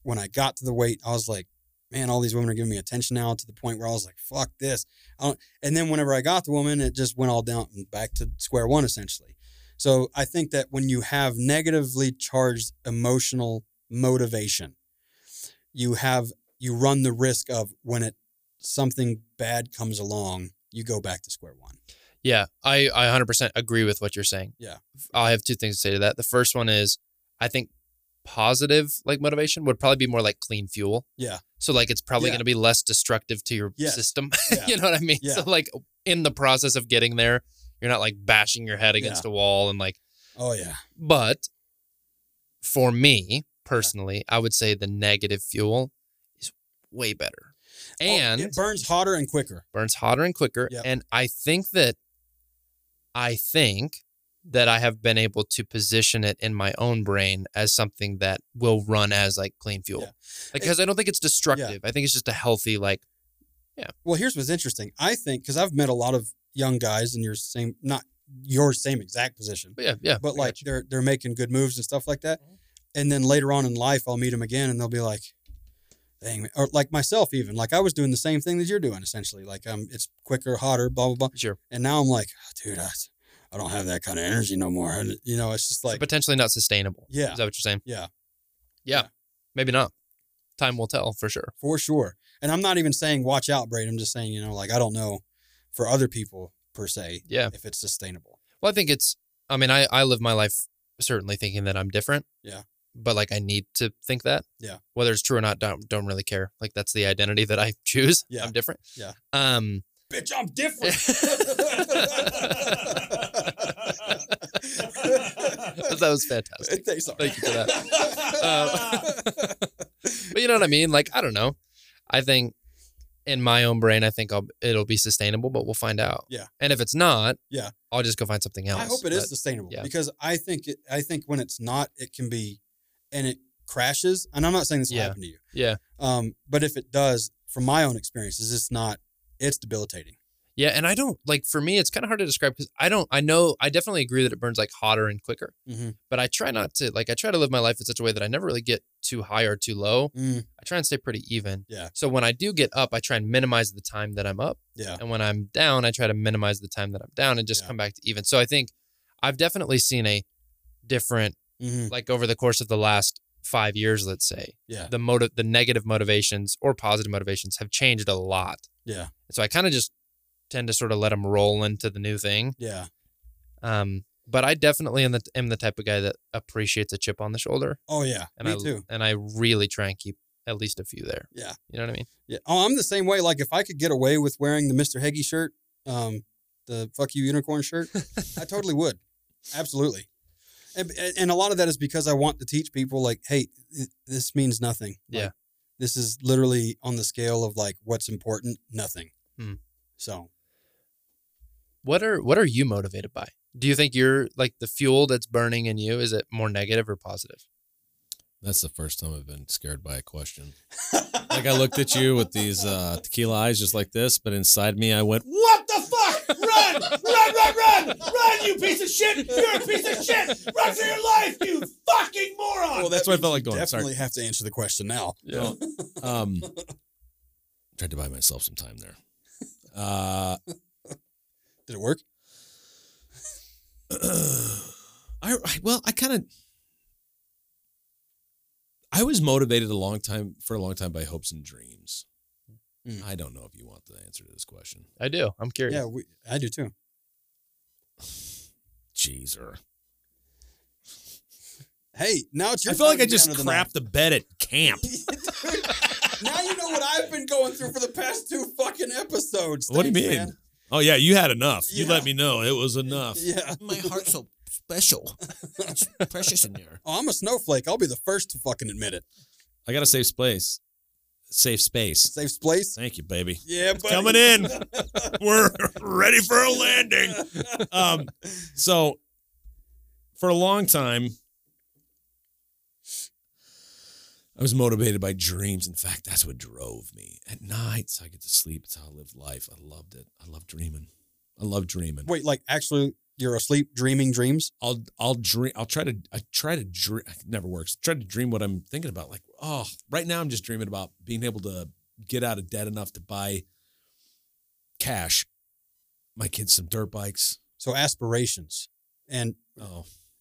when I got to the weight, I was like, man, all these women are giving me attention now, to the point where I was like, fuck this. And then whenever I got the woman, it just went all down and back to square one, essentially. So I think that when you have negatively charged emotional motivation, you run the risk of when something bad comes along, you go back to square one. Yeah, I 100% agree with what you're saying. Yeah. I have two things to say to that. The first one is, I think positive like motivation would probably be more like clean fuel. Yeah. So like it's probably going to be less destructive to your system. Yeah. You know what I mean? Yeah. So like in the process of getting there, you're not like bashing your head against a wall and like. Oh, yeah. But for me personally, I would say the negative fuel is way better. And it burns hotter and quicker. Yep. And I think that I have been able to position it in my own brain as something that will run as like clean fuel. Yeah. Like, because I don't think it's destructive. Yeah. I think it's just a healthy, like, yeah. Well, here's what's interesting. I think, because I've met a lot of young guys in your same, not your same exact position. But yeah. But like they're making good moves and stuff like that. And then later on in life, I'll meet them again and they'll be like, dang, or like myself, even like I was doing the same thing that you're doing, essentially. Like it's quicker, hotter, blah blah blah. Sure. And now I'm like, oh, dude, I don't have that kind of energy no more. And, you know, it's just like, so potentially not sustainable. Yeah, is that what you're saying? Yeah, maybe not. Time will tell for sure. And I'm not even saying watch out, Braden. I'm just saying, you know, like I don't know for other people per se. Yeah. If it's sustainable. Well, I think it's. I mean, I live my life certainly thinking that I'm different. Yeah. But like I need to think that. Yeah. Whether it's true or not, don't really care. Like that's the identity that I choose. Yeah. I'm different. Yeah. Bitch, I'm different. That was fantastic. Thank you for that. But you know what I mean? Like, I don't know. I think in my own brain, I think it'll be sustainable, but we'll find out. Yeah. And if it's not, yeah, I'll just go find something else. I hope it is sustainable because I think when it's not, it can be. And it crashes, and I'm not saying this will happen to you. Yeah. But if it does, from my own experiences, it's debilitating. Yeah, and I don't, like, for me, it's kind of hard to describe because I definitely agree that it burns, like, hotter and quicker. Mm-hmm. But I try not to, like, I try to live my life in such a way that I never really get too high or too low. Mm. I try and stay pretty even. Yeah. So when I do get up, I try and minimize the time that I'm up. Yeah. And when I'm down, I try to minimize the time that I'm down and just come back to even. So I think I've definitely seen a different, mm-hmm. like over the course of the last 5 years, let's say, the negative motivations or positive motivations have changed a lot. Yeah. So I kind of just tend to sort of let them roll into the new thing. Yeah. But I definitely am the type of guy that appreciates a chip on the shoulder. Oh yeah, and me too. And I really try and keep at least a few there. Yeah. You know what I mean? Yeah. Oh, I'm the same way. Like if I could get away with wearing the Mr. Heggie shirt, the fuck you unicorn shirt, I totally would. Absolutely. And a lot of that is because I want to teach people, like, hey, this means nothing. Like, yeah. This is literally on the scale of, like, what's important, nothing. Hmm. So. What are you motivated by? Do you think you're, like, the fuel that's burning in you, is it more negative or positive? That's the first time I've been scared by a question. Like, I looked at you with these tequila eyes just like this, but inside me I went, what the fuck? Run! Run! Run! Run! Run! You piece of shit! You're a piece of shit! Run for your life, you fucking moron! Well, that's what I felt like going. Definitely have to answer the question now. Yeah. Tried to buy myself some time there. Did it work? I was motivated for a long time by hopes and dreams. Mm. I don't know if you want the answer to this question. I do. I'm curious. Yeah, I do too. Jeezer. Hey, now it's your. I feel like I just crapped the bed at camp. Now you know what I've been going through for the past two fucking episodes. What do you mean? Man. Oh, yeah, you had enough. Yeah. You let me know. It was enough. Yeah. My heart's so special. It's precious in there. Oh, I'm a snowflake. I'll be the first to fucking admit it. I got to save space. Safe space. Safe place. Thank you, baby. Yeah, buddy. Coming in. We're ready for a landing. So, for a long time, I was motivated by dreams. In fact, that's what drove me. At nights, I get to sleep. It's how I lived life. I loved it. I love dreaming. I love dreaming. Wait, like actually, you're asleep dreaming dreams? I'll dream. I try to dream. It never works. I try to dream what I'm thinking about. Like, oh, right now I'm just dreaming about being able to get out of debt enough to buy cash, my kids some dirt bikes. So aspirations. And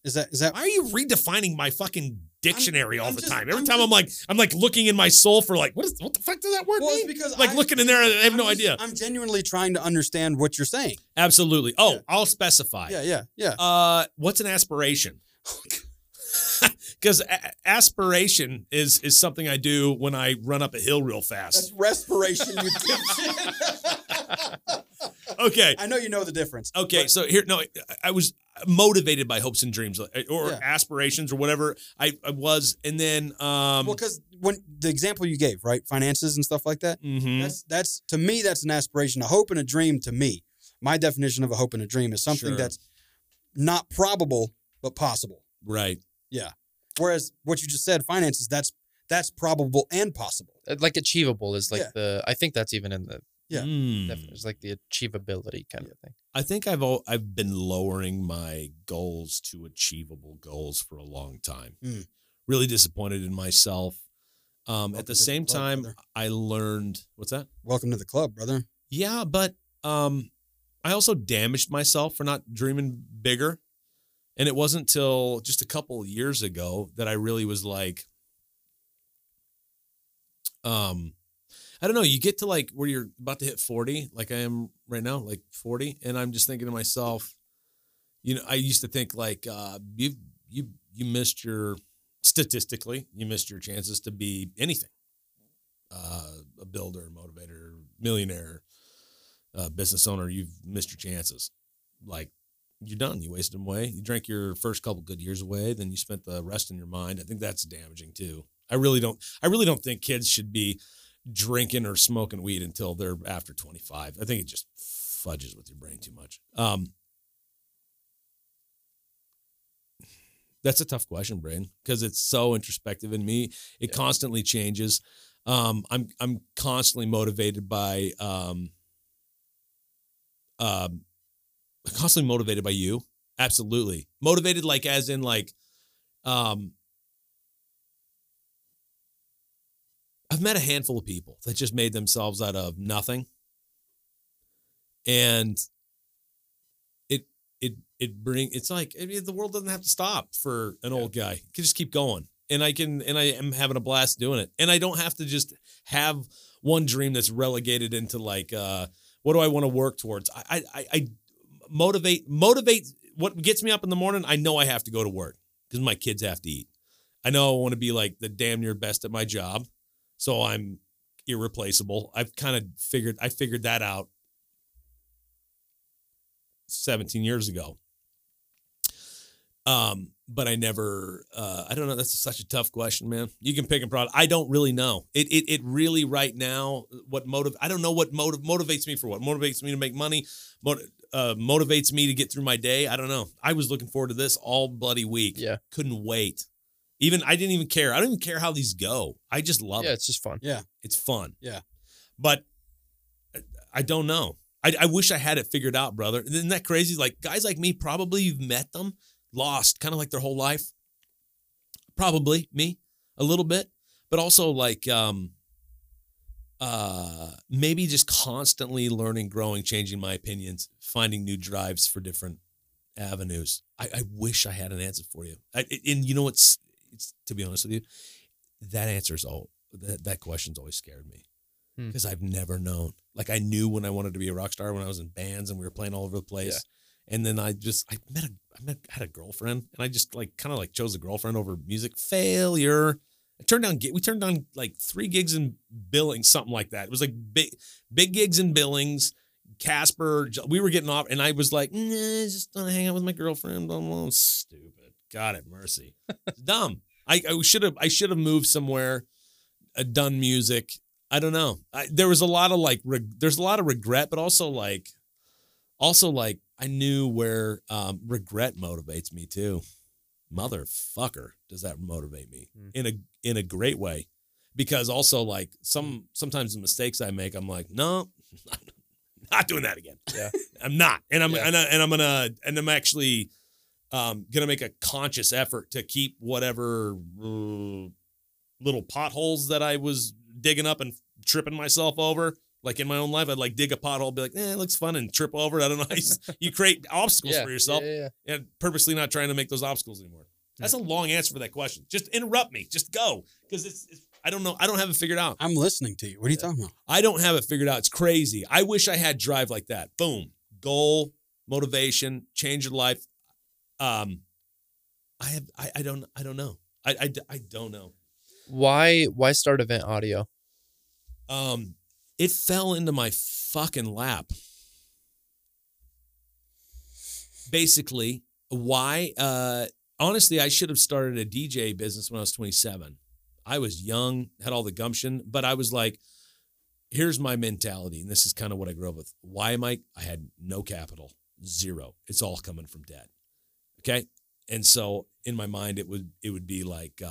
is that? Why are you redefining my fucking dictionary all the time? Every time I'm like, looking in my soul for like, what the fuck does that word mean? Because like looking in there, I have no idea. I'm genuinely trying to understand what you're saying. Absolutely. Oh, yeah. I'll specify. Yeah. What's an aspiration? Because aspiration is something I do when I run up a hill real fast. That's respiration, you dipshit. Okay. I know you know the difference. Okay, so here, no, I was motivated by hopes and dreams or aspirations or whatever I was. And then... well, because when the example you gave, right? Finances and stuff like that. Mm-hmm. That's to me, that's an aspiration, a hope and a dream to me. My definition of a hope and a dream is something that's not probable, but possible. Right. Yeah. Whereas what you just said, finances, that's probable and possible. Like achievable is like the... I think that's even in the... Yeah, it's like the achievability kind of thing. I think I've been lowering my goals to achievable goals for a long time. Mm. Really disappointed in myself. At the same time, I learned what's that? Welcome to the club, brother. Yeah, but I also damaged myself for not dreaming bigger, and it wasn't till just a couple of years ago that I really was like, I don't know. You get to like where you're about to hit 40, like I am right now, like 40. And I'm just thinking to myself, you know, I used to think like, you missed your, statistically, you missed your chances to be anything. A builder, motivator, millionaire, business owner, you've missed your chances. Like you're done. You wasted them away. You drank your first couple good years away. Then you spent the rest in your mind. I think that's damaging too. I really don't think kids should be drinking or smoking weed until they're after 25. I think it just fudges with your brain too much. That's a tough question, Braden, because it's so introspective in me. It constantly changes. I'm constantly motivated by constantly motivated by you. Absolutely. Motivated like as in like I've met a handful of people that just made themselves out of nothing. And it's like, I mean, the world doesn't have to stop for an old guy. You can just keep going. And I am having a blast doing it. And I don't have to just have one dream that's relegated into like, what do I want to work towards? I motivate what gets me up in the morning. I know I have to go to work because my kids have to eat. I know I want to be like the damn near best at my job. So I'm irreplaceable. I've kind of figured that out 17 years ago. But I never, I don't know. That's such a tough question, man. You can pick and prod. I don't really know. It really right now, motivates me for what? Motivates me to make money, motivates me to get through my day. I don't know. I was looking forward to this all bloody week. Yeah. Couldn't wait. I didn't even care. I don't even care how these go. I just love it. Yeah, it's just fun. Yeah. It's fun. Yeah. But I don't know. I wish I had it figured out, brother. Isn't that crazy? Like, guys like me, probably you've met them, lost, kind of like their whole life. Probably, me, a little bit. But also, like, maybe just constantly learning, growing, changing my opinions, finding new drives for different avenues. I wish I had an answer for you. And you know what's... It's, to be honest with you, that question's always scared me because I've never known. Like I knew when I wanted to be a rock star when I was in bands and we were playing all over the place, and then I had a girlfriend and I just like kind of like chose a girlfriend over music. Failure. We turned down like 3 gigs in Billings, something like that. It was like big gigs in Billings. Casper, we were getting off, and I was like, I just want to hang out with my girlfriend. Blah, blah, blah. Stupid. God have mercy. It's dumb. I should have moved somewhere, done music. I don't know. There was a lot of like, there's a lot of regret, but also like I knew where regret motivates me too. Motherfucker, does that motivate me in a great way? Because also like sometimes the mistakes I make, I'm like, no, I'm not doing that again. Yeah, I'm not, and I'm actually gonna make a conscious effort to keep whatever little potholes that I was digging up and tripping myself over. Like in my own life, I'd like dig a pothole, be like, it looks fun, and trip over it. I don't know. You create obstacles for yourself, and purposely not trying to make those obstacles anymore. That's a long answer for that question. Just interrupt me. Just go, because it's I don't know. I don't have it figured out. I'm listening to you. What are you talking about? I don't have it figured out. It's crazy. I wish I had drive like that. Boom. Goal, motivation, change your life. I don't know. I don't know. Why start Event Audio? It fell into my fucking lap. Basically, why? Honestly, I should have started a DJ business when I was 27. I was young, had all the gumption, but I was like, here's my mentality. And this is kind of what I grew up with. Why am I had no capital, zero. It's all coming from debt. Okay. And so in my mind, it would be like,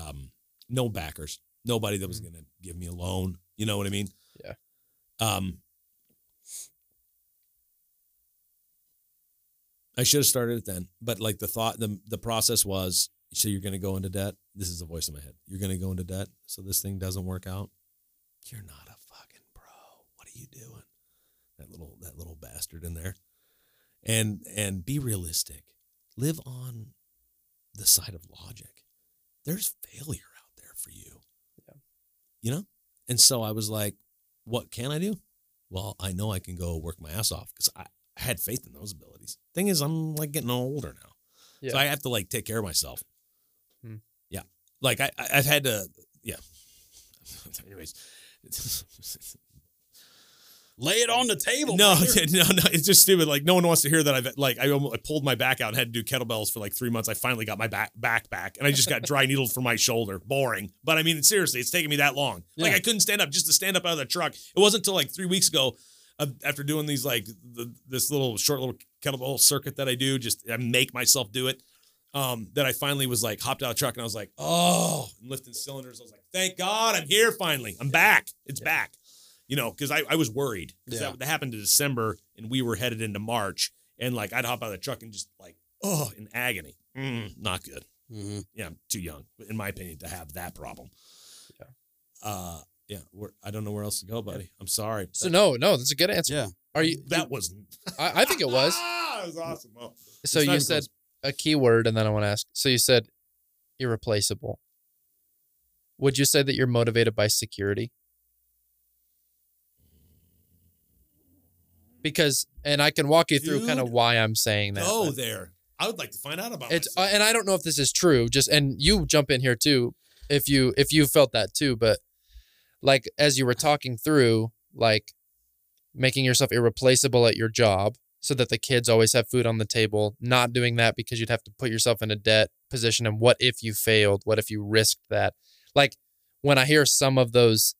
no backers, nobody that was going to give me a loan. You know what I mean? Yeah. I should have started it then, but like the thought, the process was, so you're going to go into debt. This is the voice in my head. You're going to go into debt. So this thing doesn't work out. You're not a fucking pro. What are you doing? That little bastard in there. And be realistic. Live on the side of logic. There's failure out there for you. Yeah. You know? And so I was like, what can I do? Well, I know I can go work my ass off because I had faith in those abilities. Thing is, I'm like getting older now. Yeah. So I have to like take care of myself. Hmm. Yeah. Like I've had to, yeah. Anyways. Lay it on the table. No, it's just stupid. Like no one wants to hear that. I pulled my back out and had to do kettlebells for like 3 months. I finally got my back back, and I just got dry needled for my shoulder. Boring, but I mean, seriously, it's taken me that long. Yeah. Like I couldn't stand up just to stand up out of the truck. It wasn't until like 3 weeks ago, after doing these like this little kettlebell circuit that I do, just I make myself do it. That I finally was like hopped out of the truck and I was like, oh, and lifting cylinders. I was like, thank God I'm here finally. I'm back. It's back. You know, because I was worried. Because that happened in December, and we were headed into March. And, like, I'd hop out of the truck and just, like, oh, in agony. Not good. Mm-hmm. Yeah, I'm too young, in my opinion, to have that problem. Yeah. I don't know where else to go, buddy. I'm sorry. So, no, that's a good answer. Yeah. I think it was. That was awesome. Well, so you said a keyword, and then I want to ask. So you said irreplaceable. Would you say that you're motivated by security? Because, and I can walk you through kind of why I'm saying that. Oh, there. I would like to find out about it. And I don't know if this is true. Just, and you jump in here too, if you felt that too. But like, as you were talking through, like making yourself irreplaceable at your job so that the kids always have food on the table, not doing that because you'd have to put yourself in a debt position. And what if you failed? What if you risked that? Like when I hear some of those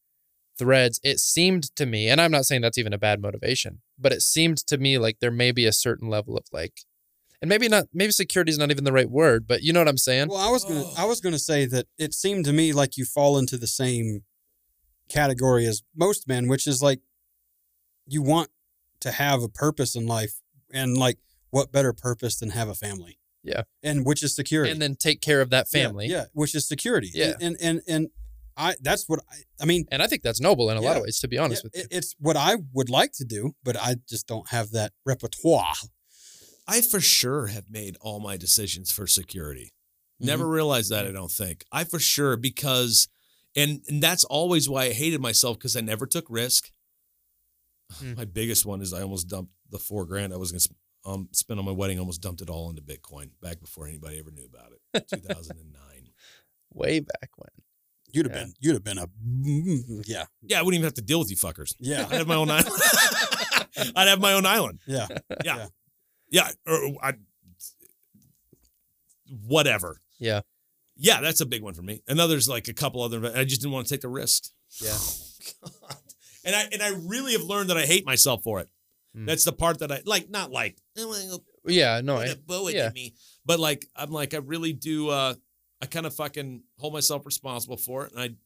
threads, it seemed to me, and I'm not saying that's even a bad motivation, but it seemed to me like there may be a certain level of like, and maybe security is not even the right word, but you know what I'm saying? Well, I was gonna say that it seemed to me like you fall into the same category as most men, which is like, you want to have a purpose in life, and like what better purpose than have a family? Yeah. And which is security. And then take care of that family. Yeah, which is security. Yeah. And that's what I mean. And I think that's noble in a lot of ways, to be honest with you. It's what I would like to do, but I just don't have that repertoire. I for sure have made all my decisions for security. Mm-hmm. Never realized that, I don't think. I for sure, because, and that's always why I hated myself, because I never took risk. Mm. My biggest one is I almost dumped the $4,000 I was going to spend on my wedding, almost dumped it all into Bitcoin back before anybody ever knew about it. 2009. Way back when. You'd have been a, yeah. Yeah, I wouldn't even have to deal with you fuckers. Yeah. I'd have my own island. I'd have my own island. Yeah. Yeah. Yeah. Whatever. Yeah. Yeah, that's a big one for me. And there's like a couple other, I just didn't want to take the risk. Yeah. Oh, God. And I really have learned that I hate myself for it. Mm. That's the part that I, like, not like, yeah, no, I bow it at me. But like, I'm like, I really do, I kind of fucking hold myself responsible for it. And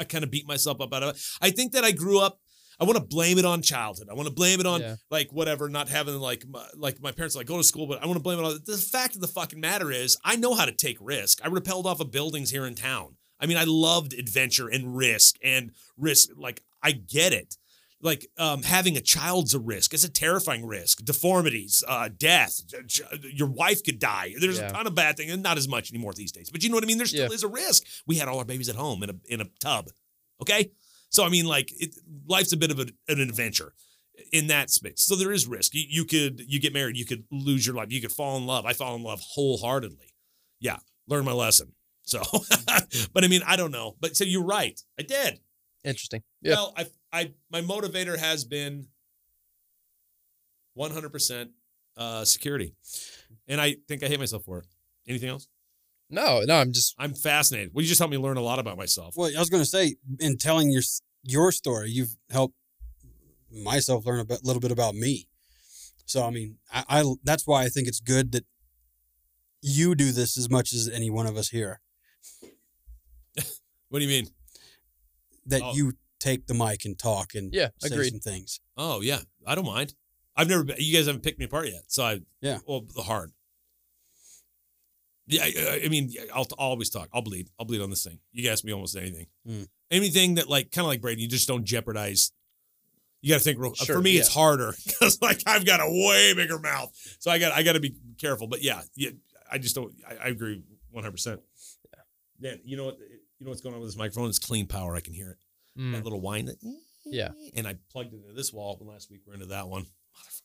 I kind of beat myself up out of it. I think that I grew up, I want to blame it on childhood. I want to blame it on like whatever, not having like my parents like go to school, but I want to blame it on the fact of the fucking matter is I know how to take risk. I rappelled off of buildings here in town. I mean, I loved adventure and risk. Like I get it. Like having a child's a risk. It's a terrifying risk. Deformities, death. Your wife could die. There's a ton of bad things, and not as much anymore these days. But you know what I mean. There still is a risk. We had all our babies at home in a tub. Okay, so I mean, like life's a bit of an adventure in that space. So there is risk. You get married. You could lose your life. You could fall in love. I fall in love wholeheartedly. Yeah, learn my lesson. So, but I mean, I don't know. But so you're right. I did. Interesting. Yeah. Well, I my motivator has been 100% security, and I think I hate myself for it. Anything else? No. I'm fascinated. Well, you just helped me learn a lot about myself. Well, I was going to say, in telling your story, you've helped myself learn a little bit about me. So, I mean, I that's why I think it's good that you do this as much as any one of us here. What do you mean? That you take the mic and talk and say some things. Oh, yeah. I don't mind. You guys haven't picked me apart yet. So hard. Yeah. I mean, I'll always talk. I'll bleed on this thing. You can ask me almost anything. Mm. Anything that like, kind of like Braden, you just don't jeopardize. You got to think real. Sure, for me, it's harder because like I've got a way bigger mouth. So I got to be careful. But yeah, I just don't, I agree 100%. Yeah. Man, you know what's going on with this microphone? It's clean power. I can hear it. Mm. That little whine. And I plugged it into this wall. But last week we're into that one.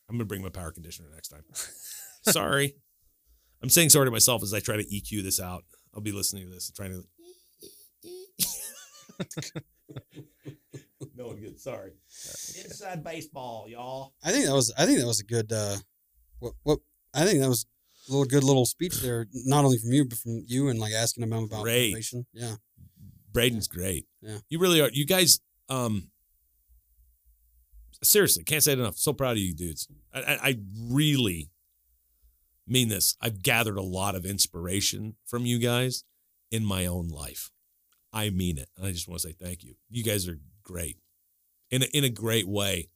I'm going to bring my power conditioner next time. Sorry. I'm saying sorry to myself as I try to EQ this out. I'll be listening to this and trying to. No one gets sorry. Inside baseball, y'all. I think that was a good. I think that was a good little speech there, not only from you but from you and like asking him about motivation. Yeah. Braden's great. Yeah. You really are. You guys, seriously, can't say it enough. So proud of you dudes. I really mean this. I've gathered a lot of inspiration from you guys in my own life. I mean it. And I just want to say thank you. You guys are great. In a great way.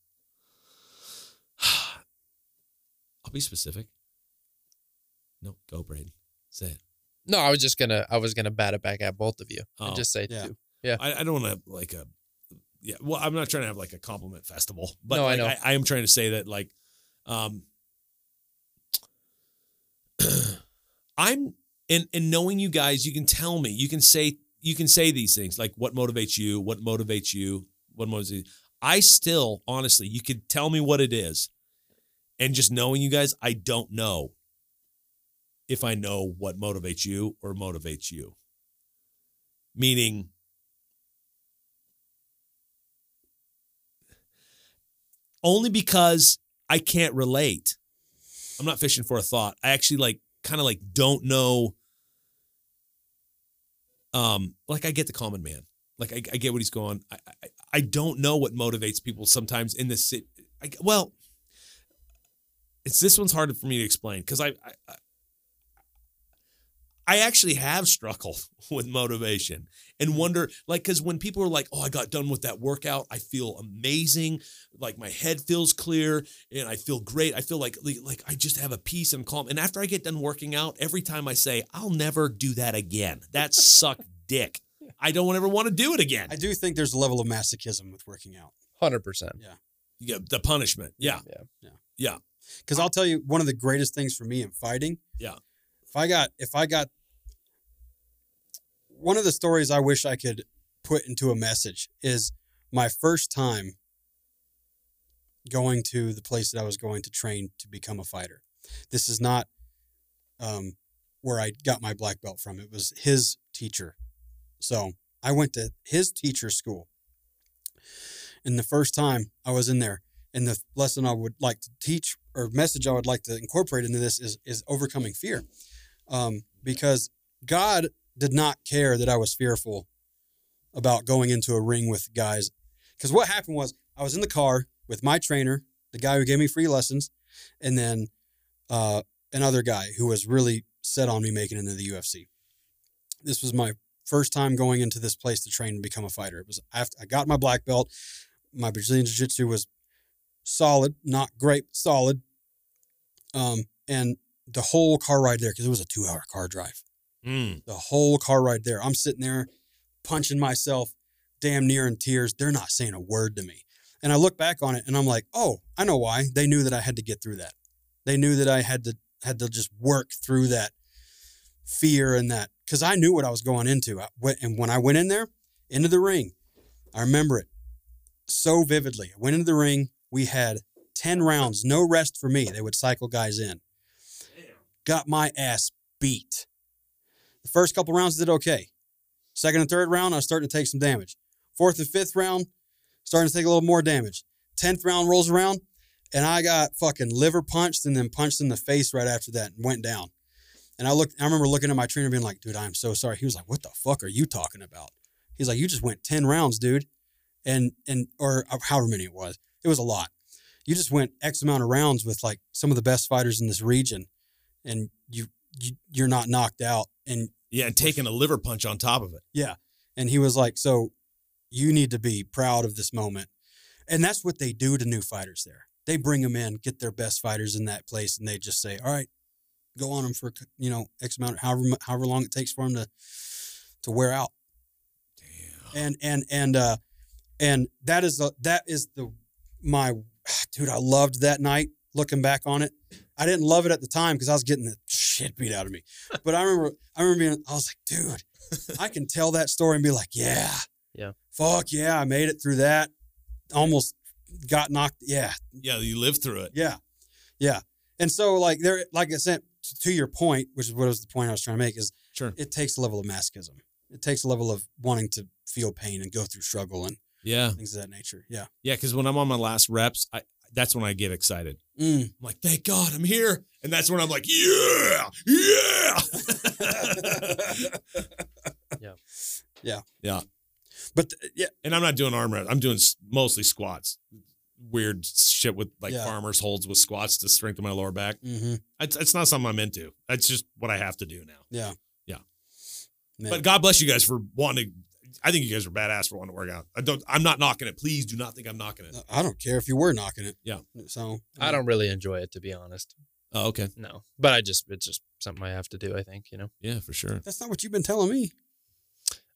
I'll be specific. No, go Braden. Say it. No, I was gonna bat it back at both of you and just say two. Yeah. I don't want to like well, I'm not trying to have like a compliment festival, but no, like, I know. I am trying to say that like I'm and knowing you guys, you can tell me, you can say these things like what motivates you. I still honestly, you could tell me what it is. And just knowing you guys, I don't know. If I know what motivates you or motivates you. Meaning, only because I can't relate. I'm not fishing for a thought. I actually kind of don't know. I get the common man. Like I get what he's going. I don't know what motivates people sometimes in this. It's this one's hard for me to explain because I actually have struggled with motivation and wonder, like, because when people are like, oh, I got done with that workout. I feel amazing. Like my head feels clear and I feel great. I feel like I just have a peace and calm. And after I get done working out, every time I say, I'll never do that again. That sucked dick. I don't ever want to do it again. I do think there's a level of masochism with working out. 100%. Yeah. You get the punishment. Yeah. Because I'll tell you one of the greatest things for me in fighting. Yeah. If I got one of the stories I wish I could put into a message is my first time going to the place that I was going to train to become a fighter. This is not where I got my black belt from. It was his teacher. So I went to his teacher's school. And the first time I was in there, and the lesson I would like to teach or message I would like to incorporate into this is overcoming fear. Because God did not care that I was fearful about going into a ring with guys. Because what happened was I was in the car with my trainer, the guy who gave me free lessons, and then another guy who was really set on me making it into the UFC. This was my first time going into this place to train to become a fighter. It was after I got my black belt. My Brazilian Jiu-Jitsu was solid, not great, solid. And the whole car ride there, because it was a 2-hour car drive. The whole car ride there, I'm sitting there punching myself damn near in tears. They're not saying a word to me. And I look back on it and I'm like, oh, I know why. They knew that I had to get through that. They knew that I had to just work through that fear and that, because I knew what I was going into. And when I went in there, into the ring, I remember it so vividly. I went into the ring. We had 10 rounds, no rest for me. They would cycle guys in. Got my ass beat. The first couple rounds did okay. Second and third round, I was starting to take some damage. Fourth and fifth round, starting to take a little more damage. 10th round rolls around, and I got fucking liver punched and then punched in the face right after that and went down. And I remember looking at my trainer being like, dude, I am so sorry. He was like, what the fuck are you talking about? He's like, you just went 10 rounds, dude. Or however many it was. It was a lot. You just went X amount of rounds with like some of the best fighters in this region, and you're not knocked out. And yeah, and taking a liver punch on top of it. Yeah. And he was like, so you need to be proud of this moment. And that's what they do to new fighters there. They bring them in, get their best fighters in that place, and they just say, all right, go on them for, X amount, however long it takes for them to wear out. Damn. And dude, I loved that night looking back on it. I didn't love it at the time because I was getting the shit beat out of me. But I was like, dude, I can tell that story and be like, yeah. Yeah. Fuck yeah, I made it through that. Almost got knocked. Yeah. Yeah, you lived through it. Yeah. Yeah. And so like I said, to your point, which is what was the point I was trying to make, is sure, it takes a level of masochism. It takes a level of wanting to feel pain and go through struggle and things of that nature. Yeah. Yeah, because when I'm on my last reps, that's when I get excited. I'm like, thank God I'm here. And that's when I'm like, yeah. Yeah. Yeah. Yeah. But and I'm not doing arm reps. I'm doing mostly squats. Weird shit with farmers holds with squats to strengthen my lower back. Mm-hmm. It's not something I'm into. It's just what I have to do now. Yeah, yeah. Man. But God bless you guys for wanting. I think you guys are badass for wanting to work out. I'm not knocking it. Please do not think I'm knocking it. I don't care if you were knocking it. Yeah. So I don't really enjoy it, to be honest. Oh, okay. No, but it's just something I have to do, I think, Yeah, for sure. That's not what you've been telling me.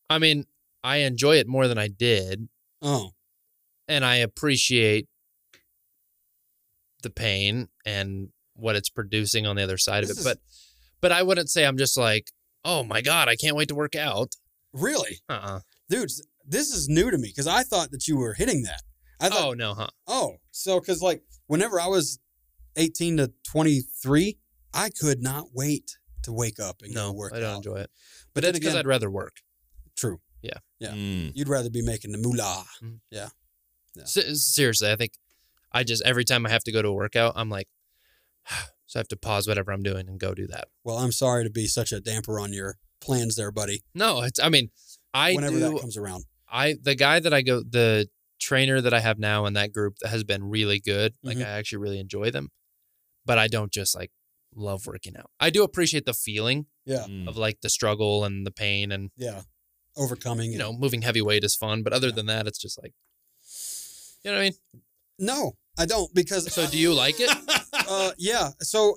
I mean, I enjoy it more than I did. Oh. And I appreciate the pain and what it's producing on the other side of it. But I wouldn't say I'm just like, oh my God, I can't wait to work out. Really? Uh-uh. Dude, this is new to me because I thought that you were hitting that. I thought, oh, no, huh? Oh, so because like whenever I was 18 to 23, I could not wait to wake up and go work out. I don't enjoy it. But that's because I'd rather work. True. Yeah. Yeah. You'd rather be making the moolah. Mm. Yeah. Yeah. Seriously, I think I just, every time I have to go to a workout, I'm like, so I have to pause whatever I'm doing and go do that. Well, I'm sorry to be such a damper on your plans there, buddy. No, whenever that comes around. The guy that I go, the trainer that I have now in that group that has been really good. Like I actually really enjoy them, but I don't just like love working out. I do appreciate the feeling of like the struggle and the pain and overcoming. Moving heavyweight is fun, but other than that, it's just like, you know what I mean? No, I don't because. So do you like it? Yeah. So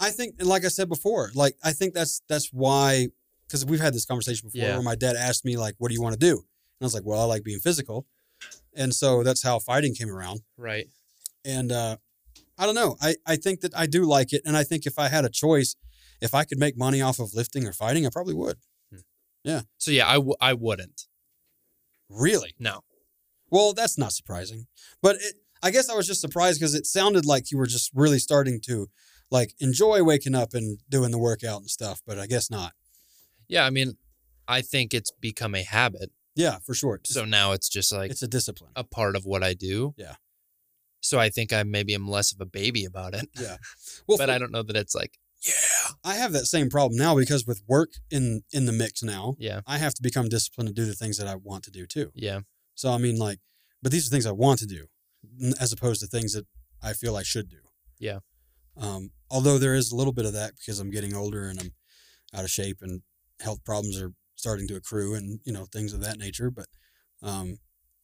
I think, and like I said before, like, I think that's why, because we've had this conversation before where my dad asked me like, what do you want to do? And I was like, well, I like being physical. And so that's how fighting came around. Right. And, I don't know. I think that I do like it. And I think if I had a choice, if I could make money off of lifting or fighting, I probably would. Yeah. So yeah, I wouldn't. Really? No. Well, that's not surprising, but I guess I was just surprised because it sounded like you were just really starting to like enjoy waking up and doing the workout and stuff, but I guess not. Yeah, I mean, I think it's become a habit. Yeah, for sure. So now it's just like... It's a discipline. A part of what I do. Yeah. So I think I maybe am less of a baby about it. Yeah. Well, but I don't know that it's like... Yeah. I have that same problem now because with work in the mix now, yeah, I have to become disciplined to do the things that I want to do too. Yeah. So, I mean, like, but these are things I want to do as opposed to things that I feel I should do. Yeah. Although there is a little bit of that because I'm getting older and I'm out of shape and health problems are starting to accrue and, you know, things of that nature. But,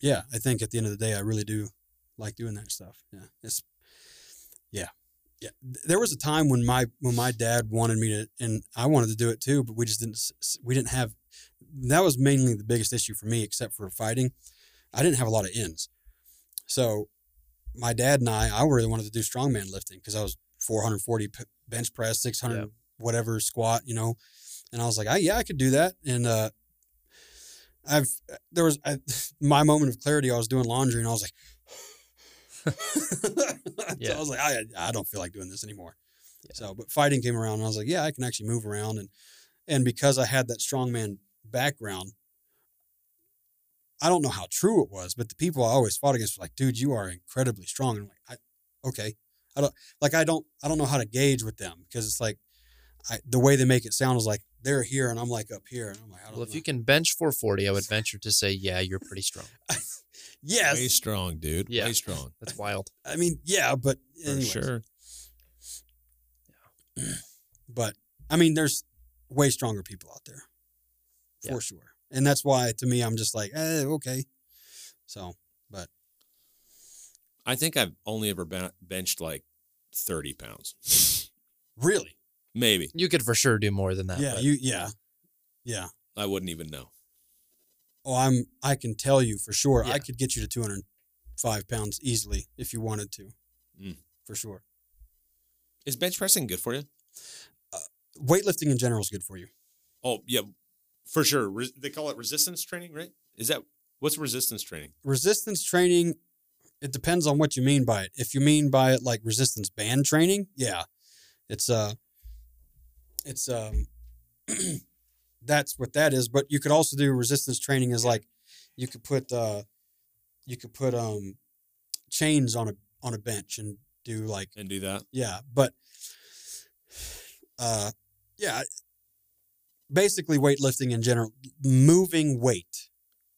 yeah, I think at the end of the day, I really do like doing that stuff. Yeah. It's, yeah. Yeah, there was a time when my dad wanted me to, and I wanted to do it too, but we didn't have, that was mainly the biggest issue for me, except for fighting. I didn't have a lot of ends. So my dad and I really wanted to do strongman lifting because I was 440 bench press, 600, yeah, whatever squat, you know? And I was like, I could do that. And, my moment of clarity, I was doing laundry and I was like, yeah. So I was like, I don't feel like doing this anymore. Yeah. So, but fighting came around and I was like, yeah, I can actually move around. And because I had that strongman background, I don't know how true it was, but the people I always fought against were like, dude, you are incredibly strong. And I'm like, okay. I don't know how to gauge with them because it's like, the way they make it sound is like they're here and I'm like up here. And I'm like, I don't know. If you can bench 440, I would venture to say, yeah, you're pretty strong. Yes. Way strong, dude. Yeah. Way strong. That's wild. I mean, yeah, but anyways. For sure. Yeah. But, I mean, there's way stronger people out there. For sure. And that's why, to me, I'm just like, okay. So, but. I think I've only ever benched like 30 pounds. Really? Maybe. You could for sure do more than that. Yeah. Yeah. I wouldn't even know. Oh, I can tell you for sure. Yeah. I could get you to 205 pounds easily if you wanted to, for sure. Is bench pressing good for you? Weightlifting in general is good for you. Oh, yeah, for sure. They call it resistance training, right? What's resistance training? Resistance training, it depends on what you mean by it. If you mean by it like resistance band training, yeah, it's that's what that is, but you could also do resistance training is like you could put chains on a bench and do that. Yeah. But, yeah, basically weightlifting in general, moving weight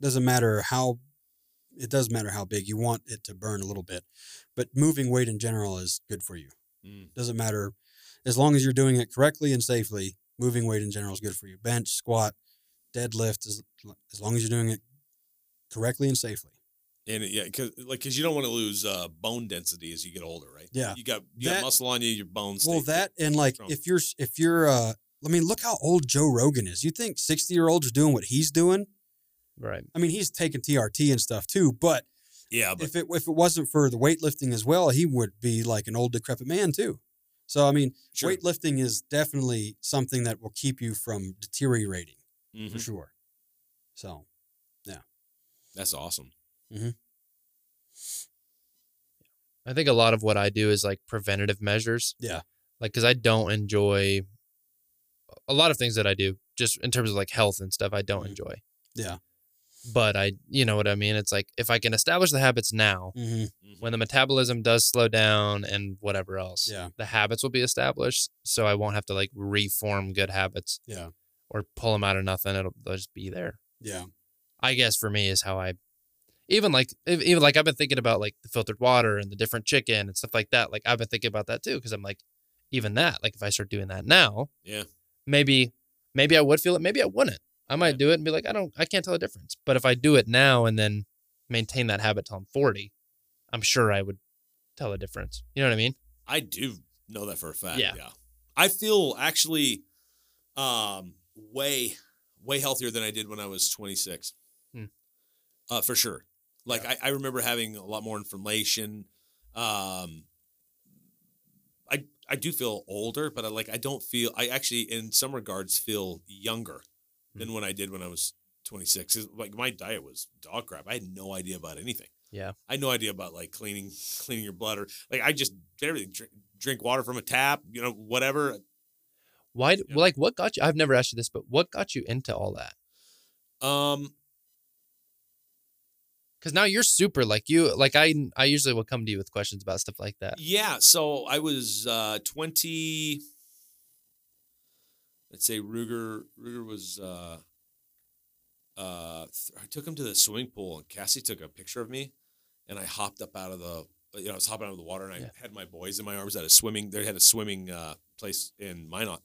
doesn't matter how big you want it to burn a little bit, but moving weight in general is good for you. Doesn't matter as long as you're doing it correctly and safely. Moving weight in general is good for you. Bench, squat, deadlift, as long as you're doing it correctly and safely. And yeah, because you don't want to lose bone density as you get older, right? Yeah, you got muscle on you, your bones. Well, that and like strong. if you're, I mean, look how old Joe Rogan is. You think 60-year-olds are doing what he's doing, right? I mean, he's taking TRT and stuff too, but yeah, but if it wasn't for the weightlifting as well, he would be like an old decrepit man too. So, I mean, sure. Weightlifting is definitely something that will keep you from deteriorating, for sure. So, yeah. That's awesome. Mm-hmm. I think a lot of what I do is, like, preventative measures. Yeah. Like, because I don't enjoy a lot of things that I do, just in terms of, like, health and stuff, I don't enjoy. Yeah. But you know what I mean? It's like, if I can establish the habits now, when the metabolism does slow down and whatever else, the habits will be established. So I won't have to like reform good habits or pull them out of nothing. They'll just be there. Yeah. I guess for me is how I, even like I've been thinking about like the filtered water and the different chicken and stuff like that. Like I've been thinking about that too. Cause I'm like, even that, like if I start doing that now, maybe I would feel it. Maybe I wouldn't. I might do it and be like, I can't tell the difference. But if I do it now and then maintain that habit till I'm 40, I'm sure I would tell the difference. You know what I mean? I do know that for a fact. Yeah. I feel actually way, way healthier than I did when I was 26. For sure. Like I remember having a lot more information. I do feel older, but I actually in some regards feel younger than when I did when I was 26. Like my diet was dog crap. I had no idea about anything. Yeah. I had no idea about like cleaning your blood or like I just did everything. Drink water from a tap, you know, whatever. Why? Yeah. Like, what got you? I've never asked you this, but what got you into all that? Because now you're super I usually will come to you with questions about stuff like that. Yeah. So I was 20. I'd say Ruger was. I took him to the swimming pool, and Cassie took a picture of me, and I hopped up out of the. You know, I was hopping out of the water, and I had my boys in my arms at a swimming. They had a swimming place in Minot,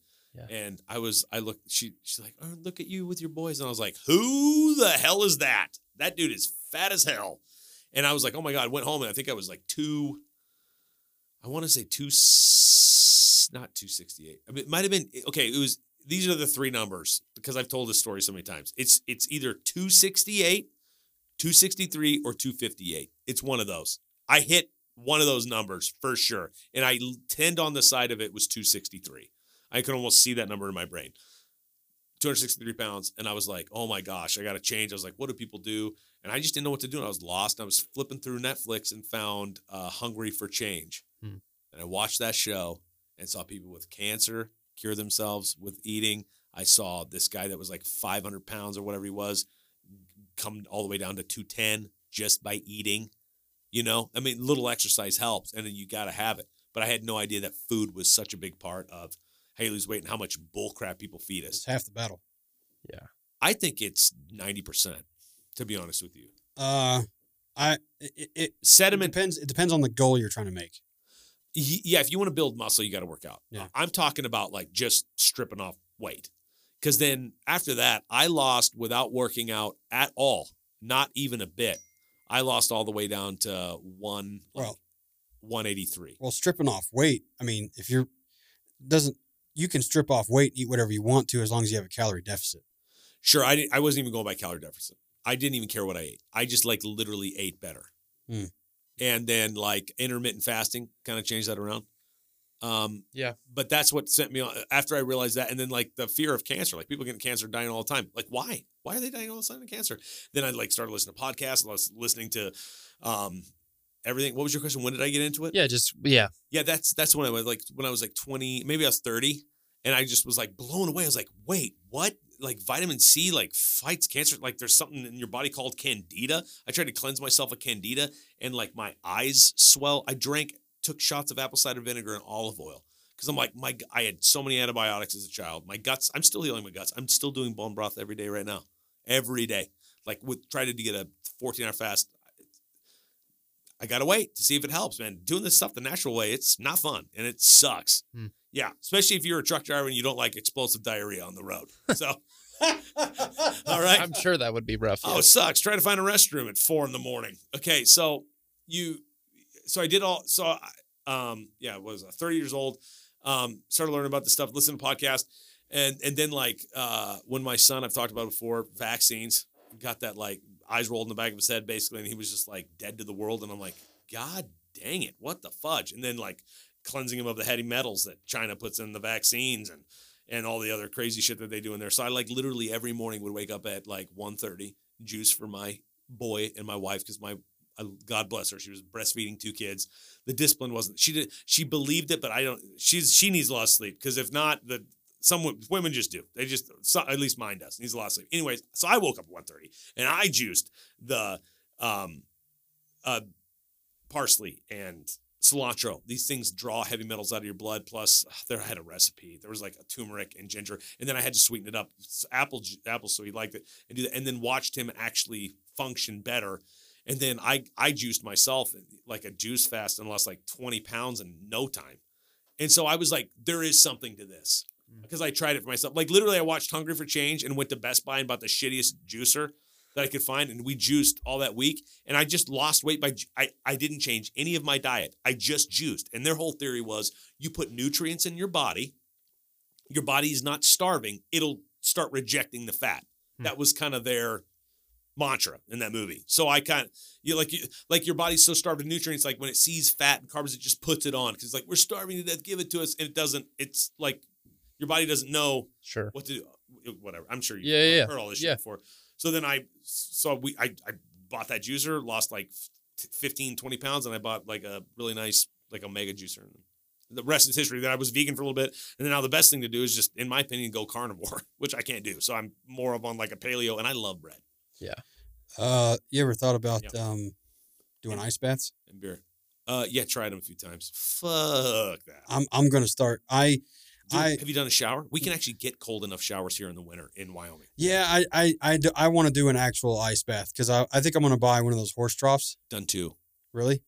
and I looked. She's like, "Oh, look at you with your boys," and I was like, "Who the hell is that? That dude is fat as hell." And I was like, "Oh my god!" I went home, and I think I was like 2. I want to say 268. I mean, it might have been okay. It was. These are the 3 numbers because I've told this story so many times. It's either 268, 263, or 258. It's one of those. I hit one of those numbers for sure. And I tend on the side of it was 263. I could almost see that number in my brain. 263 pounds. And I was like, oh my gosh, I got to change. I was like, what do people do? And I just didn't know what to do. And I was lost. And I was flipping through Netflix and found Hungry for Change. Hmm. And I watched that show and saw people with cancer cure themselves with eating. I saw this guy that was like 500 pounds or whatever he was come all the way down to 210 just by eating. You know, I mean, little exercise helps, and then you got to have it. But I had no idea that food was such a big part of hey, lose weight and how much bullcrap people feed us. It's half the battle. Yeah, I think it's 90%. To be honest with you, sediment depends. It depends on the goal you're trying to make. Yeah, if you want to build muscle, you got to work out. Yeah. I'm talking about like just stripping off weight, because then after that, I lost without working out at all, not even a bit. I lost all the way down to 183. Well, stripping off weight, I mean, you can strip off weight, eat whatever you want to, as long as you have a calorie deficit. Sure. I wasn't even going by calorie deficit. I didn't even care what I ate. I just like literally ate better. Mm. And then like intermittent fasting kind of changed that around. Yeah. But that's what sent me on after I realized that. And then like the fear of cancer, like people getting cancer, dying all the time. Like, why? Why are they dying all the time of cancer? Then I like started listening to podcasts. I was listening to everything. What was your question? When did I get into it? Yeah, Yeah, that's when I was like 20, maybe I was 30, and I just was like blown away. I was like, wait, what? Like vitamin C like fights cancer. Like there's something in your body called candida. I tried to cleanse myself of candida and like my eyes swell. I took shots of apple cider vinegar and olive oil because I'm like, I had so many antibiotics as a child. My guts, I'm still healing my guts. I'm still doing bone broth every day right now, every day. Like tried to get a 14-hour fast. I got to wait to see if it helps, man. Doing this stuff the natural way, it's not fun and it sucks. Hmm. Yeah, especially if you're a truck driver and you don't like explosive diarrhea on the road. So, all right. I'm sure that would be rough. Yeah. Oh, it sucks. Try to find a restroom at 4 a.m. Okay, so I was 30 years old, started learning about this stuff, listening to podcasts. And then like, when my son, I've talked about before, vaccines, got that like eyes rolled in the back of his head basically. And he was just like dead to the world. And I'm like, God dang it. What the fudge? And then like cleansing him of the heavy metals that China puts in the vaccines and all the other crazy shit that they do in there. So I like literally every morning would wake up at like 1:30, juice for my boy and my wife. Cause God bless her. She was breastfeeding 2 kids. The discipline wasn't. She believed it, but I don't. She needs a lot of sleep because if not, some women just do. They just at least mine does. Needs a lot of sleep. Anyways, so I woke up at 1:30 and I juiced the parsley and cilantro. These things draw heavy metals out of your blood. Plus, I had a recipe. There was like a turmeric and ginger, and then I had to sweeten it up. Apple, so he liked it and do that. And then watched him actually function better. And then I juiced myself like a juice fast and lost like 20 pounds in no time. And so I was like, there is something to this because I tried it for myself. Like literally I watched Hungry for Change and went to Best Buy and bought the shittiest juicer that I could find. And we juiced all that week. And I just lost weight I didn't change any of my diet. I just juiced. And their whole theory was you put nutrients in your body. Your body's not starving. It'll start rejecting the fat. Mm. That was kind of their mantra in that movie. So I kind of, like your body's so starved of nutrients, like when it sees fat and carbs, it just puts it on. Cause it's like, we're starving to death, give it to us. And it doesn't, it's like your body doesn't know what to do, whatever. I'm sure you've heard all this shit before. So then I bought that juicer, lost like 15, 20 pounds. And I bought like a really nice, like a mega juicer. the rest is history. That I was vegan for a little bit, and then now the best thing to do is just, in my opinion, go carnivore, which I can't do. So I'm more of on like a paleo, and I love bread. Yeah. You ever thought about doing ice baths and beer? Yeah, tried them a few times. Fuck that. I'm gonna start. Have you done a shower? We can actually get cold enough showers here in the winter in Wyoming. Yeah, I want to do an actual ice bath because I think I'm going to buy one of those horse troughs. Done too. Really?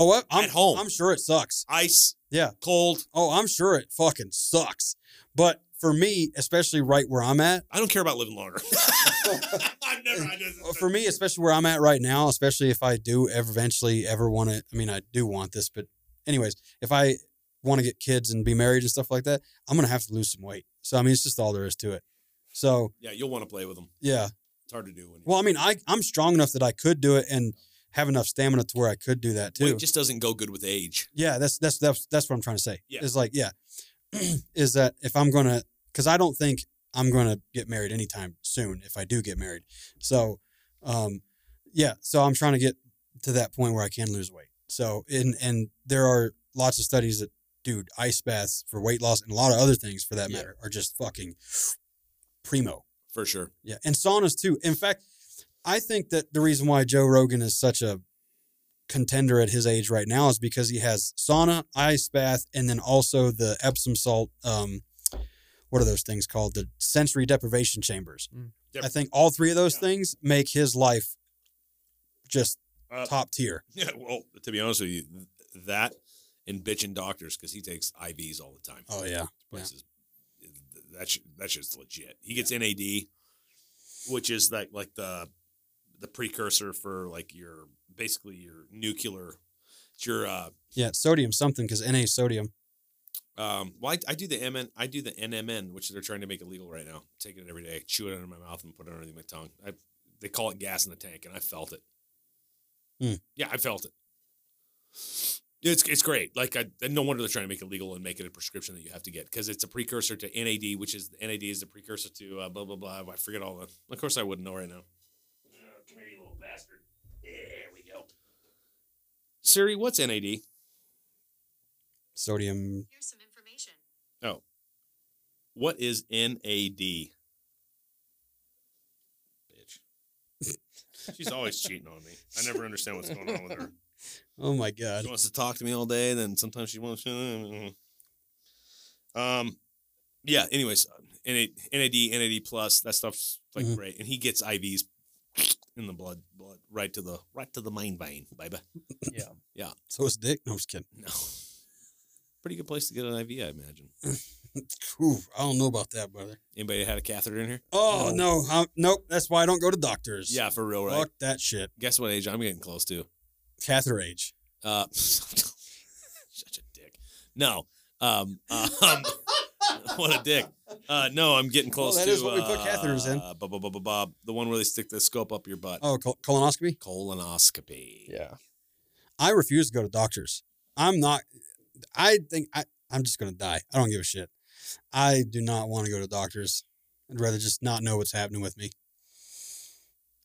Oh, I'm at home. I'm sure it sucks. Ice. Yeah. Cold. Oh, I'm sure it fucking sucks. But for me, especially right where I'm at, I don't care about living longer. For me, especially where I'm at right now, especially if I do eventually want to, I mean, I do want this, but anyways, if I want to get kids and be married and stuff like that, I'm going to have to lose some weight. So, I mean, it's just all there is to it. So, yeah, you'll want to play with them. Yeah. It's hard to do. Well, I mean, I'm strong enough that I could do it and have enough stamina to where I could do that too. Well, it just doesn't go good with age. Yeah. That's what I'm trying to say. Yeah. It's like, yeah, is that if I'm going to, cause I don't think I'm going to get married anytime soon if I do get married. So, yeah. So I'm trying to get to that point where I can lose weight. So, and there are lots of studies that, dude, ice baths for weight loss and a lot of other things for that matter are just fucking primo. For sure. Yeah. And saunas too. In fact, I think that the reason why Joe Rogan is such a contender at his age right now is because he has sauna, ice bath, and then also the Epsom salt. What are those things called? The sensory deprivation chambers. Mm. Yep. I think all three of those things make his life just top tier. Yeah. Well, to be honest with you, that. And bitching doctors because he takes IVs all the time. Oh yeah, places. Yeah. That's just legit. He gets NAD, which is like the precursor for like your nuclear. It's your sodium something because Na is sodium. Well, I do the NMN, which they're trying to make illegal right now. I'm taking it every day, chew it under my mouth and put it underneath my tongue. They call it gas in the tank, and I felt it. Mm. Yeah, I felt it. It's great. Like, no wonder they're trying to make it legal and make it a prescription that you have to get because it's a precursor to NAD, which is NAD is the precursor to blah blah blah. I forget all that. Of course, I wouldn't know right now. Come here, you little bastard. There we go. Siri, what's NAD? Sodium. Here's some information. Oh, what is NAD? Bitch. She's always cheating on me. I never understand what's going on with her. Oh my God! She wants to talk to me all day. Then sometimes she wants to. Yeah. Anyways, NAD plus that stuff's like great, and he gets IVs in the blood right to the main vein, baby. Yeah, yeah. So it's dick. No, I'm just kidding. No. Pretty good place to get an IV, I imagine. Ooh, I don't know about that, brother. Anybody had a catheter in here? Oh no, nope. That's why I don't go to doctors. Yeah, for real, right? Fuck that shit. Guess what age I'm getting close to? Catheter age. Such a dick. No. What a dick. No, I'm getting close to... Well, that is what we put catheters in. The one where they stick the scope up your butt. Oh, colonoscopy? Colonoscopy. Yeah. I refuse to go to doctors. I'm not... I think I'm just going to die. I don't give a shit. I do not want to go to doctors. I'd rather just not know what's happening with me.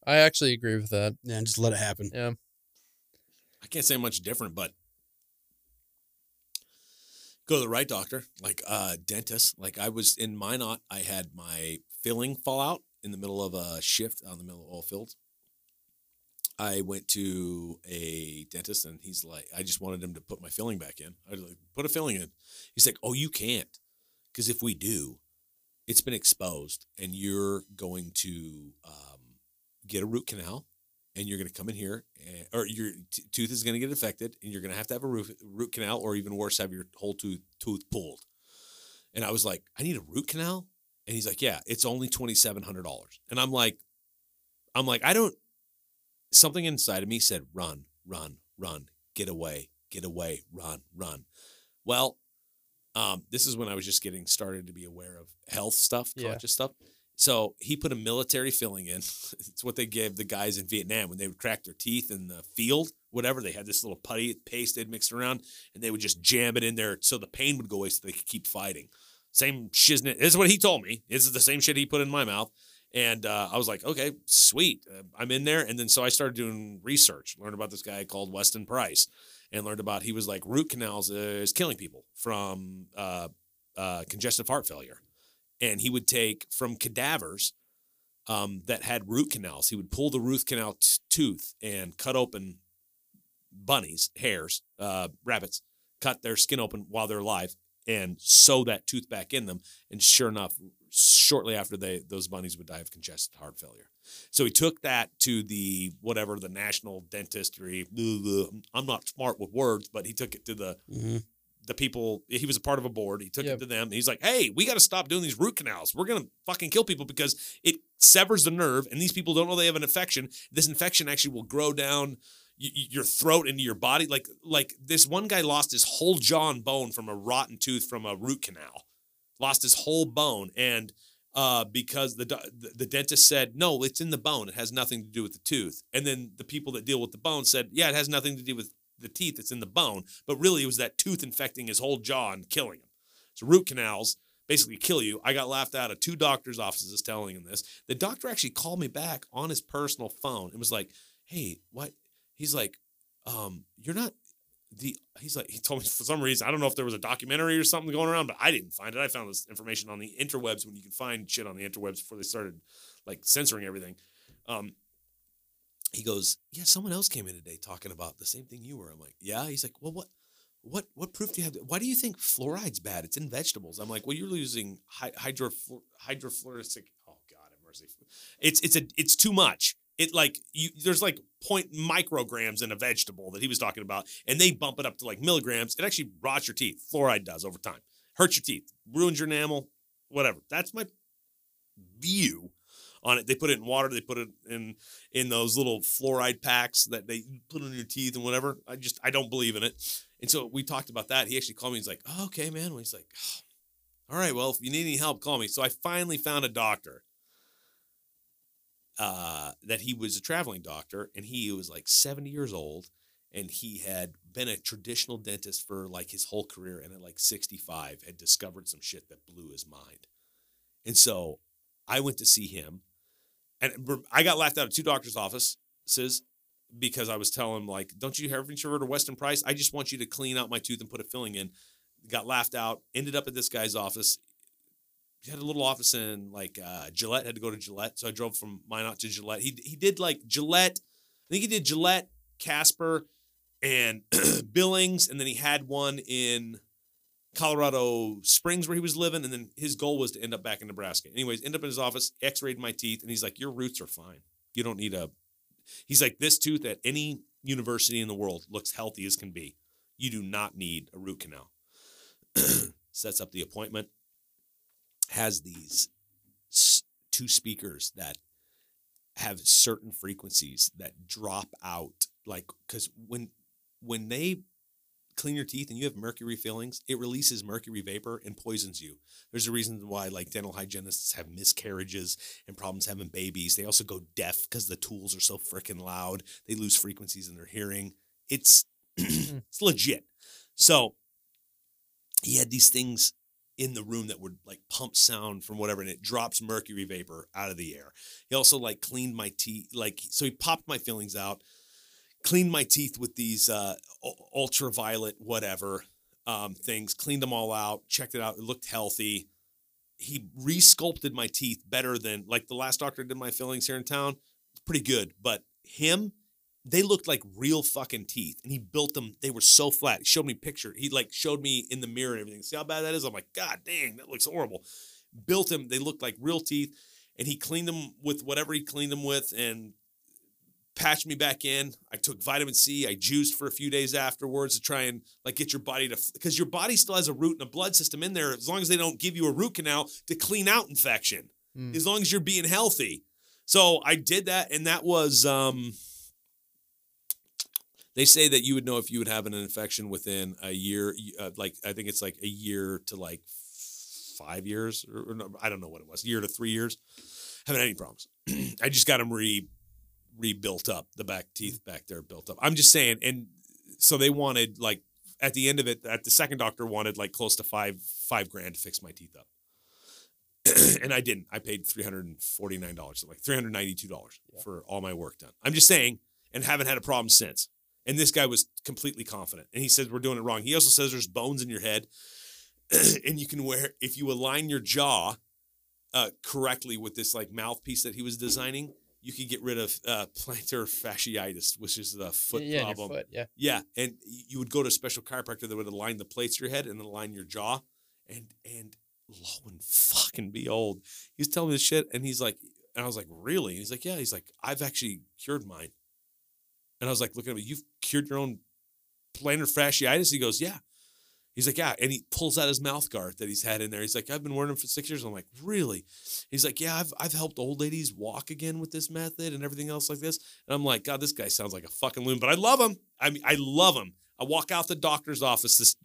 I actually agree with that. Yeah, and just let it happen. Yeah. I can't say much different, but go to the right doctor, like dentist. Like I was in Minot, I had my filling fall out in the middle of a shift on the middle of oil fields. I went to a dentist and he's like, I just wanted him to put my filling back in. I was like, put a filling in. He's like, oh, you can't. Because if we do, it's been exposed and you're going to get a root canal. And you're going to come in here, or your tooth is going to get affected, and you're going to have a root canal, or even worse, have your whole tooth pulled. And I was like, I need a root canal? And he's like, yeah, it's only $2,700. And I'm like, something inside of me said, run, run, run, get away, run, run. Well, this is when I was just getting started to be aware of health stuff, conscious stuff. So he put a military filling in. It's what they gave the guys in Vietnam when they would crack their teeth in the field, whatever. They had this little putty paste they'd mixed around, and they would just jam it in there so the pain would go away so they could keep fighting. Same shiznit. This is what he told me. This is the same shit he put in my mouth. And I was like, okay, sweet. I'm in there. And then so I started doing research, learned about this guy called Weston Price. and learned about, he was like, root canals is killing people from congestive heart failure. And he would take from cadavers that had root canals. He would pull the root canal tooth and cut open bunnies, hares, rabbits, cut their skin open while they're alive and sew that tooth back in them. And sure enough, shortly after those bunnies would die of congestive heart failure. So he took that to the national dentistry. I'm not smart with words, but he took it to the people. He was a part of a board. He took it to them. And he's like, hey, we got to stop doing these root canals. We're going to fucking kill people because it severs the nerve. And these people don't know they have an infection. This infection actually will grow down your throat into your body. Like this one guy lost his whole jaw and bone from a rotten tooth from a root canal. Lost his whole bone. And because the dentist said, no, it's in the bone. It has nothing to do with the tooth. And then the people that deal with the bone said, yeah, it has nothing to do with the teeth. It's in the bone. But really, it was that tooth infecting his whole jaw and killing him. So root canals basically kill you. I got laughed out of two doctor's offices telling him this. The doctor actually called me back on his personal phone and was like, hey, what? He's like, you're not the, he's like, he told me for some reason, I don't know if there was a documentary or something going around, but I didn't find it. I found this information on the interwebs when you can find shit on the interwebs before they started like censoring everything. He goes, yeah, someone else came in today talking about the same thing you were. I'm like, yeah. He's like, well, what proof do you have? Why do you think fluoride's bad? It's in vegetables. I'm like, well, you're using hydrofluoric. Oh God, have mercy. It's too much. It like you, there's like 0.0 micrograms in a vegetable that he was talking about, and they bump it up to like milligrams. It actually rots your teeth. Fluoride does over time, hurts your teeth, ruins your enamel, whatever. That's my view on it. They put it in water. They put it in those little fluoride packs that they put on your teeth and whatever. I don't believe in it. And so we talked about that. He actually called me. He's like, oh, okay, man. Well, he's like, all right, well, if you need any help, call me. So I finally found a doctor. That he was a traveling doctor, and he was like 70 years old, and he had been a traditional dentist for like his whole career, and at like 65 had discovered some shit that blew his mind. And so I went to see him, and I got laughed out of two doctor's offices because I was telling him, like, don't you have insurance to Weston Price? I just want you to clean out my tooth and put a filling in. Got laughed out, ended up at this guy's office. He had a little office in like Gillette, had to go to Gillette. So I drove from Minot to Gillette. He did like Gillette. I think he did Gillette, Casper, and Billings. And then he had one in Colorado Springs where he was living. And then his goal was to end up back in Nebraska. Anyways, end up in his office, x-rayed my teeth. And he's like, your roots are fine. You don't need a, he's like, this tooth at any university in the world looks healthy as can be. You do not need a root canal. Sets up the appointment. Has these two speakers that have certain frequencies that drop out. Like, because when they clean your teeth and you have mercury fillings, it releases mercury vapor and poisons you. There's a reason why like dental hygienists have miscarriages and problems having babies. They also go deaf because the tools are so freaking loud. They lose frequencies in their hearing. It's, it's legit. So he had these things in the room that would like pump sound from whatever, and it drops mercury vapor out of the air. He also like cleaned my teeth, like, so he popped my fillings out, cleaned my teeth with these ultraviolet whatever things, cleaned them all out, checked it out, it looked healthy. He re-sculpted my teeth better than like the last doctor did my fillings here in town. It's pretty good, but him, they looked like real fucking teeth, and he built them. They were so flat. He showed me picture. He like showed me in the mirror and everything. See how bad that is? I'm like, God dang, that looks horrible. Built them. They looked like real teeth, and he cleaned them with whatever he cleaned them with and patched me back in. I took vitamin C. I juiced for a few days afterwards to try and like get your body to, because your body still has a root and a blood system in there. As long as they don't give you a root canal to clean out infection, as long as you're being healthy. So I did that, and that was, they say that you would know if you would have an infection within a year, like I think it's like a year to like 5 years, or no, I don't know what it was, a year to 3 years. Haven't had any problems. I just got them rebuilt up, the back teeth back there built up. I'm just saying, and so they wanted like at the end of it, at the second doctor wanted like close to $5,000 to fix my teeth up, and I didn't. I paid $349, so like $392 for all my work done. I'm just saying, and haven't had a problem since. And this guy was completely confident. And he said, we're doing it wrong. He also says there's bones in your head. And you can wear, if you align your jaw correctly with this like mouthpiece that he was designing, you could get rid of plantar fasciitis, which is the foot problem. Your foot, yeah. And you would go to a special chiropractor that would align the plates of your head and then align your jaw. And lo and fucking behold, he was telling me this shit. And he's like, and I was like, really? And he's like, yeah. He's like, I've actually cured mine. And I was like, looking at me, you've cured your own plantar fasciitis? He goes, yeah. He's like, yeah. And he pulls out his mouth guard that he's had in there. He's like, I've been wearing them for 6 years. I'm like, really? He's like, yeah, I've helped old ladies walk again with this method and everything else like this. And I'm like, God, this guy sounds like a fucking loon, but I love him. I mean, I love him. I walk out the doctor's office. This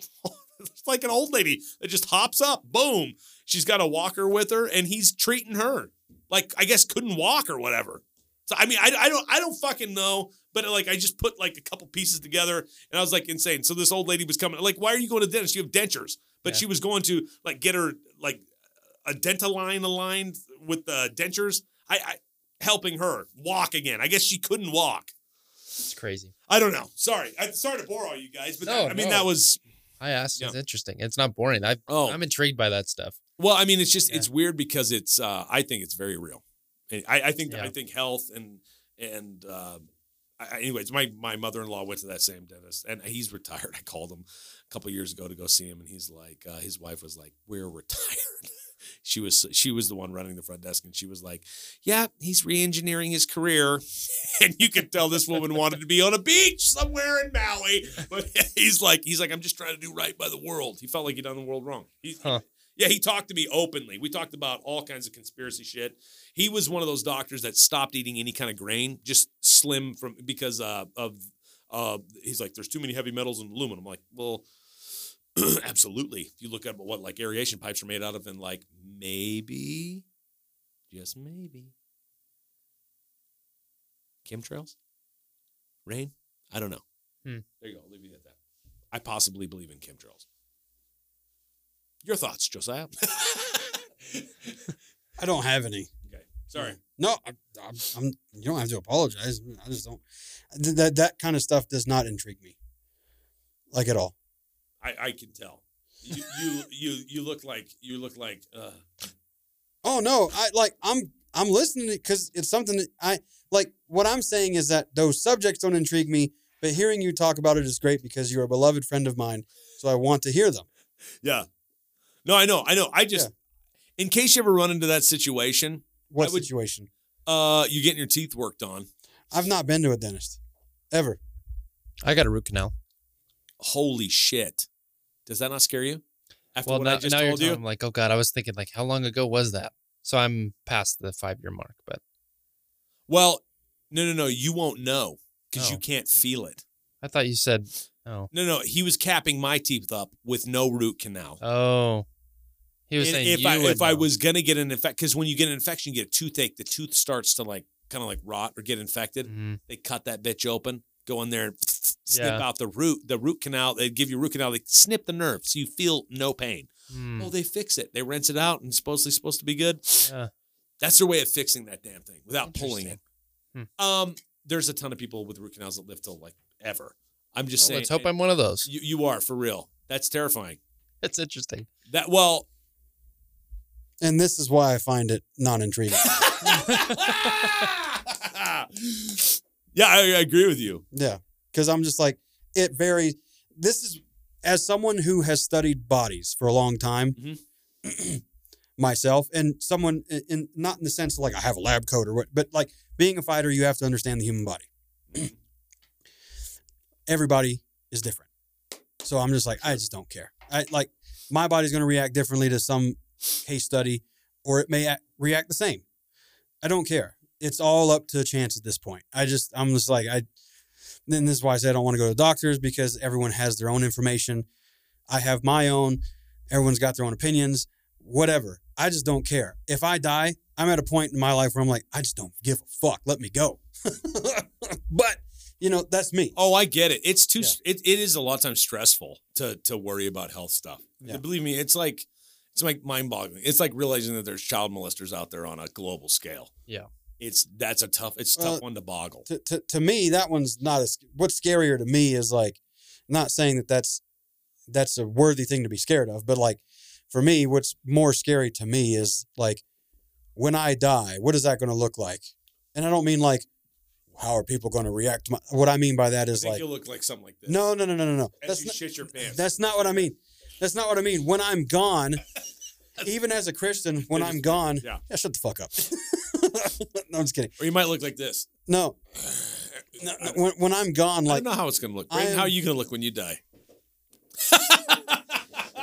it's like an old lady that just hops up. Boom. She's got a walker with her and he's treating her like, I guess, couldn't walk or whatever. So, I mean, I don't fucking know. But like, I just put like a couple pieces together and I was like insane. So this old lady was coming, like, why are you going to dentist? You have dentures, but she was going to like get her like a Dentaline aligned with the dentures. I helping her walk again. I guess she couldn't walk. It's crazy. I don't know. Sorry. I'm sorry to bore all you guys, but that was, I asked. It's interesting. It's not boring. I'm intrigued by that stuff. Well, I mean, it's just, it's weird because it's, I think it's very real. And I think health anyways, my mother-in-law went to that same dentist, and he's retired. I called him a couple of years ago to go see him, and he's like, his wife was like, "We're retired." She was the one running the front desk, and she was like, "Yeah, he's re-engineering his career," and you could tell this woman wanted to be on a beach somewhere in Maui, but he's like, "I'm just trying to do right by the world." He felt like he'd done the world wrong. Yeah, he talked to me openly. We talked about all kinds of conspiracy shit. He was one of those doctors that stopped eating any kind of grain, just slim because he's like, there's too many heavy metals in aluminum. I'm like, well, absolutely. If you look at what like aeration pipes are made out of, and like maybe, just maybe, chemtrails, rain. I don't know. There you go. I'll leave you at that. I possibly believe in chemtrails. Your thoughts, Josiah? I don't have any. Okay, sorry. No, you don't have to apologize. I just don't. That kind of stuff does not intrigue me, like, at all. I can tell. You look like. Oh no! I'm listening because it's something that I like. What I'm saying is that those subjects don't intrigue me, but hearing you talk about it is great because you're a beloved friend of mine, so I want to hear them. Yeah. No, I know. I just, in case you ever run into that situation. What situation? You getting your teeth worked on. I've not been to a dentist. Ever. I got a root canal. Holy shit. Does that not scare you? After what I just told you? I'm like, oh God, I was thinking like, how long ago was that? So I'm past the 5-year mark, but. Well, no. You won't know because you can't feel it. I thought you said, oh. No. He was capping my teeth up with no root canal. Oh. He was saying if I was going to get an infection, because when you get an infection, you get a toothache. The tooth starts to like kind of like rot or get infected. Mm-hmm. They cut that bitch open, go in there and snip out the root canal. They give you root canal. They snip the nerve so you feel no pain. Mm. Oh, they fix it. They rinse it out and it's supposed to be good. Yeah. That's their way of fixing that damn thing without pulling it. Hmm. There's a ton of people with root canals that live till like ever. I'm just saying. Let's hope I'm one of those. You are, for real. That's terrifying. That's interesting. And this is why I find it non-intriguing. Yeah, I agree with you. Yeah, because I'm just like, it varies. This is, as someone who has studied bodies for a long time, mm-hmm. myself, and someone, in not in the sense of like I have a lab coat or what, but like being a fighter, you have to understand the human body. Everybody is different. So I'm just like, I just don't care. My body's going to react differently to some case study, or it may react the same. I don't care. It's all up to chance at this point. Then this is why I say I don't want to go to doctors, because everyone has their own information. I have my own. Everyone's got their own opinions, whatever. I just don't care. If I die, I'm at a point in my life where I'm like, I just don't give a fuck. Let me go. But you know, that's me. Oh, I get it. It's too. Yeah. It is a lot of times stressful to worry about health stuff. Yeah. Believe me, it's like mind boggling. It's like realizing that there's child molesters out there on a global scale. Yeah. It's a tough one to boggle. To me, that one's not as, what's scarier to me is like, not saying that that's a worthy thing to be scared of, but like for me, what's more scary to me is like, when I die, what is that going to look like? And I don't mean like, how are people going to react to my, what I mean by that is like, you look like something like this. No. As you shit your pants. That's not what I mean. That's not what I mean. When I'm gone, even as a Christian, when I'm gone, yeah, shut the fuck up. No, I'm just kidding. Or you might look like this. No. When I'm gone, like, I don't know how it's going to look. Braden, how are you going to look when you die?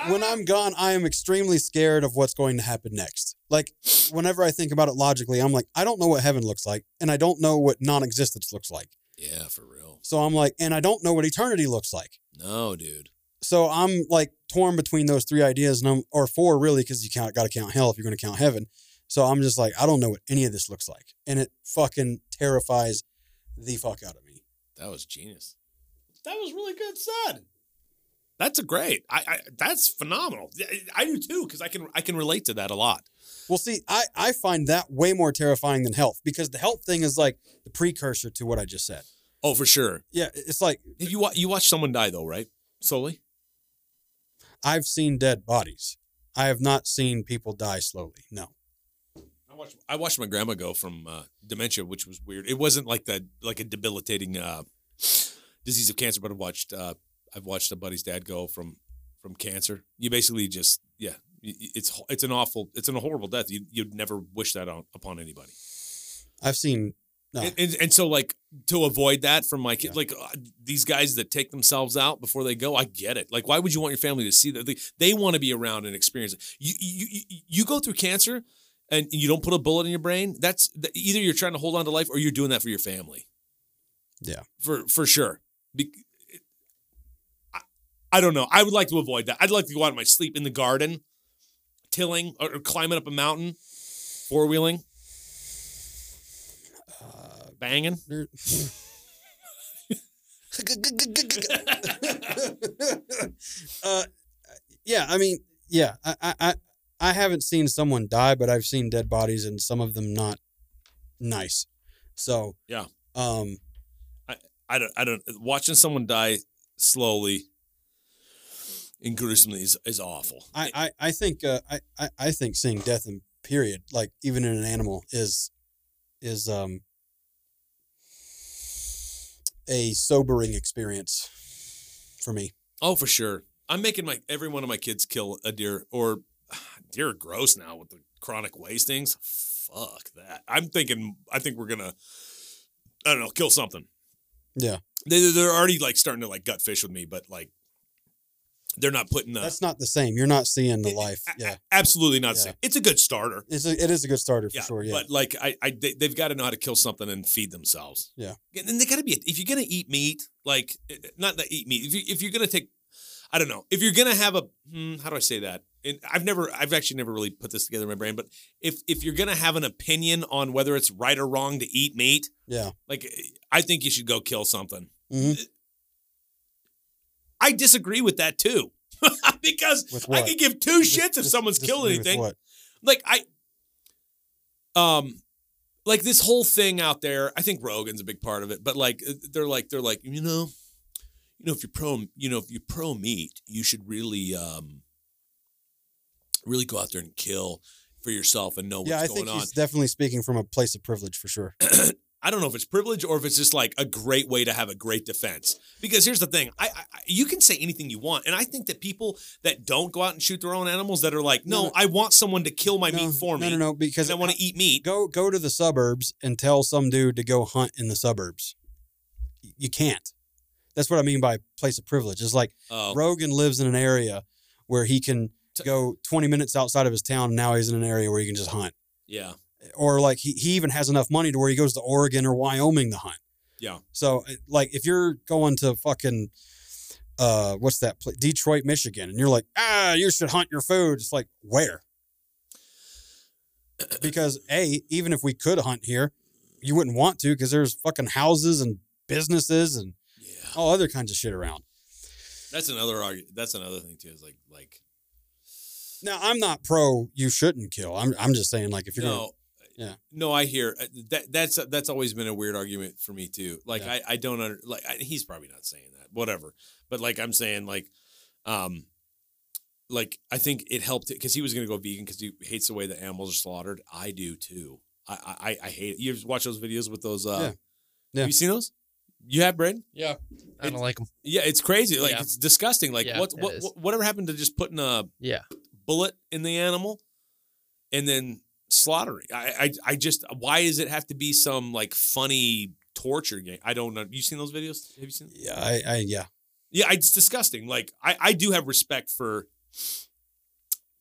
When I'm gone, I am extremely scared of what's going to happen next. Like, whenever I think about it logically, I'm like, I don't know what heaven looks like, and I don't know what non-existence looks like. Yeah, for real. So I'm like, and I don't know what eternity looks like. No, dude. So I'm like torn between those three ideas, and or four really, because you got to count hell if you're going to count heaven. So I'm just like, I don't know what any of this looks like, and it fucking terrifies the fuck out of me. That was genius. That was really good said. That's a great. That's phenomenal. I do too, because I can relate to that a lot. Well, see, I find that way more terrifying than health, because the health thing is like the precursor to what I just said. Oh, for sure. Yeah, it's like you watch someone die though, right? Slowly. I've seen dead bodies. I have not seen people die slowly. No. I watched my grandma go from dementia, which was weird. It wasn't like that, like a debilitating disease of cancer, but I've watched a buddy's dad go from cancer. You basically just, yeah, it's a horrible death. You'd never wish that upon anybody. I've seen. No. And so like to avoid that from my kids, yeah. Like these guys that take themselves out before they go, I get it. Like, why would you want your family to see that? They want to be around and experience it. You go through cancer and you don't put a bullet in your brain. That's either you're trying to hold on to life or you're doing that for your family. Yeah, for sure. I don't know. I would like to avoid that. I'd like to go out in my sleep in the garden, tilling or climbing up a mountain, four-wheeling, banging. Yeah, I mean, yeah. I haven't seen someone die, but I've seen dead bodies and some of them not nice. So yeah. I don't watching someone die slowly and gruesomely is awful. I think seeing death in period, like even in an animal, is a sobering experience for me. Oh, for sure. I'm making every one of my kids kill a deer, or deer are gross now with the chronic wastings. Fuck that. I think we're gonna, I don't know, kill something. Yeah. They're already like starting to like gut fish with me, but like, they're not putting the... That's not the same. You're not seeing the life. Yeah. Absolutely not the same. It's a good starter. It is a good starter for sure, yeah. But like, they've got to know how to kill something and feed themselves. Yeah. And they got to be... If you're going to eat meat, like... Not that eat meat. If you're going to take... I don't know. If you're going to have a... how do I say that? And I've actually never really put this together in my brain, but if you're going to have an opinion on whether it's right or wrong to eat meat... Yeah. Like, I think you should go kill something. Mm-hmm. I disagree with that too, because I could give two shits if someone's killed anything. Like like this whole thing out there. I think Rogan's a big part of it, but like they're like if you're pro meat, you should really really go out there and kill for yourself and know what's going on. Yeah, I think he's definitely speaking from a place of privilege for sure. I don't know if it's privilege or if it's just like a great way to have a great defense. Because here's the thing. You can say anything you want. And I think that people that don't go out and shoot their own animals that are like, no, I want someone to kill my meat for me. No, because I want to eat meat. Go to the suburbs and tell some dude to go hunt in the suburbs. You can't. That's what I mean by place of privilege. It's like Rogan lives in an area where he can go 20 minutes outside of his town. And now he's in an area where he can just hunt. Yeah. Or like he even has enough money to where he goes to Oregon or Wyoming to hunt. Yeah. So like if you're going to fucking, what's that place? Detroit, Michigan. And you're like, you should hunt your food. It's like, where? Because even if we could hunt here, you wouldn't want to, because there's fucking houses and businesses and all other kinds of shit around. That's another argument. That's another thing too, is like. Now I'm not pro you shouldn't kill. I'm just saying like if you're going to. Yeah. No, I hear that. That's always been a weird argument for me too. Like yeah. I don't under, like I, he's probably not saying that, whatever. But like I'm saying, like I think it helped because he was going to go vegan because he hates the way the animals are slaughtered. I do too. I hate it. You watch those videos with those. Yeah. Have you seen those? You have, Braden? Yeah. I don't like them. Yeah, it's crazy. Like it's disgusting. Like yeah, whatever happened to just putting a bullet in the animal and then slaughtering? I just, why does it have to be some like funny torture game? I don't know. You seen those videos? Have you seen them? Yeah. Yeah, it's disgusting. Like I do have respect for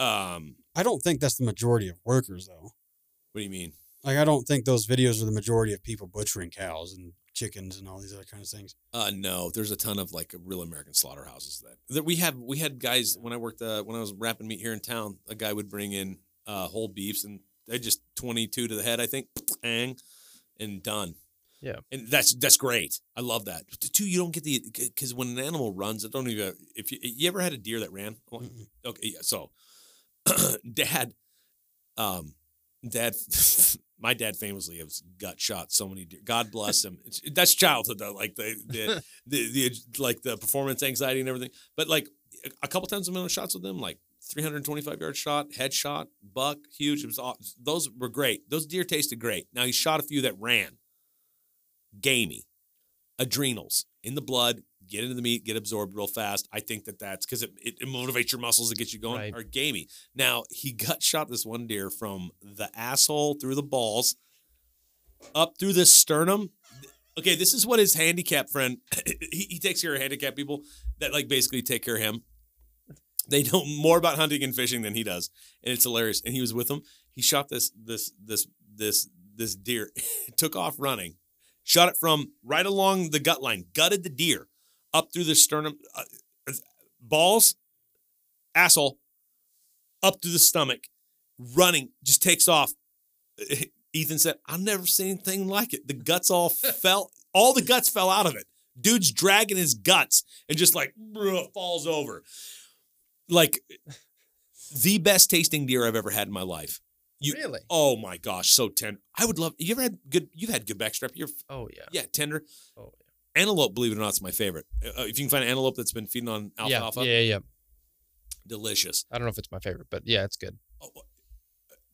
I don't think that's the majority of workers though. What do you mean? Like I don't think those videos are the majority of people butchering cows and chickens and all these other kind of things. No, there's a ton of like real American slaughterhouses that we had guys when I worked when I was wrapping meat here in town, a guy would bring in whole beefs and they just 22 to the head, I think, and done. Yeah, and that's great. I love that. Too, you don't get the because when an animal runs, I don't even. If you ever had a deer that ran, okay, yeah. So, dad, my dad famously got shot so many deer. God bless him. That's childhood though, like the performance anxiety and everything. But like a couple times I've been on shots with them, like 325-yard shot, headshot, buck, huge. It was awesome. Those were great. Those deer tasted great. Now he shot a few that ran. Gamey, adrenals in the blood, get into the meat, get absorbed real fast. I think that's because it motivates your muscles to get you going. Right. Are gamey. Now he gut shot this one deer from the asshole through the balls, up through the sternum. Okay, this is what his handicap friend. he takes care of handicapped people that like basically take care of him. They know more about hunting and fishing than he does, and it's hilarious. And he was with him. He shot this deer, it took off running. Shot it from right along the gut line, gutted the deer up through the sternum, balls, asshole, up through the stomach, running, just takes off. Ethan said, I've never seen anything like it. The guts all the guts fell out of it. Dude's dragging his guts and just like falls over. Like the best tasting deer I've ever had in my life. Really? Oh my gosh, so tender. I would love. You ever had good? You've had good backstrap. Oh yeah. Yeah, tender. Oh yeah. Antelope, believe it or not, is my favorite. If you can find an antelope that's been feeding on alfalfa. Yeah. Delicious. I don't know if it's my favorite, but yeah, it's good. Oh,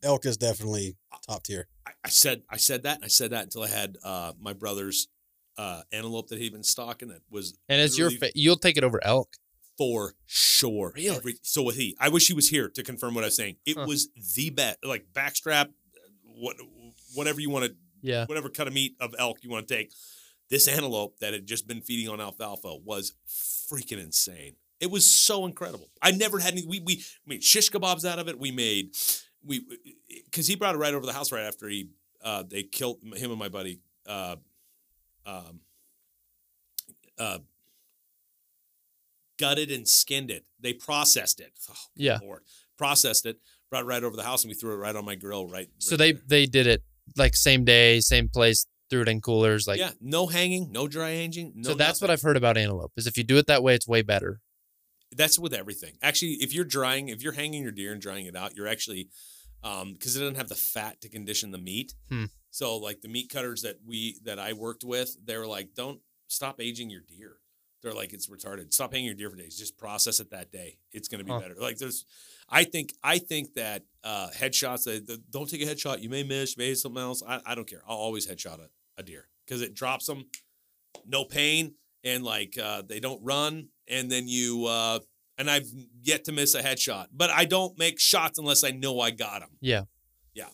elk is definitely top tier. I said that until I had my brother's antelope that he'd been stalking. That was and it's your you'll take it over elk. For sure. Really? So was he. I wish he was here to confirm what I was saying. It was the best, like backstrap, whatever you want to, whatever cut of meat of elk you want to take. This antelope that had just been feeding on alfalfa was freaking insane. It was so incredible. I never had any, we made shish kebabs out of it. Because he brought it right over the house right after they killed him and my buddy, gutted and skinned it. They processed it. Oh, yeah. Lord. Processed it, brought it right over the house, and we threw it right on my grill. Right. So they did it like same day, same place, threw it in coolers. Like yeah, no hanging, no dry aging. No so that's nothing. What I've heard about antelope is if you do it that way, it's way better. That's with everything. Actually, if you're hanging your deer and drying it out, you're actually, because it doesn't have the fat to condition the meat. So like the meat cutters that I worked with, they were like, don't stop aging your deer. They're like, it's retarded. Stop hanging your deer for days. Just process it that day. It's going to be better. Like there's, I think that headshots, don't take a headshot. You may miss, you may hit something else. I don't care. I'll always headshot a deer because it drops them. No pain. And like they don't run. And then and I've yet to miss a headshot, but I don't make shots unless I know I got them. Yeah. Yeah.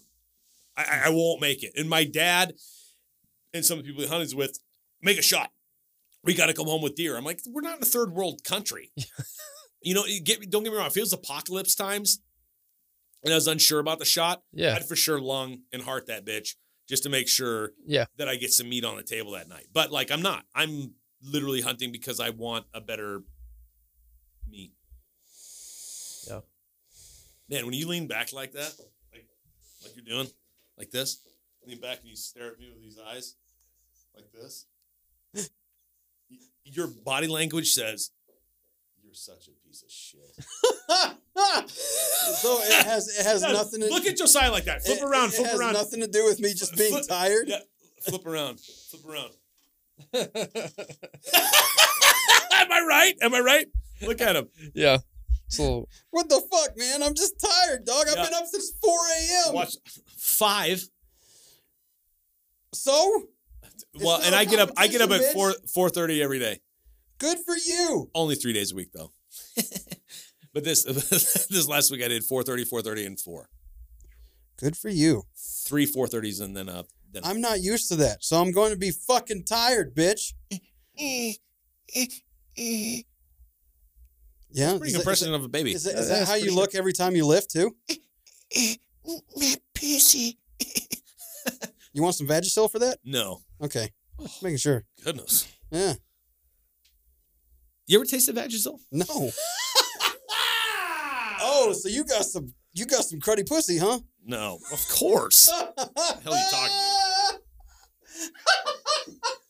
I won't make it. And my dad and some of the people he hunted with make a shot. We got to come home with deer. I'm like, we're not in a third world country. You know, don't get me wrong. If it was apocalypse times and I was unsure about the shot, I'd for sure lung and heart that bitch just to make sure that I get some meat on the table that night. But like, I'm not. I'm literally hunting because I want a better meat. Yeah. Man, when you lean back like that, like you're doing, like this, lean back and you stare at me with these eyes like this. Your body language says, you're such a piece of shit. So it has nothing to do. Look at Josiah like that. Flip around, flip around. It has nothing to do with me just being tired. Yeah. Flip around, flip around. Am I right? Am I right? Look at him. Yeah. So what the fuck, man? I'm just tired, dog. I've been up since 4 a.m. Watch 5. So? Well, and I get up at 4:30 every day. Good for you. Only 3 days a week though. But this last week I did 4:30, 4:30, and 4. Good for you. 3 4:30s and then I'm not used to that, so I'm going to be fucking tired, bitch. Yeah, that's pretty impression of a baby. Is that how you look every time you lift too? Pussy. You want some Vagisil for that? No. Okay, just making sure. Goodness. Yeah. You ever tasted Vagisil? No. Oh, so you got some cruddy pussy, huh? No, of course. The hell are you talking to?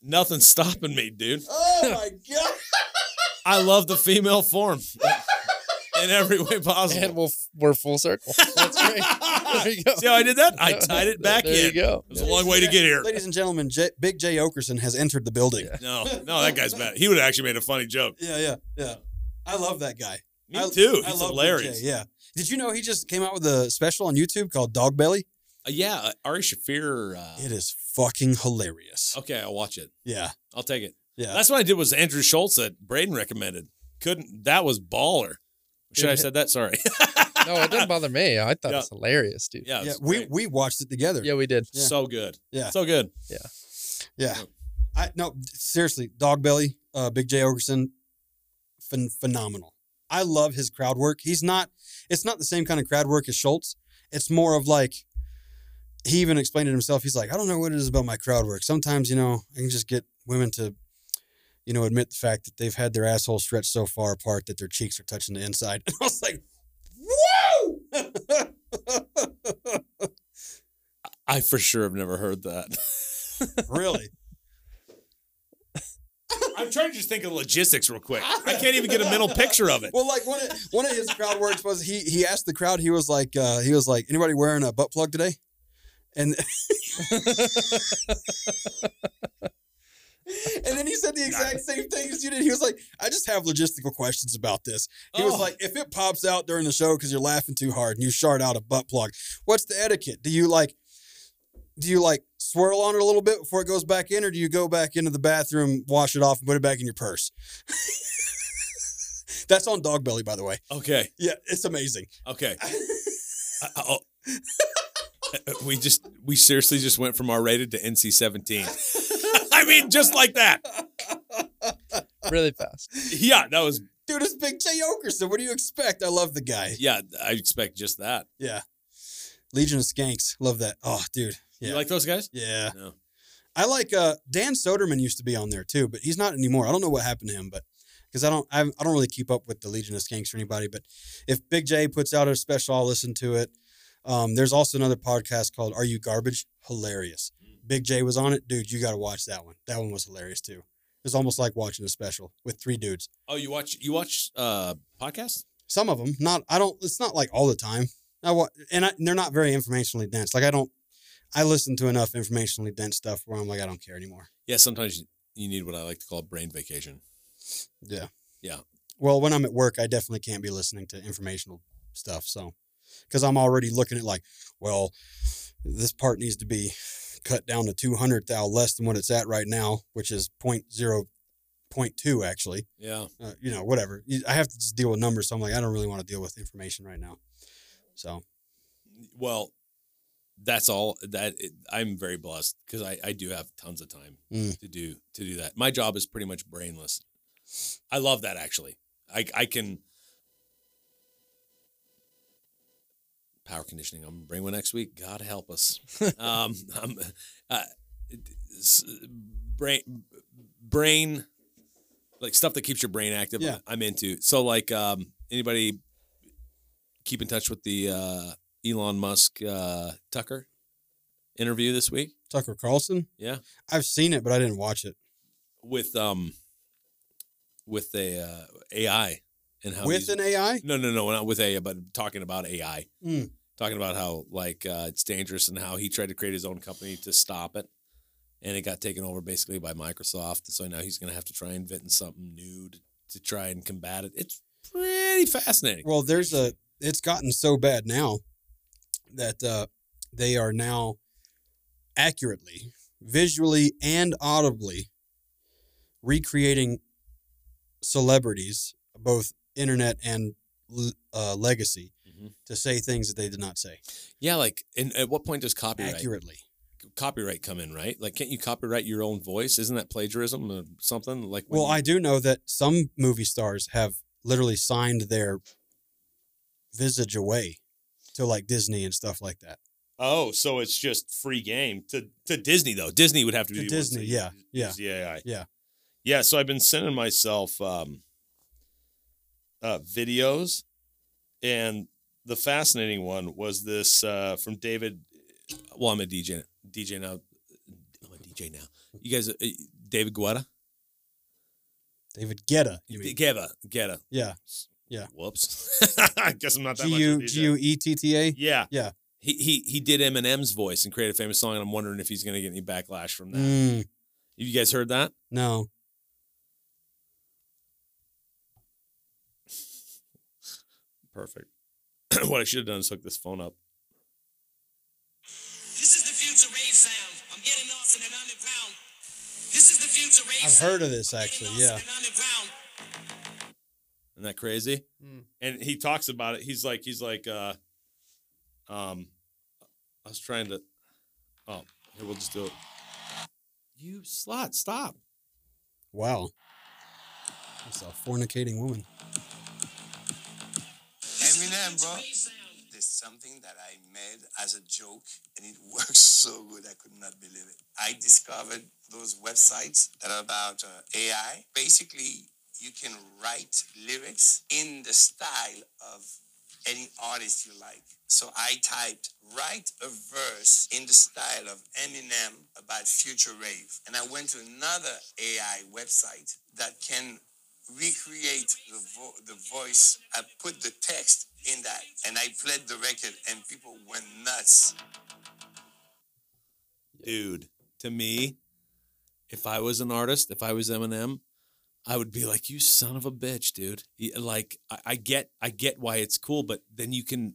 Nothing's stopping me, dude. Oh my god! I love the female form in every way possible. And we're full circle. That's great. There you go. See how I did that? I tied it back in. There you go. It's a long way to get here. Ladies and gentlemen, Big Jay Okerson has entered the building. Yeah. No, that guy's bad. He would have actually made a funny joke. Yeah. I love that guy. Me too. He's hilarious. Big Jay, yeah. Did you know he just came out with a special on YouTube called Dog Belly? Yeah, Ari Shaffir. It is fucking hilarious. Okay, I'll watch it. Yeah. I'll take it. Yeah. That's what I did was Andrew Schultz that Braden recommended. That was baller. Should I have said that? Sorry. No, it didn't bother me. I thought it was hilarious, dude. Yeah, we watched it together. Yeah, we did. Yeah. So good. Yeah. So good. Yeah. Yeah. No, seriously, Dog Belly, Big Jay Okerson, phenomenal. I love his crowd work. It's not the same kind of crowd work as Schultz. It's more of like, he even explained it himself. He's like, I don't know what it is about my crowd work. Sometimes, I can just get women to, admit the fact that they've had their asshole stretched so far apart that their cheeks are touching the inside. And I was like, whoa! I for sure have never heard that. Really? I'm trying to just think of logistics real quick. I can't even get a mental picture of it. Well, like one of his crowd works was he asked the crowd. He was like, anybody wearing a butt plug today? And and then he said the exact same thing as you did. He was like, I just have logistical questions about this. He was like, if it pops out during the show because you're laughing too hard and you shart out a butt plug, what's the etiquette? Do you swirl on it a little bit before it goes back in, or do you go back into the bathroom, wash it off, and put it back in your purse? That's on Dog Belly, by the way. Okay. Yeah, it's amazing. Okay. We seriously just went from R-rated to NC-17. I mean, just like that. Really fast. Yeah, that was... Dude, it's Big Jay Okerson. What do you expect? I love the guy. Yeah, I expect just that. Yeah. Legion of Skanks. Love that. Oh, dude. Yeah. You like those guys? Yeah. No. I like Dan Soderman used to be on there too, but he's not anymore. I don't know what happened to him, but because I don't really keep up with the Legion of Skanks or anybody. But if Big Jay puts out a special, I'll listen to it. There's also another podcast called Are You Garbage? Hilarious. Big Jay was on it. Dude, you got to watch that one. That one was hilarious too. It was almost like watching a special with three dudes. Oh, you watch podcasts? Some of them. It's not like all the time. They're not very informationally dense. Like I listen to enough informationally dense stuff where I'm like, I don't care anymore. Yeah, sometimes you need what I like to call brain vacation. Yeah. Yeah. Well, when I'm at work, I definitely can't be listening to informational stuff, so. Because I'm already looking at like, well, this part needs to be cut down to 200 thou less than what it's at right now, which is 0.2 actually. Yeah. Whatever. I have to just deal with numbers, so I'm like, I don't really want to deal with information right now. So. Well, that's all that I'm very blessed because I do have tons of time to do that. My job is pretty much brainless. I love that actually. I can. Power conditioning. I'm gonna bring one next week. God help us. Brain, like stuff that keeps your brain active. Yeah. I'm into. So like, anybody keep in touch with the Elon Musk Tucker interview this week? Tucker Carlson. Yeah, I've seen it, but I didn't watch it. With a AI and how with an AI? No, not with AI, but talking about AI. Mm. Talking about how like it's dangerous and how he tried to create his own company to stop it, and it got taken over basically by Microsoft. So now he's going to have to try inventing something new to try and combat it. It's pretty fascinating. Well, there's a. It's gotten so bad now that they are now accurately, visually, and audibly recreating celebrities, both internet and legacy, mm-hmm. to say things that they did not say. Yeah, like, and at what point does copyright copyright come in? Right, like, can't you copyright your own voice? Isn't that plagiarism or something? Like, well, I do know that some movie stars have literally signed their visage away to like Disney and stuff like that. Oh, so it's just free game to Disney though. Disney would have to do Disney. Yeah. So I've been sending myself videos, and the fascinating one was this from David. Well, I'm a DJ. DJ now. I'm a DJ now. You guys, David Guetta. David Guetta. You mean Guetta? Yeah. Yeah. Whoops. I guess I'm not that much. Guetta. Yeah. Yeah. He did Eminem's voice and created a famous song, and I'm wondering if he's going to get any backlash from that. Mm. You guys heard that? No. Perfect. What I should have done is hook this phone up. This is the future rave sound. I'm getting lost in an underground. This is the future rave sound. I've heard of this actually, yeah. Isn't that crazy? Mm. And he talks about it. He's like, I was trying to, oh, here, we'll just do it. You slut, stop. Wow. That's a fornicating woman. Eminem, bro. There's something that I made as a joke, and it works so good, I could not believe it. I discovered those websites that are about AI. Basically, you can write lyrics in the style of any artist you like. So I typed, write a verse in the style of Eminem about future rave. And I went to another AI website that can recreate the voice. I put the text in that, and I played the record, and people went nuts. Dude, to me, if I was an artist, if I was Eminem, I would be like, you son of a bitch, dude. Like, I get why it's cool, but then you can,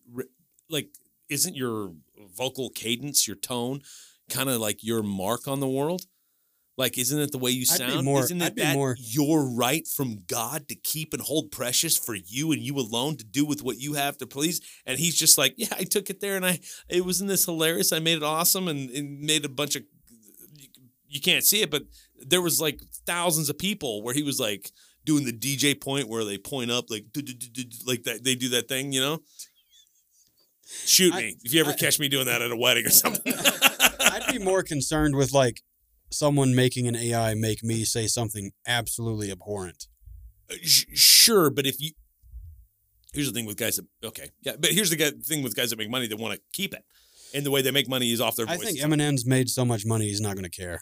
like, isn't your vocal cadence, your tone, kind of like your mark on the world? Like, isn't it the way you sound? Isn't it that your right from God to keep and hold precious for you and you alone to do with what you have to please? And he's just like, yeah, I took it there, and it wasn't this hilarious. I made it awesome and made a bunch of, you can't see it, but there was like thousands of people where he was like doing the DJ point where they point up like that. They do that thing, you know? Shoot me if you ever catch me doing that at a wedding or something. I'd be more concerned with like someone making an AI make me say something absolutely abhorrent. Sure, but if you... Here's the thing with guys that... Okay, yeah, but here's the thing with guys that make money that want to keep it. And the way they make money is off their voice. I think Eminem's made so much money, he's not going to care.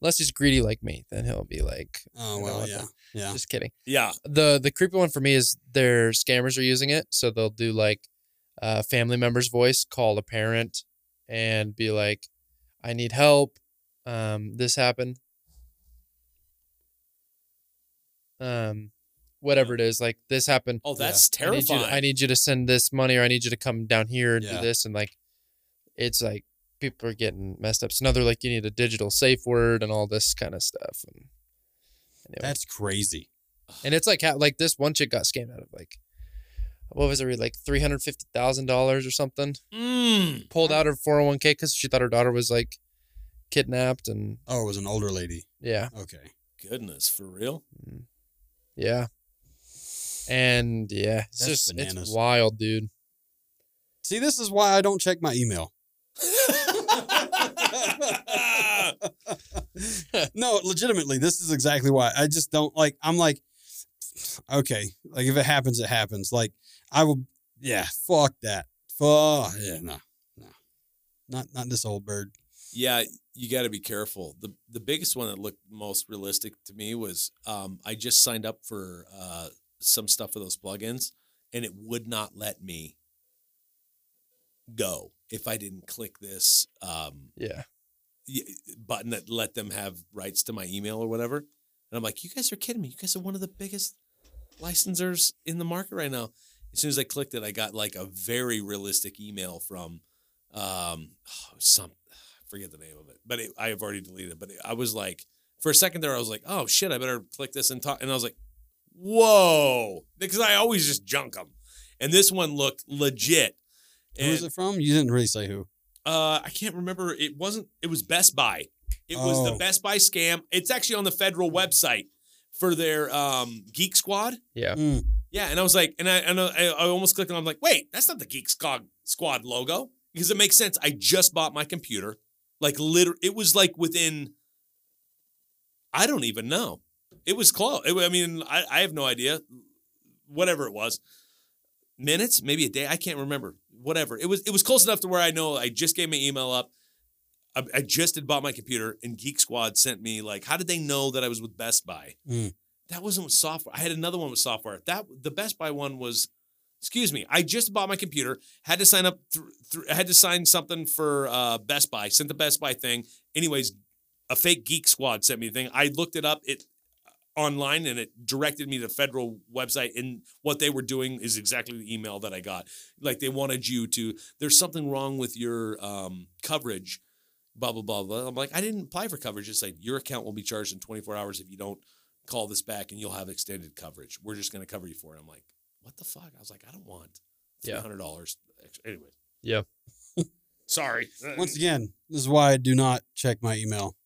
Unless he's greedy like me, then he'll be like... Oh, well, yeah. Yeah. Just kidding. Yeah. The creepy one for me is their scammers are using it, so they'll do like a family member's voice, call a parent, and be like, I need help. This happened. Whatever it is, like this happened. Oh, that's terrifying. I need you to send this money, or I need you to come down here and do this. And like, it's like people are getting messed up. So now they're like, you need a digital safe word and all this kind of stuff. And anyway. That's crazy. And it's like, how, like this one chick got scammed out of like, what was it, like $350,000 or something? Mm. Pulled out her 401k because she thought her daughter was like kidnapped. And oh, it was an older lady. Yeah. Okay. Goodness, for real? Yeah. And yeah, it's just bananas. It's wild, dude. See, this is why I don't check my email. No, legitimately, this is exactly why. I just don't like, I'm like, okay, like if it happens, it happens. Like, I will, yeah, fuck that. Fuck, yeah, no, not this old bird. Yeah, you got to be careful. The biggest one that looked most realistic to me was I just signed up for some stuff for those plugins, and it would not let me go if I didn't click this button that let them have rights to my email or whatever. And I'm like, you guys are kidding me. You guys are one of the biggest licensors in the market right now. As soon as I clicked it, I got like a very realistic email from forget the name of it, but I have already deleted it. But I was like, for a second there, I was like, oh shit, I better click this and talk. And I was like, whoa, because I always just junk them. And this one looked legit. And, who was it from? You didn't really say who. I can't remember. It was Best Buy. It was the Best Buy scam. It's actually on the federal website for their Geek Squad. Yeah. Mm. Yeah. And I was like, and I almost clicked and I'm like, wait, that's not the Geek Squad logo. Because it makes sense. I just bought my computer. Like, literally, it was like within, I don't even know. It was close. I mean, I have no idea. Whatever it was. Minutes, maybe a day. I can't remember. Whatever. It was close enough to where I know I just gave my email up. I just had bought my computer, and Geek Squad sent me, like, how did they know that I was with Best Buy? Mm. That wasn't with software. I had another one with software. The Best Buy one was, excuse me, I just bought my computer, had to sign up, had to sign something for Best Buy, sent the Best Buy thing. Anyways, a fake Geek Squad sent me the thing. I looked it up online, and it directed me to the federal website, and what they were doing is exactly the email that I got. Like, they wanted you to, there's something wrong with your coverage, blah, blah, blah, blah. I'm like, I didn't apply for coverage. It's like, your account will be charged in 24 hours if you don't call this back, and you'll have extended coverage. We're just going to cover you for it. I'm like, what the fuck? I was like, I don't want $300 extra. Anyway. Yeah. Sorry. Once again, this is why I do not check my email.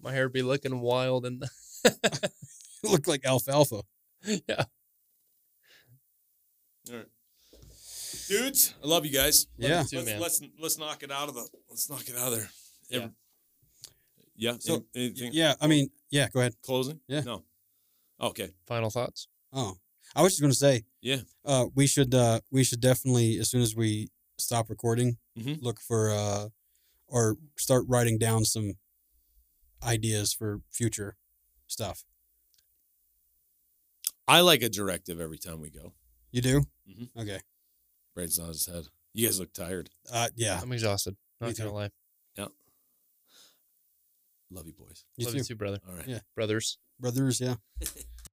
My hair be looking wild and look like alfalfa. Yeah. All right, dudes, I love you guys. Yeah. Love you too, man. Let's knock it out of the. Let's knock it out of there. Yeah. So, anything? Yeah. I mean, yeah. Go ahead. Closing. Yeah. No. Okay. Final thoughts. Oh, I was just going to say. Yeah. We should definitely, as soon as we stop recording, look for or start writing down some ideas for future stuff. I like a directive every time we go. You do? Mm-hmm. Okay. Braden's on his head. You guys look tired. Yeah. I'm exhausted. Not going to lie. Yeah. Love you, boys. Love you too, brother. All right. Yeah. Brothers. Yeah.